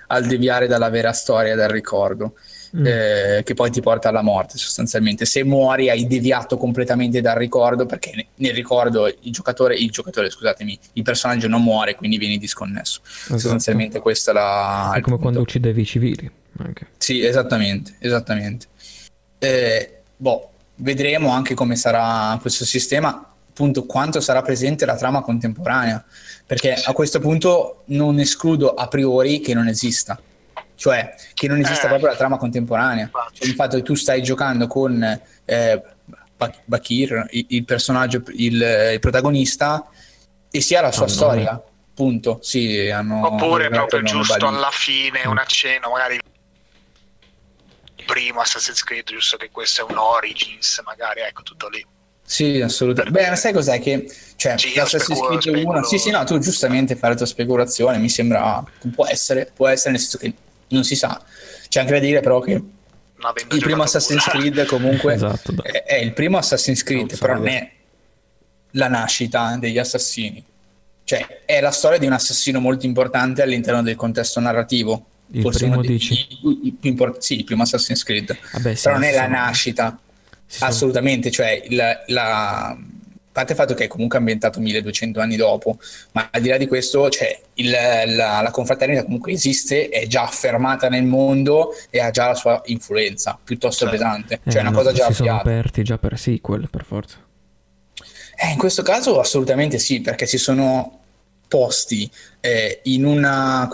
al deviare dalla vera storia, dal ricordo. Che poi ti porta alla morte sostanzialmente. Se muori hai deviato completamente dal ricordo, perché nel ricordo il personaggio non muore, quindi vieni disconnesso. Esatto. Sostanzialmente questa è è come quando uccidevi i civili anche. Sì, esattamente. Vedremo anche come sarà questo sistema, appunto quanto sarà presente la trama contemporanea, perché a questo punto non escludo a priori che non esista. Cioè, che non esista proprio la trama contemporanea. Cioè, il fatto che tu stai giocando con Bakir, il personaggio, il protagonista, e si ha la sua storia, punto. Sì, oppure proprio giusto alla fine un accenno, magari primo Assassin's Creed, giusto che questo è un Origins, magari, ecco, tutto lì. Sì, assolutamente. Beh, ma sai cos'è che, cioè, Assassin's Creed 1, sì, no, tu giustamente fai la tua speculazione, mi sembra, può essere nel senso che non si sa. C'è anche da dire però che il primo Assassin's Creed comunque esatto, è il primo Assassin's Creed, però non è la nascita degli assassini, cioè è la storia di un assassino molto importante all'interno del contesto narrativo. Il forse primo il primo Assassin's Creed. Vabbè, sì, però non è la nascita, assolutamente, cioè a parte il fatto che è comunque ambientato 1200 anni dopo, ma al di là di questo, cioè, la confraternita comunque esiste, è già affermata nel mondo e ha già la sua influenza piuttosto pesante, cioè una cosa già avviata. Sono aperti già per sequel, per forza. In questo caso assolutamente sì, perché si sono posti in una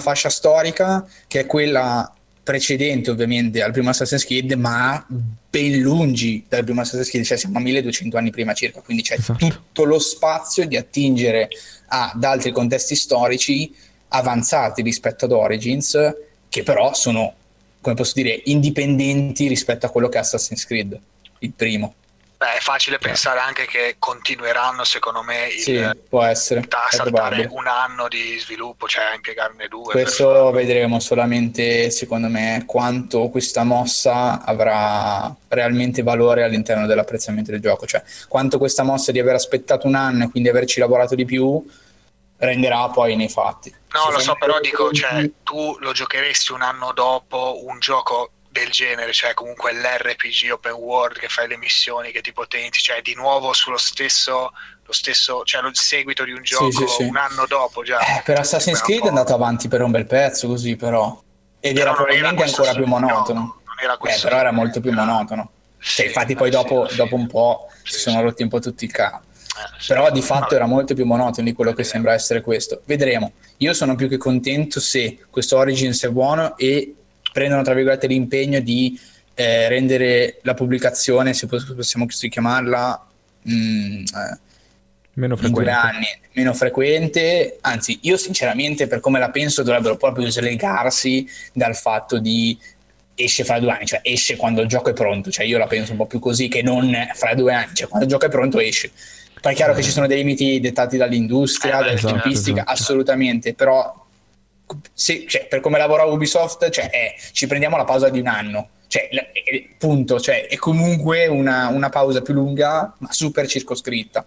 fascia storica che è quella precedente ovviamente al primo Assassin's Creed, ma ben lungi dal primo Assassin's Creed, cioè siamo a 1200 anni prima circa, quindi c'è tutto lo spazio di attingere ad altri contesti storici avanzati rispetto ad Origins, che però sono, come posso dire, indipendenti rispetto a quello che è Assassin's Creed, il primo. Beh, è facile pensare anche che continueranno, secondo me, a saltare un anno di sviluppo, cioè a impiegarne 2. Questo vedremo solamente, secondo me, quanto questa mossa avrà realmente valore all'interno dell'apprezzamento del gioco. Cioè, quanto questa mossa di aver aspettato un anno e quindi averci lavorato di più renderà poi nei fatti. No, lo so, però dico, cioè, tu lo giocheresti un anno dopo un gioco del genere, cioè comunque l'RPG open world che fai le missioni, che ti potenzi, cioè di nuovo sullo stesso, cioè lo seguito di un gioco un anno dopo già. Per Assassin's Creed è andato avanti per un bel pezzo così, però ed però era probabilmente era ancora più monotono. No, non era questo. Però era molto più monotono. Sì, cioè, infatti poi dopo un po' si sono rotti un po' tutti i capi. Però di fatto era molto più monotono di quello che sembra essere questo. Vedremo. Io sono più che contento se questo Origins è buono e prendono, tra virgolette, l'impegno di rendere la pubblicazione, se possiamo chiamarla, meno frequente. 2 anni, meno frequente. Anzi, io sinceramente, per come la penso, dovrebbero proprio slegarsi dal fatto di esce fra 2 anni, cioè esce quando il gioco è pronto. Cioè io la penso un po' più così, che non fra 2 anni, cioè quando il gioco è pronto esce. Poi è chiaro che ci sono dei limiti dettati dall'industria, dalla tempistica, assolutamente, però... Sì, cioè, per come lavora Ubisoft, cioè, ci prendiamo la pausa di un anno, cioè, punto, cioè, è comunque una pausa più lunga ma super circoscritta,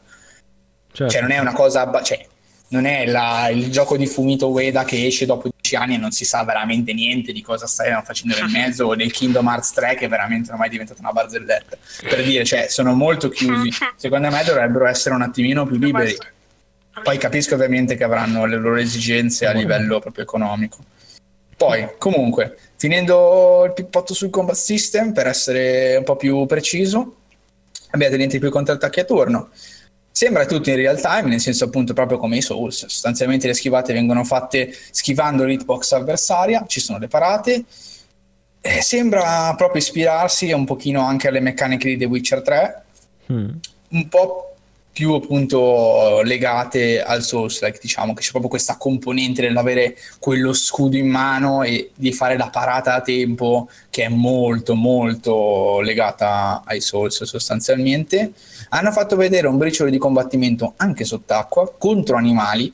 certo. Cioè non è una cosa, cioè, non è il gioco di Fumito Ueda che esce dopo 10 anni e non si sa veramente niente di cosa stavano facendo nel mezzo, o del Kingdom Hearts 3 che veramente ormai è diventata una barzelletta, per dire, cioè, sono molto chiusi, secondo me dovrebbero essere un attimino più liberi. Poi capisco ovviamente che avranno le loro esigenze a livello proprio economico. Poi, comunque, finendo il pippotto sul combat system, per essere un po' più preciso, abbiate niente più contrattacchi a turno. Sembra tutto in real time, nel senso appunto proprio come i Souls. Sostanzialmente le schivate vengono fatte schivando l'hitbox avversaria, ci sono le parate. Sembra proprio ispirarsi un pochino anche alle meccaniche di The Witcher 3. Un po' più appunto legate al Souls-like, diciamo che c'è proprio questa componente dell'avere quello scudo in mano e di fare la parata a tempo, che è molto molto legata ai Souls sostanzialmente. Hanno fatto vedere un briciolo di combattimento anche sott'acqua contro animali.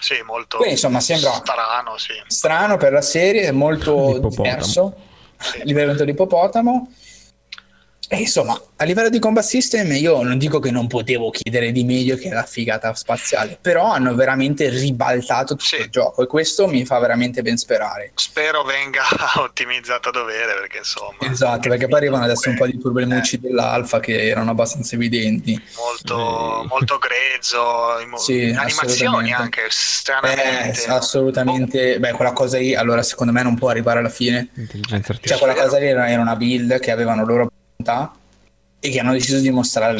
Sì, molto. Quindi, insomma, sembra strano, sì. Strano per la serie, molto diverso a livello dell'ippopotamo. E insomma, a livello di combat system io non dico che non potevo chiedere di meglio che la figata spaziale, però hanno veramente ribaltato tutto il gioco e questo mi fa veramente ben sperare. Spero venga ottimizzata a dovere, perché insomma... Esatto, perché poi arrivano adesso un po' di problemucci dell'alfa che erano abbastanza evidenti. Molto grezzo, animazioni anche, stranamente. Assolutamente, beh, quella cosa lì, allora secondo me non può arrivare alla fine. Cioè quella cosa lì era una build che avevano loro... e che hanno deciso di mostrare.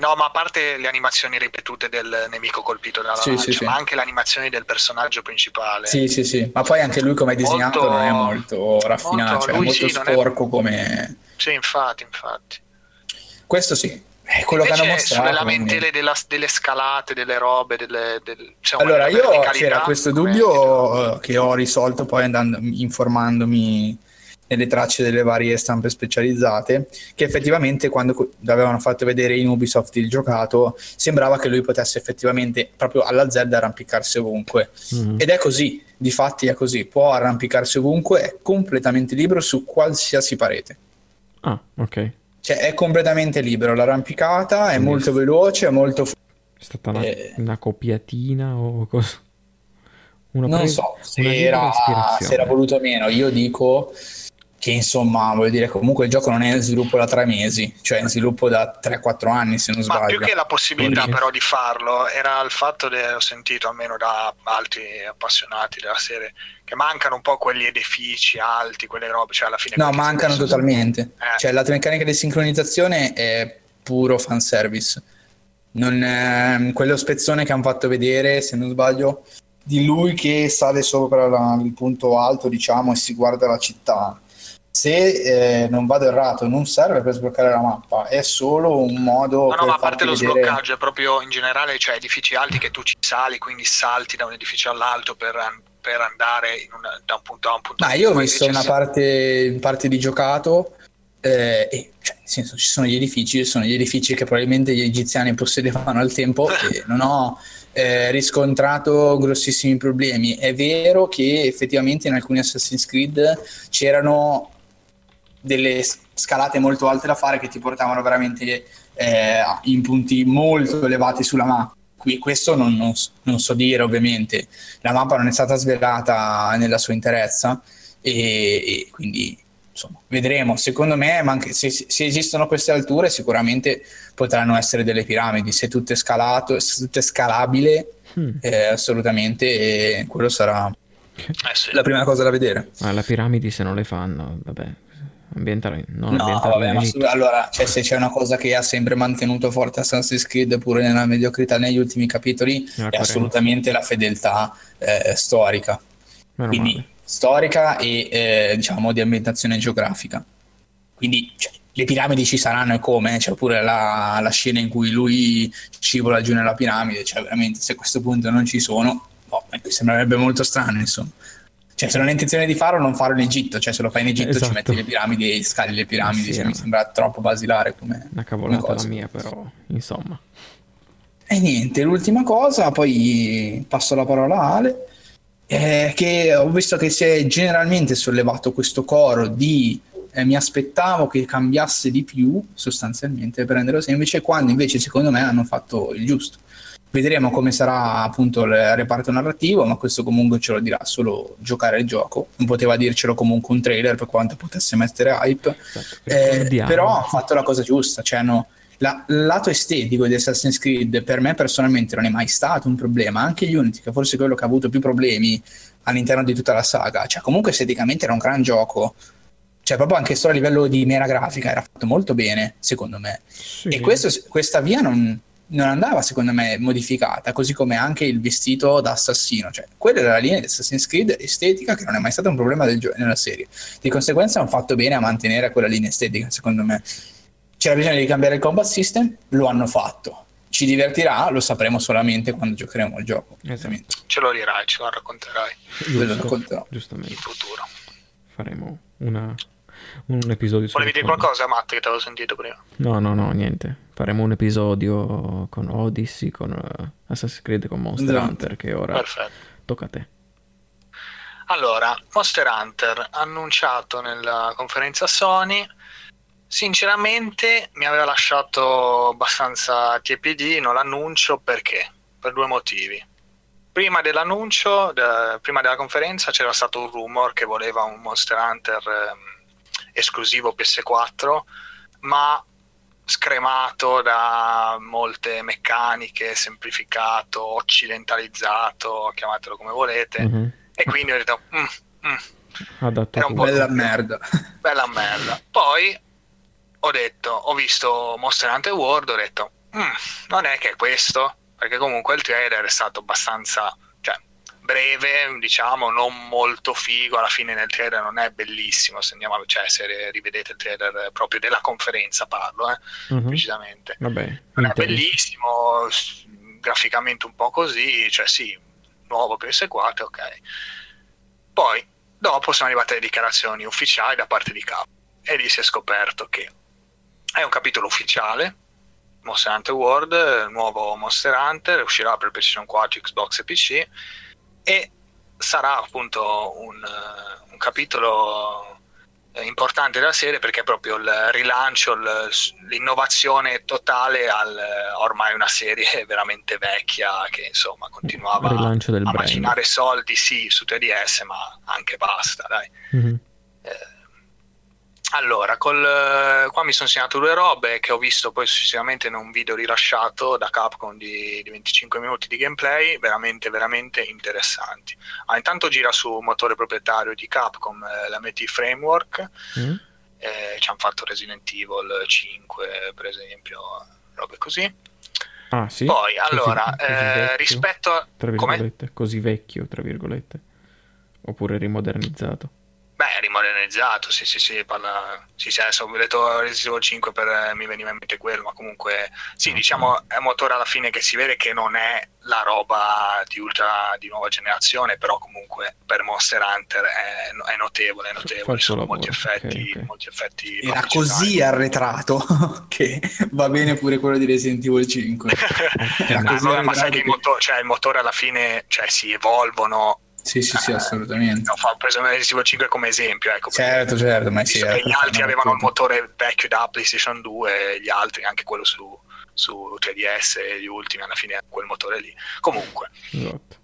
No, ma a parte le animazioni ripetute del nemico colpito dalla lancia, ma anche le animazioni del personaggio principale. Ma poi anche lui come è disegnato non è molto raffinato, cioè molto sporco come... Sì, infatti. Questo sì. È quello invece che hanno mostrato. Sulle lamentele delle scalate, delle robe, diciamo, allora io c'era questo dubbio che ho risolto poi andando informandomi nelle tracce delle varie stampe specializzate, che effettivamente quando avevano fatto vedere in Ubisoft il giocato sembrava che lui potesse effettivamente proprio alla Z arrampicarsi ovunque, ed è così, difatti è così, può arrampicarsi ovunque, è completamente libero su qualsiasi parete. Cioè è completamente libero, l'arrampicata è molto veloce, è molto... È stata una copiatina o cosa? Non so se era voluto o meno, io dico... Che insomma, voglio dire, comunque il gioco non è in sviluppo da 3 mesi, cioè è in sviluppo da 3-4 anni se non sbaglio. Ma più che la possibilità però di farlo era il fatto che ho sentito almeno da altri appassionati della serie che mancano un po' quegli edifici alti, quelle robe, cioè alla fine... No, mancano totalmente, cioè la meccanica di sincronizzazione è puro fanservice, quello spezzone che hanno fatto vedere se non sbaglio di lui che sale sopra il punto alto diciamo e si guarda la città. Se non vado errato, non serve per sbloccare la mappa, è solo un modo. Ma a parte lo sbloccaggio, è proprio in generale, cioè edifici alti che tu ci sali, quindi salti da un edificio all'altro per andare da un punto a un punto. Ma io ho visto una parte di giocato E cioè, nel senso, ci sono gli edifici che probabilmente gli egiziani possedevano al tempo, e non ho riscontrato grossissimi problemi. È vero che effettivamente in alcuni Assassin's Creed c'erano delle scalate molto alte da fare che ti portavano veramente in punti molto elevati sulla mappa. Qui questo non so dire, ovviamente la mappa non è stata svelata nella sua interezza, e quindi insomma vedremo. Secondo me, ma anche se esistono queste alture, sicuramente potranno essere delle piramidi, se tutto è scalato, se tutto è scalabile, assolutamente, e quello sarà la prima cosa da vedere. La piramidi, se non le fanno, vabbè, ambientare, non no, vabbè, ma allora, cioè, se c'è una cosa che ha sempre mantenuto forte Assassin's Creed pure nella mediocrità negli ultimi capitoli, è assolutamente la fedeltà storica. Meno quindi male. Storica e diciamo di ambientazione geografica, quindi cioè, le piramidi ci saranno, e come c'è pure la scena in cui lui scivola giù nella piramide, cioè veramente se a questo punto non ci sono, boh, mi sembrerebbe molto strano, insomma. Cioè, se non hai intenzione di farlo, non farlo in Egitto. Cioè, se lo fai in Egitto, esatto, ci metti le piramidi e scali le piramidi. Sì, cioè, mi sembra troppo basilare come una cavolata come cosa. La mia, però, insomma. E niente, l'ultima cosa, poi passo la parola a Ale, che ho visto che si è generalmente sollevato questo coro di mi aspettavo che cambiasse di più, sostanzialmente, per renderlo semplice, quando invece, secondo me, hanno fatto il giusto. Vedremo come sarà appunto il reparto narrativo, ma questo comunque ce lo dirà solo giocare il gioco. Non poteva dircelo comunque un trailer, per quanto potesse mettere hype, esatto, però ha fatto la cosa giusta. Cioè, no, il lato estetico di Assassin's Creed per me personalmente non è mai stato un problema, anche Unity, che forse è quello che ha avuto più problemi all'interno di tutta la saga, cioè comunque esteticamente era un gran gioco, cioè proprio anche solo a livello di mera grafica era fatto molto bene, secondo me, sì. E questa via non andava, secondo me, modificata, così come anche il vestito da assassino, cioè quella era la linea di Assassin's Creed estetica, che non è mai stato un problema nella serie. Di conseguenza hanno fatto bene a mantenere quella linea estetica, secondo me. C'era bisogno di cambiare il combat system, lo hanno fatto. Ci divertirà, lo sapremo solamente quando giocheremo il gioco. Esattamente. Ce lo dirai, ce lo racconterai. Lo racconterò. Giustamente. In futuro faremo un episodio. Volevi dire qualcosa, Matt, che ti avevo sentito prima? No, niente. Faremo un episodio con Odyssey, con Assassin's Creed, con Monster Hunter, che ora tocca a te. Allora, Monster Hunter, annunciato nella conferenza Sony, sinceramente mi aveva lasciato abbastanza tiepidino l'annuncio, perché? Per due motivi. Prima dell'annuncio, prima della conferenza, c'era stato un rumor che voleva un Monster Hunter esclusivo PS4, ma scremato da molte meccaniche, semplificato, occidentalizzato, chiamatelo come volete, e quindi ho detto era un po' bella merda. Poi ho visto Monster Hunter World, ho detto non è che è questo, perché comunque il trailer è stato abbastanza, cioè, breve, diciamo, non molto figo. Alla fine nel trailer non è bellissimo, se rivedete il trailer proprio della conferenza parlo, precisamente. Vabbè, non è bellissimo, graficamente un po' così, cioè sì, nuovo PS4, ok. Poi dopo sono arrivate le dichiarazioni ufficiali da parte di Capcom, e lì si è scoperto che è un capitolo ufficiale, Monster Hunter World, nuovo Monster Hunter, uscirà per PlayStation 4, Xbox e PC, e sarà appunto un capitolo importante della serie, perché è proprio il rilancio, l'innovazione totale al ormai una serie veramente vecchia, che insomma continuava a macinare soldi, sì, su 3DS, ma anche basta, dai. Allora, qua mi sono segnato due robe che ho visto poi successivamente in un video rilasciato da Capcom di 25 minuti di gameplay, veramente interessanti. Intanto gira su motore proprietario di Capcom, l'MT Framework, ci hanno fatto Resident Evil 5 per esempio, robe così. Ah sì? Poi allora, così vecchio, rispetto a... Così vecchio, tra virgolette, oppure rimodernizzato? Beh, è rimodernizzato, sì, parla... sì, adesso ho detto Resident Evil 5 per mi veniva in mente quello, ma comunque sì, diciamo è un motore alla fine che si vede che non è la roba di ultra di nuova generazione, però comunque per Monster Hunter è notevole, ci sono molti effetti, okay. Molti effetti era così arretrato che va bene pure quello di Resident Evil 5. Allora, ma sai che il motore alla fine si evolvono. Sì, assolutamente. Ho preso il Resident Evil 5 come esempio, ecco. Certo, ma sì. Gli altri avevano il motore vecchio da PlayStation 2, gli altri, anche quello su 3DS, gli ultimi, alla fine quel motore lì. Comunque, esatto.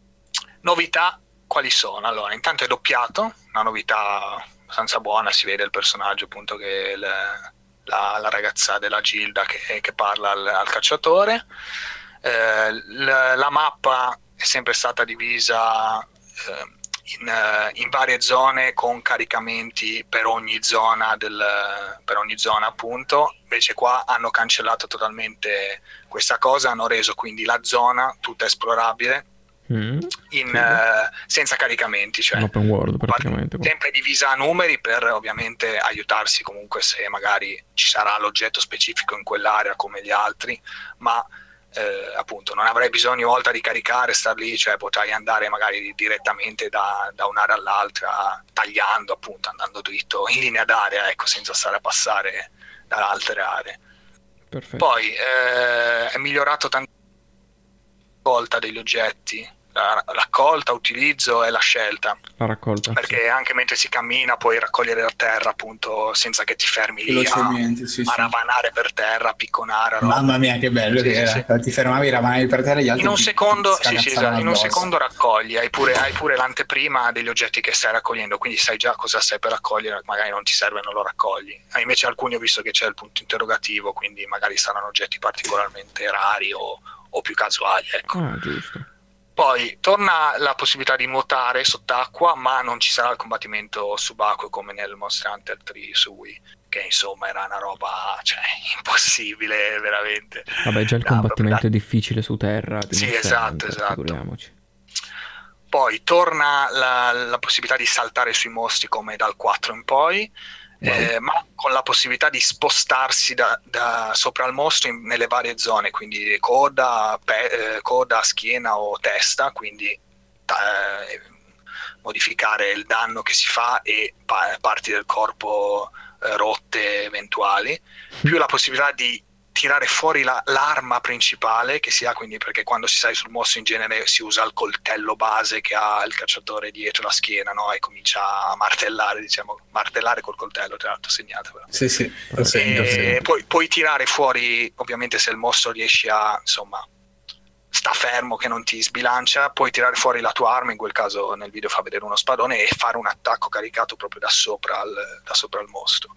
Novità quali sono? Allora, intanto è doppiato, una novità abbastanza buona, si vede il personaggio appunto che la ragazza della Gilda che parla al cacciatore. La mappa è sempre stata divisa in varie zone con caricamenti per ogni zona appunto, invece qua hanno cancellato totalmente questa cosa, hanno reso quindi la zona tutta esplorabile senza caricamenti, cioè open world praticamente, sempre divisa a numeri per ovviamente aiutarsi comunque se magari ci sarà l'oggetto specifico in quell'area come gli altri, ma appunto non avrai bisogno volta di caricare, star lì, cioè potrai andare magari direttamente da un'area all'altra tagliando, appunto andando dritto in linea d'area, ecco, senza stare a passare da altre aree. Perfetto. Poi è migliorato tantissimo la raccolta degli oggetti, la raccolta, utilizzo e la scelta, la raccolta, perché anche mentre si cammina puoi raccogliere la terra appunto senza che ti fermi lì a ravanare per terra, picconare, mamma mia che bello, ti fermavi, ravanavi per terra, gli altri in un secondo raccogli, hai pure l'anteprima degli oggetti che stai raccogliendo, quindi sai già cosa stai per raccogliere, magari non ti serve, non lo raccogli. Invece alcuni ho visto che c'è il punto interrogativo, quindi magari saranno oggetti particolarmente rari o più casuali, ecco. Giusto. Poi torna la possibilità di nuotare sott'acqua, ma non ci sarà il combattimento subacqueo come nel Monster Hunter 3 su Wii, che insomma era una roba impossibile veramente. Vabbè, già il combattimento è difficile su terra. Sì, esatto. Poi torna la possibilità di saltare sui mostri come dal 4 in poi. Wow. Ma con la possibilità di spostarsi da sopra al mostro nelle varie zone, quindi coda, schiena o testa, quindi modificare il danno che si fa e parti del corpo rotte eventuali, più la possibilità di tirare fuori l'arma principale che si ha, quindi, perché quando si sale sul mostro in genere si usa il coltello base che ha il cacciatore dietro la schiena, no? E comincia a martellare col coltello, tra l'altro segnato però. Sì, lo segno, e puoi tirare fuori, ovviamente se il mostro riesci a, insomma, sta fermo che non ti sbilancia, puoi tirare fuori la tua arma, in quel caso nel video fa vedere uno spadone, e fare un attacco caricato proprio da sopra al mostro.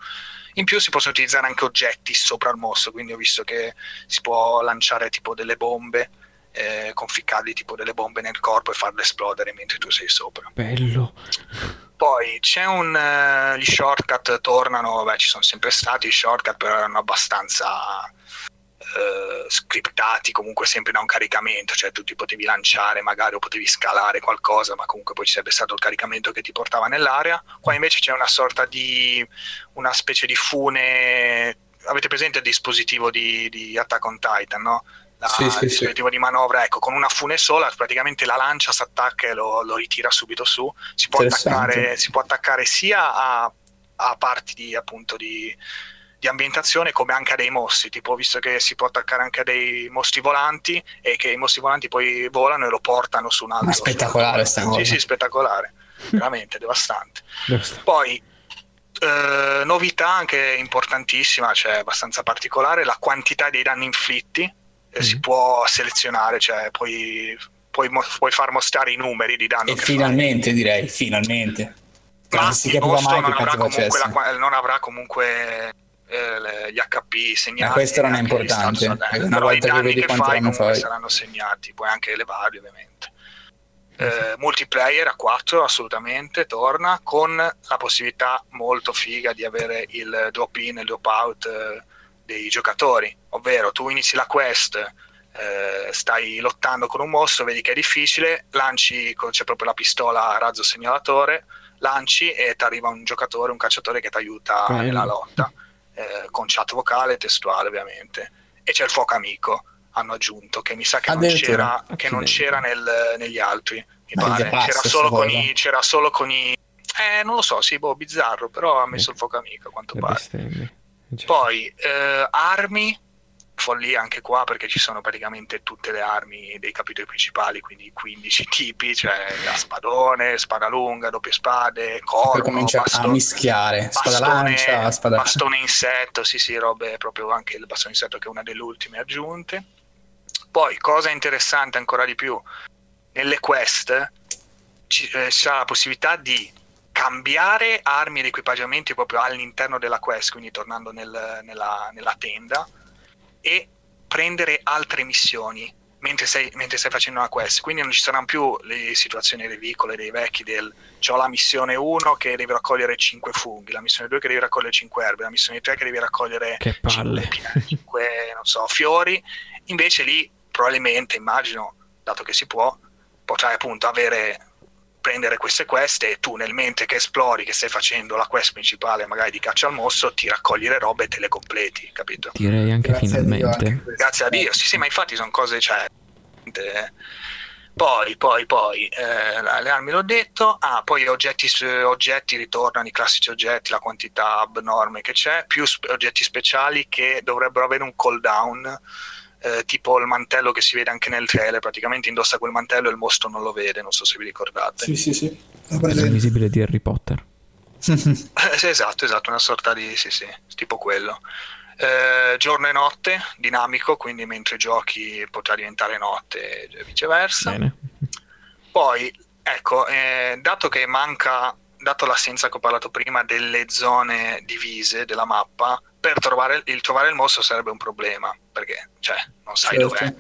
In più si possono utilizzare anche oggetti sopra il mostro, quindi ho visto che si può lanciare tipo delle bombe, conficcargli tipo delle bombe nel corpo e farle esplodere mentre tu sei sopra. Bello! Poi c'è gli shortcut tornano, ci sono sempre stati i shortcut, però erano abbastanza scriptati, comunque sempre da un caricamento, cioè tu ti potevi lanciare magari o potevi scalare qualcosa, ma comunque poi ci sarebbe stato il caricamento che ti portava nell'area. Qua invece c'è una sorta di una specie di fune, avete presente il dispositivo di Attack on Titan, no? Il dispositivo di manovra, ecco, con una fune sola praticamente la lancia, si attacca e lo ritira subito su. Si può attaccare sia a parti di appunto di ambientazione, come anche a dei mostri, tipo visto che si può attaccare anche a dei mostri volanti, e che i mostri volanti poi volano e lo portano su un altro. Ma spettacolare sta cosa. Sì, spettacolare, veramente devastante. Poi novità anche importantissima, abbastanza particolare, la quantità dei danni inflitti, si può selezionare, puoi far mostrare i numeri di danno. E finalmente. Ma il mostro non avrà comunque gli HP segnati. Ma questo non è importante, una volta che vedi quanti danni fai saranno segnati, puoi anche elevarli ovviamente. Multiplayer a 4 assolutamente torna, con la possibilità molto figa di avere il drop in e il drop out dei giocatori, ovvero tu inizi la quest, stai lottando con un mostro, vedi che è difficile, lanci, c'è proprio la pistola a razzo segnalatore, lanci e ti arriva un giocatore, un cacciatore che ti aiuta nella lotta, con chat vocale e testuale ovviamente, e c'è il fuoco amico, hanno aggiunto, che mi sa che non c'era negli altri, mi pare. C'era solo con i non lo so, sì, boh, bizzarro, però ha messo il fuoco amico a quanto pare. Poi armi, follia anche qua, perché ci sono praticamente tutte le armi dei capitoli principali, quindi 15 tipi, cioè la spadone, spada lunga, doppie spade, corno, comincia a mischiare, spada lancia, spada... bastone insetto, sì, robe, proprio anche il bastone insetto che è una delle ultime aggiunte. Poi, cosa interessante ancora di più, nelle quest c'è la possibilità di cambiare armi ed equipaggiamenti proprio all'interno della quest, quindi tornando nella tenda, e prendere altre missioni mentre stai facendo una quest, quindi non ci saranno più le situazioni ridicole dei vecchi del c'ho la missione 1 che devi raccogliere 5 funghi, la missione 2 che devi raccogliere 5 erbe, la missione 3 che devi raccogliere 5 non so, fiori. Invece lì probabilmente, immagino, dato che si può, potrai appunto prendere queste quest e tu nel mente che esplori, che stai facendo la quest principale magari di caccia al mostro, ti raccogli le robe e te le completi, capito? Direi anche grazie finalmente. Grazie a Dio, sì, ma infatti sono cose, cioè... Poi, le armi l'ho detto, poi oggetti ritornano, i classici oggetti, la quantità abnorme che c'è, più oggetti speciali che dovrebbero avere un cooldown, tipo il mantello che si vede anche nel trailer, praticamente indossa quel mantello e il mostro non lo vede, non so se vi ricordate. Sì. È l'invisibile di Harry Potter. Esatto, una sorta di sì, tipo quello. Giorno e notte, dinamico, quindi mentre giochi potrà diventare notte e viceversa. Bene. Poi, ecco, dato che manca, dato l'assenza che ho parlato prima delle zone divise della mappa, per trovare il mostro sarebbe un problema, perché cioè non sai dov'è,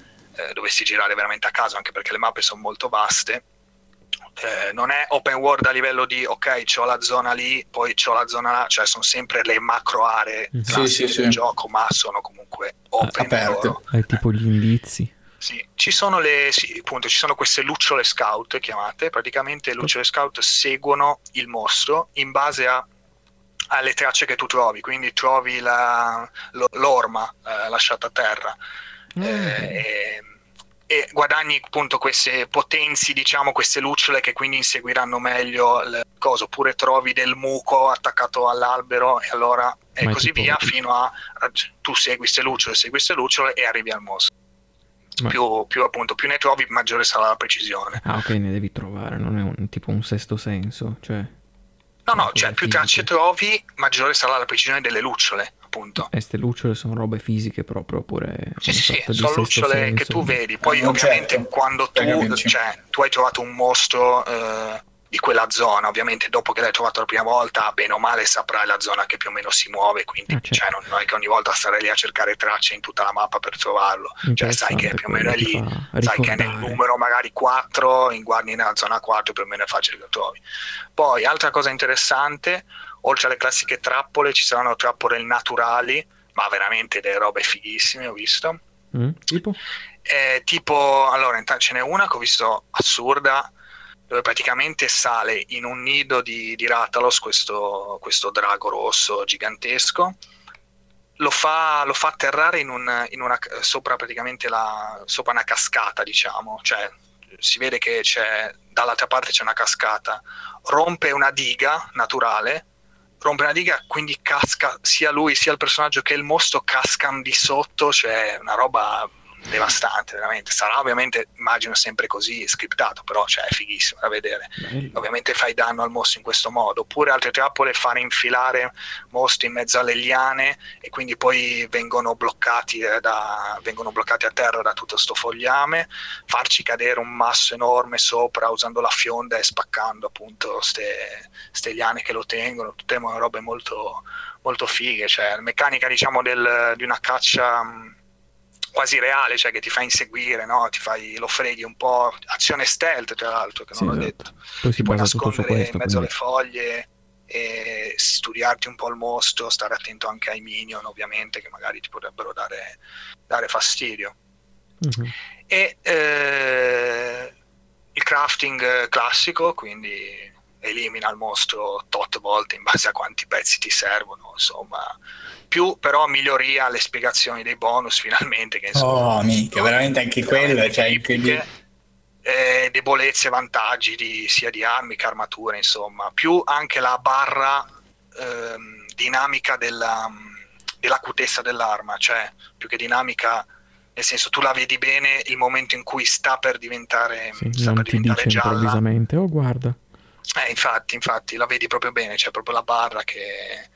dovresti girare veramente a caso, anche perché le mappe sono molto vaste, non è open world a livello di ok, c'ho la zona lì, poi c'ho la zona là, cioè sono sempre le macro aree del gioco, ma sono comunque open world. È tipo gli indizi. Sì, ci sono queste lucciole scout chiamate, praticamente le lucciole scout seguono il mostro in base alle tracce che tu trovi, quindi trovi l'orma lasciata a terra e guadagni appunto queste potenzi, diciamo queste lucciole che quindi inseguiranno meglio il coso, oppure trovi del muco attaccato all'albero e allora e così via, fino a tu segui queste lucciole e arrivi al mostro. Più ne trovi, maggiore sarà la precisione. Ne devi trovare, non è tipo un sesto senso, cioè... No, cioè più tracce trovi, maggiore sarà la precisione delle lucciole, appunto. E ste lucciole sono robe fisiche proprio, oppure... Sì, sono lucciole che tu vedi. Poi ovviamente quando tu hai trovato un mostro di quella zona, ovviamente dopo che l'hai trovato la prima volta, bene o male saprai la zona che più o meno si muove, quindi non è che ogni volta stare lì a cercare tracce in tutta la mappa per trovarlo. Cioè sai che più o meno è lì, sai che è nel numero magari 4, guardi nella zona 4, più o meno è facile che lo trovi. Poi, altra cosa interessante, oltre alle classiche trappole, ci saranno trappole naturali, ma veramente delle robe fighissime, ho visto. Tipo, allora, intanto ce n'è una che ho visto assurda, dove praticamente sale in un nido di Rathalos, questo drago rosso gigantesco, lo fa atterrare sopra una cascata, diciamo, cioè si vede che dall'altra parte c'è una cascata, rompe una diga naturale, quindi casca, sia lui sia il personaggio che il mostro cascano di sotto, cioè una roba devastante, veramente. Sarà ovviamente, immagino, sempre così scriptato, però è fighissimo da vedere. Ovviamente fai danno al mostro in questo modo, oppure altre trappole, fare infilare mostri in mezzo alle liane e quindi poi vengono bloccati a terra da tutto sto fogliame, farci cadere un masso enorme sopra usando la fionda e spaccando appunto ste liane che lo tengono, tutte robe molto, molto fighe, cioè meccanica diciamo di una caccia quasi reale, cioè che ti fa inseguire, no? Lo freghi un po', azione stealth tra l'altro, che non l'ho detto. Poi ti puoi nascondere in mezzo alle foglie e studiarti un po' il mostro, stare attento anche ai minion ovviamente, che magari ti potrebbero dare fastidio. Mm-hmm. E il crafting classico, quindi elimina il mostro tot volte in base a quanti pezzi ti servono, insomma, più però miglioria le spiegazioni dei bonus finalmente, che insomma, oh mica, veramente anche quello, cioè incredibile. Debolezze, vantaggi di, sia di armi che armature, insomma, più anche la barra dinamica della acutezza dell'arma, cioè più che dinamica nel senso tu la vedi bene il momento in cui sta per diventare, sì, sta per diventare gialla improvvisamente, oh guarda, infatti la vedi proprio bene, cioè proprio la barra che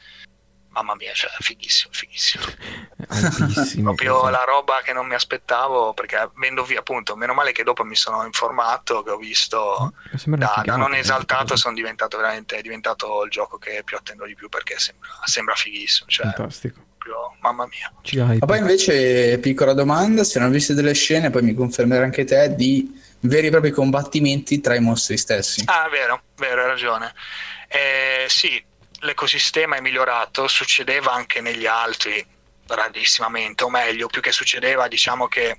mamma mia, cioè fighissimo proprio, esatto. La roba che non mi aspettavo, perché avendo appunto, meno male che dopo mi sono informato, che ho visto da non esaltato sono diventato veramente, è diventato il gioco che più attendo di più, perché sembra fighissimo, cioè fantastico proprio, mamma mia. Ma poi invece piccola domanda, se non ho visto delle scene, poi mi confermerai anche te, di veri e propri combattimenti tra i mostri stessi. Ah, vero, hai ragione. Sì, l'ecosistema è migliorato, succedeva anche negli altri rarissimamente, o meglio, più che succedeva, diciamo che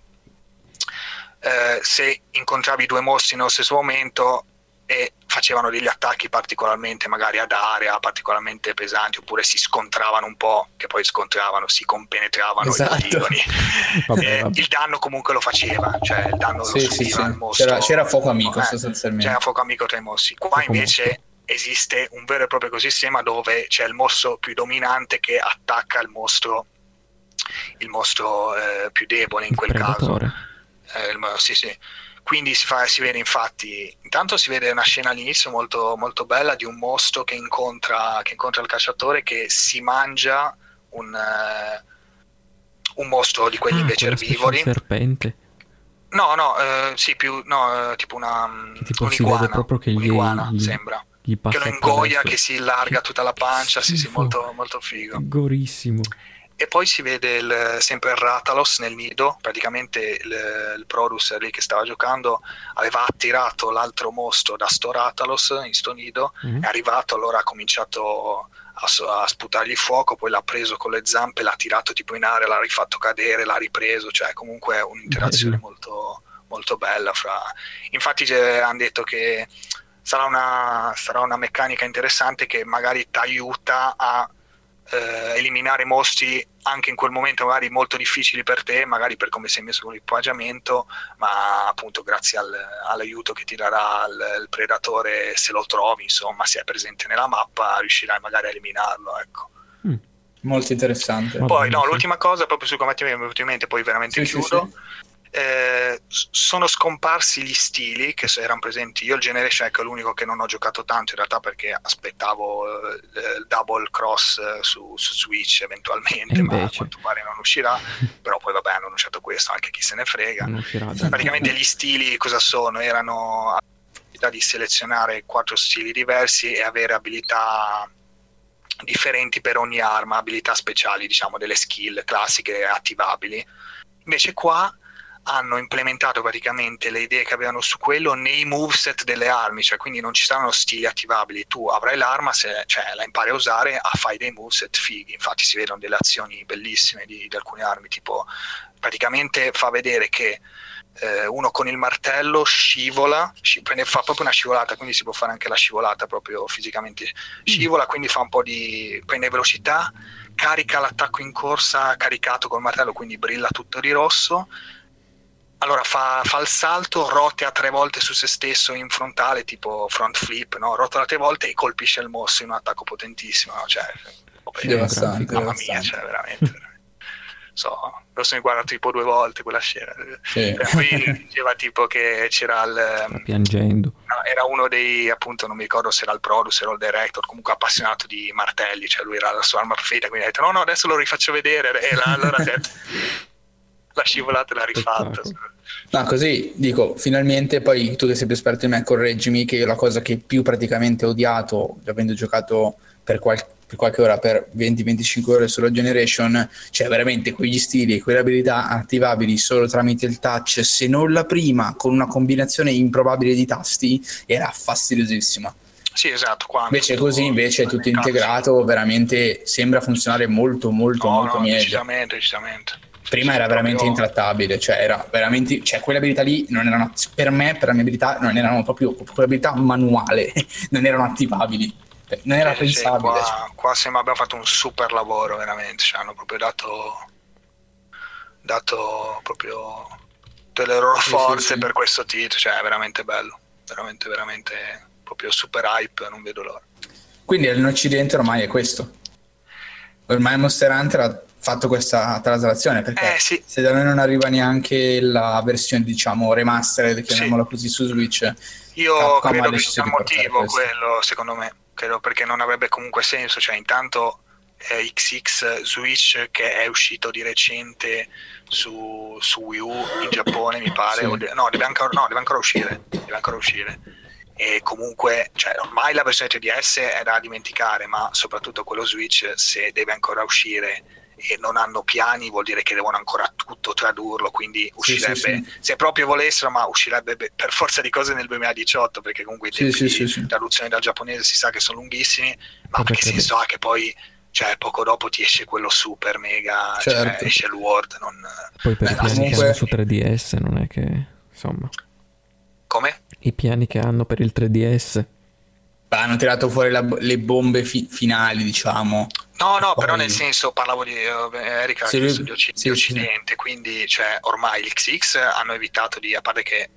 se incontravi due mostri nello stesso momento e facevano degli attacchi particolarmente magari ad area, particolarmente pesanti, oppure si scontravano un po', che poi si compenetravano, esatto. I piloni, il danno comunque lo faceva, cioè il danno lo subiva il mostro, c'era fuoco amico sostanzialmente, c'era fuoco amico tra i mostri. Qua invece esiste un vero e proprio ecosistema dove c'è il mostro più dominante che attacca il mostro più debole in quel caso. Sì. Quindi si vede, infatti, intanto si vede una scena all'inizio molto, molto bella di un mostro che incontra il cacciatore, che si mangia un mostro di quelli invece erbivori. Un serpente. Tipo un'iguana. Si vede proprio che un'iguana, sembra. Che lo ingoia, che si allarga tutta la pancia, sì, molto, molto figo. Gorissimo. E poi si vede sempre il Rathalos nel nido, praticamente il producer lì che stava giocando aveva attirato l'altro mostro da sto Rathalos in sto nido, è arrivato, allora ha cominciato a sputargli fuoco, poi l'ha preso con le zampe, l'ha tirato tipo in aria, l'ha rifatto cadere, l'ha ripreso, cioè comunque un'interazione molto, molto bella. Infatti hanno detto che sarà una meccanica interessante che magari ti aiuta a eliminare mostri anche in quel momento magari molto difficili per te, magari per come sei messo con l'equipaggiamento, ma appunto grazie all'aiuto che ti darà il predatore, se lo trovi, insomma, se è presente nella mappa, riuscirai magari a eliminarlo, ecco. Molto interessante. Poi l'ultima cosa proprio sui combattimenti, ovviamente, poi veramente chiudo. Sì. Sono scomparsi gli stili che erano presenti. Io il Generation, ecco, è l'unico che non ho giocato tanto in realtà, perché aspettavo il Double Cross su Switch eventualmente, ma a quanto pare non uscirà. Però poi vabbè, hanno annunciato questo, anche chi se ne frega. Praticamente gli stili cosa sono? Erano l'abilità di selezionare 4 stili diversi e avere abilità differenti per ogni arma, abilità speciali, diciamo, delle skill classiche attivabili. Invece qua hanno implementato praticamente le idee che avevano su quello nei moveset delle armi, cioè quindi non ci saranno stili attivabili, tu avrai l'arma, se la impari a usare, fai dei moveset fighi. Infatti si vedono delle azioni bellissime di alcune armi, tipo praticamente fa vedere che uno con il martello scivola, fa proprio una scivolata, quindi si può fare anche la scivolata proprio fisicamente, scivola, quindi fa un po' di, prende velocità, carica l'attacco in corsa caricato col martello, quindi brilla tutto di rosso. Allora fa il salto, rotea 3 volte su se stesso in frontale, tipo front flip, no? Rotola 3 volte e colpisce il mostro in un attacco potentissimo, no? Cioè, devastante, mamma mia, cioè, veramente. Lo sono guardato tipo 2 volte quella scena. Sì. Qui diceva tipo che c'era il... piangendo. No, era uno dei, appunto, non mi ricordo se era il producer o il director, comunque appassionato di martelli, cioè lui era la sua arma perfetta, quindi ha detto no, adesso lo rifaccio vedere, e allora la scivolata l'ha rifatta. No, così dico, finalmente, poi tu che sei più esperto di me correggimi, che io la cosa che più praticamente ho odiato, avendo giocato per qualche ora, per 20-25 ore solo Generation, cioè veramente quegli stili, quelle abilità attivabili solo tramite il touch, se non la prima, con una combinazione improbabile di tasti, era fastidiosissima. Sì, esatto. Qua invece così, invece è tutto integrato, veramente sembra funzionare molto, molto meglio. Decisamente. prima era veramente intrattabile, cioè era veramente, cioè quelle abilità lì non erano, per me, per la mia abilità, non erano proprio abilità manuale, non erano attivabili, non era pensabile. Cioè, qua sembra abbiamo fatto un super lavoro veramente, cioè hanno proprio dato proprio tutte le loro forze per questo titolo, cioè è veramente bello, veramente proprio super hype, non vedo l'ora. Quindi in Occidente ormai è questo, ormai Monster Hunter ha fatto questa traslazione, perché se da noi non arriva neanche la versione, diciamo, remastered, chiamiamola così, su Switch. Io credo che sia il motivo quello, secondo me, credo, perché non avrebbe comunque senso, cioè intanto XX Switch, che è uscito di recente su Wii U in Giappone mi pare, deve ancora uscire, e comunque, cioè, ormai la versione 3DS è da dimenticare, ma soprattutto quello Switch, se deve ancora uscire e non hanno piani, vuol dire che devono ancora tutto tradurlo, quindi uscirebbe se proprio volessero, ma uscirebbe per forza di cose nel 2018, perché comunque i tempi di traduzione dal giapponese si sa che sono lunghissimi, ma perché si sa che poi, cioè, poco dopo ti esce quello super mega, cioè, esce il World, non... Poi per i piani che hanno su 3DS non è che, insomma, come? I piani che hanno per il 3DS, hanno tirato fuori le bombe finali, diciamo. No, poi... però nel senso, parlavo di Erica, che studio Occidente, quindi, cioè, ormai il XX hanno evitato di, a parte che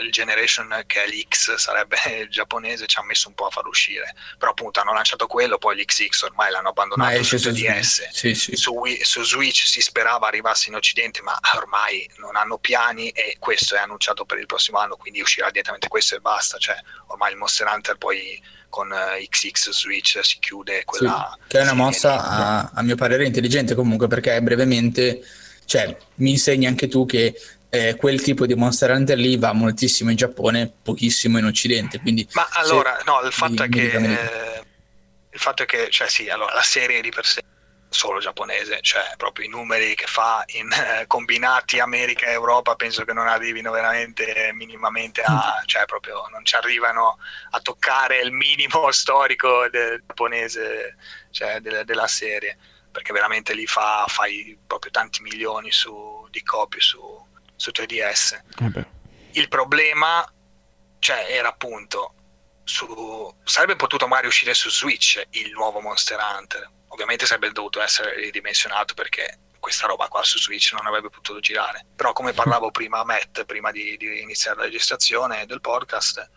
il Generation, che è l'X, sarebbe il giapponese, ci ha messo un po' a far uscire, però appunto hanno lanciato quello, poi l'XX ormai l'hanno abbandonato su 3DS, su Switch si sperava arrivasse in Occidente, ma ormai non hanno piani, e questo è annunciato per il prossimo anno, quindi uscirà direttamente questo e basta, cioè ormai il Monster Hunter poi con XX Switch si chiude quella... Che è una mossa a mio parere intelligente comunque, perché brevemente, cioè, mi insegni anche tu che quel tipo di Monster Hunter lì va moltissimo in Giappone, pochissimo in Occidente, quindi... Ma allora, il fatto è che cioè sì, allora la serie di per sé solo giapponese, cioè proprio i numeri che fa in combinati America e Europa penso che non arrivino veramente minimamente a, cioè proprio non ci arrivano a toccare il minimo storico del giapponese, cioè della serie, perché veramente lì fai proprio tanti milioni di copie su 3DS. Il problema, cioè, era appunto sarebbe potuto magari uscire su Switch il nuovo Monster Hunter, ovviamente sarebbe dovuto essere ridimensionato, perché questa roba qua su Switch non avrebbe potuto girare, però come parlavo prima a Matt, prima di iniziare la registrazione del podcast,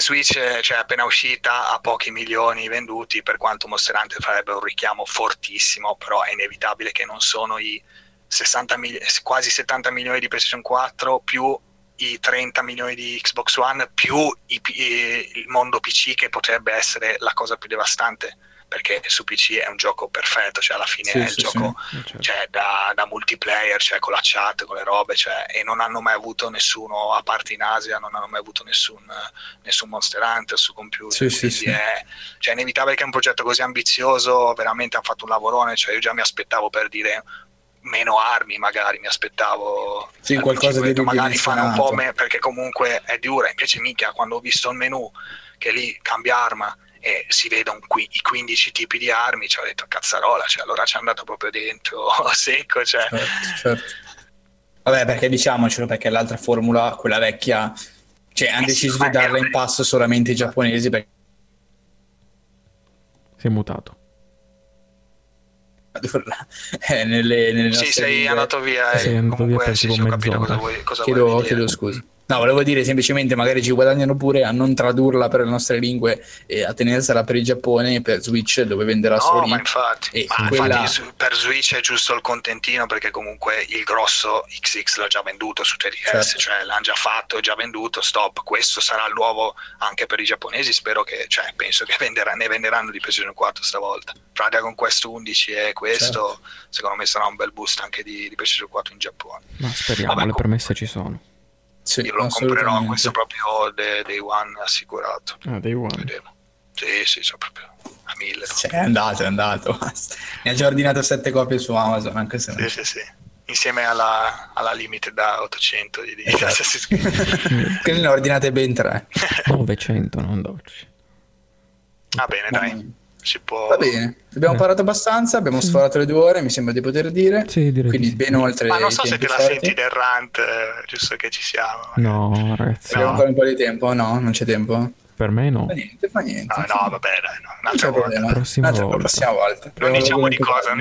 Switch, cioè, appena uscita, ha pochi milioni venduti, per quanto Monster Hunter farebbe un richiamo fortissimo, però è inevitabile che non sono i quasi 70 milioni di PlayStation 4 più i 30 milioni di Xbox One più il mondo PC, che potrebbe essere la cosa più devastante, perché su PC è un gioco perfetto, cioè alla fine è il gioco, cioè, da multiplayer, cioè con la chat, con le robe, cioè, e non hanno mai avuto nessuno, a parte in Asia, non hanno mai avuto nessun Monster Hunter su computer, cioè, è inevitabile che un progetto così ambizioso, veramente hanno fatto un lavorone, cioè io già mi aspettavo, per dire, meno armi, magari mi aspettavo qualcosa di magari fanno un po' perché comunque è dura, invece minchia, quando ho visto il menu che lì cambia arma e si vedono i 15 tipi di armi, ci ho detto cazzarola, cioè allora ci è andato proprio dentro secco, cioè. Certo. Vabbè, perché diciamocelo, perché l'altra formula, quella vecchia, cioè hanno deciso di darla in pasto solamente ai giapponesi, perché si è mutato. Andato via, comunque ho capito cosa chiedo scusa. No, volevo dire semplicemente, magari ci guadagnano pure a non tradurla per le nostre lingue e a tenersela per il Giappone, per Switch, dove venderà solo. No, ma infatti, per Switch è giusto il contentino, perché comunque il grosso XX l'ha già venduto su 3DS, cioè l'hanno già fatto, è già venduto, stop. Questo sarà il nuovo anche per i giapponesi, spero che, cioè, penso che ne venderanno di PlayStation 4 stavolta. Fra Dragon Quest 11 e questo, secondo me sarà un bel boost anche di PlayStation 4 in Giappone. Ma speriamo, le premesse ci sono. Sì, io lo comprerò, questo proprio Day One assicurato. Day One. Vedemo. Sì, so proprio a 1000. Cioè, è andato. Mi ha già ordinato 7 copie su Amazon, anche se insieme alla Limited da 800 di Assassin's Creed. Quindi ne ordinate ben 3. 900, non 12. Va bene, dai. si può. Va bene, abbiamo parlato abbastanza, abbiamo sforato le 2 ore, mi sembra di poter dire. Sì, direi. Quindi ben oltre. Ma non so se te la senti del rant, giusto che ci siamo. No, ragazzi. Abbiamo ancora un po' di tempo? No, non c'è tempo. Per me no. Fa niente. No, vabbè, dai, no. Un'altra volta. La prossima volta. Non diciamo di cosa.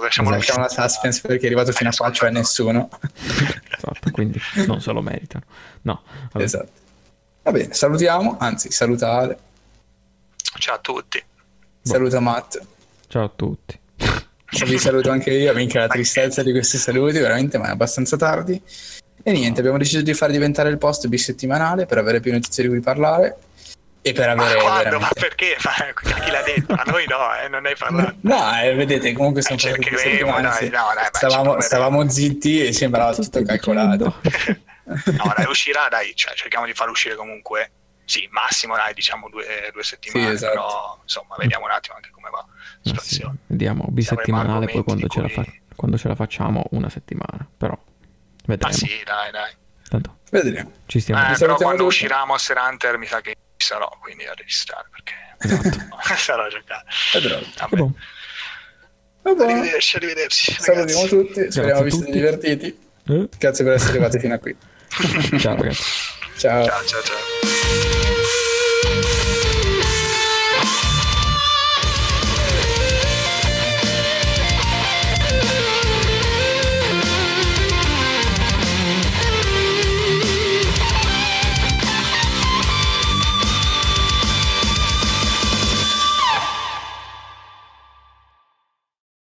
Lasciamo la suspense perché è arrivato fino a qua, cioè nessuno. Esatto, quindi non se lo meritano. No. Vabbè. Esatto. Va bene, salutiamo, anzi salutare. Ciao a tutti. Saluta Matt. Ciao a tutti. Vi saluto anche io, minchia la tristezza di questi saluti, veramente, ma è abbastanza tardi. E niente, abbiamo deciso di far diventare il post bisettimanale per avere più notizie di cui parlare. E per avere ma perché? Ma chi l'ha detto? A noi no, non hai parlato. No, vedete, comunque sono stavamo zitti e sembrava tutto calcolato. No, dai, uscirà, dai, cioè, cerchiamo di far uscire comunque. Sì, massimo, dai, diciamo 2 settimane. Sì, esatto. Però insomma, vediamo un attimo anche come va la situazione. Sì, vediamo bisettimanale, poi quando ce la facciamo una settimana, però vedremo. Ah sì, dai. Tanto vedremo. Ci stiamo. Però quando uscirà Monster Hunter mi sa che sarò quindi a registrare perché sarò a giocare. Vabbè. Arrivederci. Salutiamo tutti, speriamo vi siete divertiti. Grazie per essere arrivati fino a qui. Ciao ragazzi. Ciao.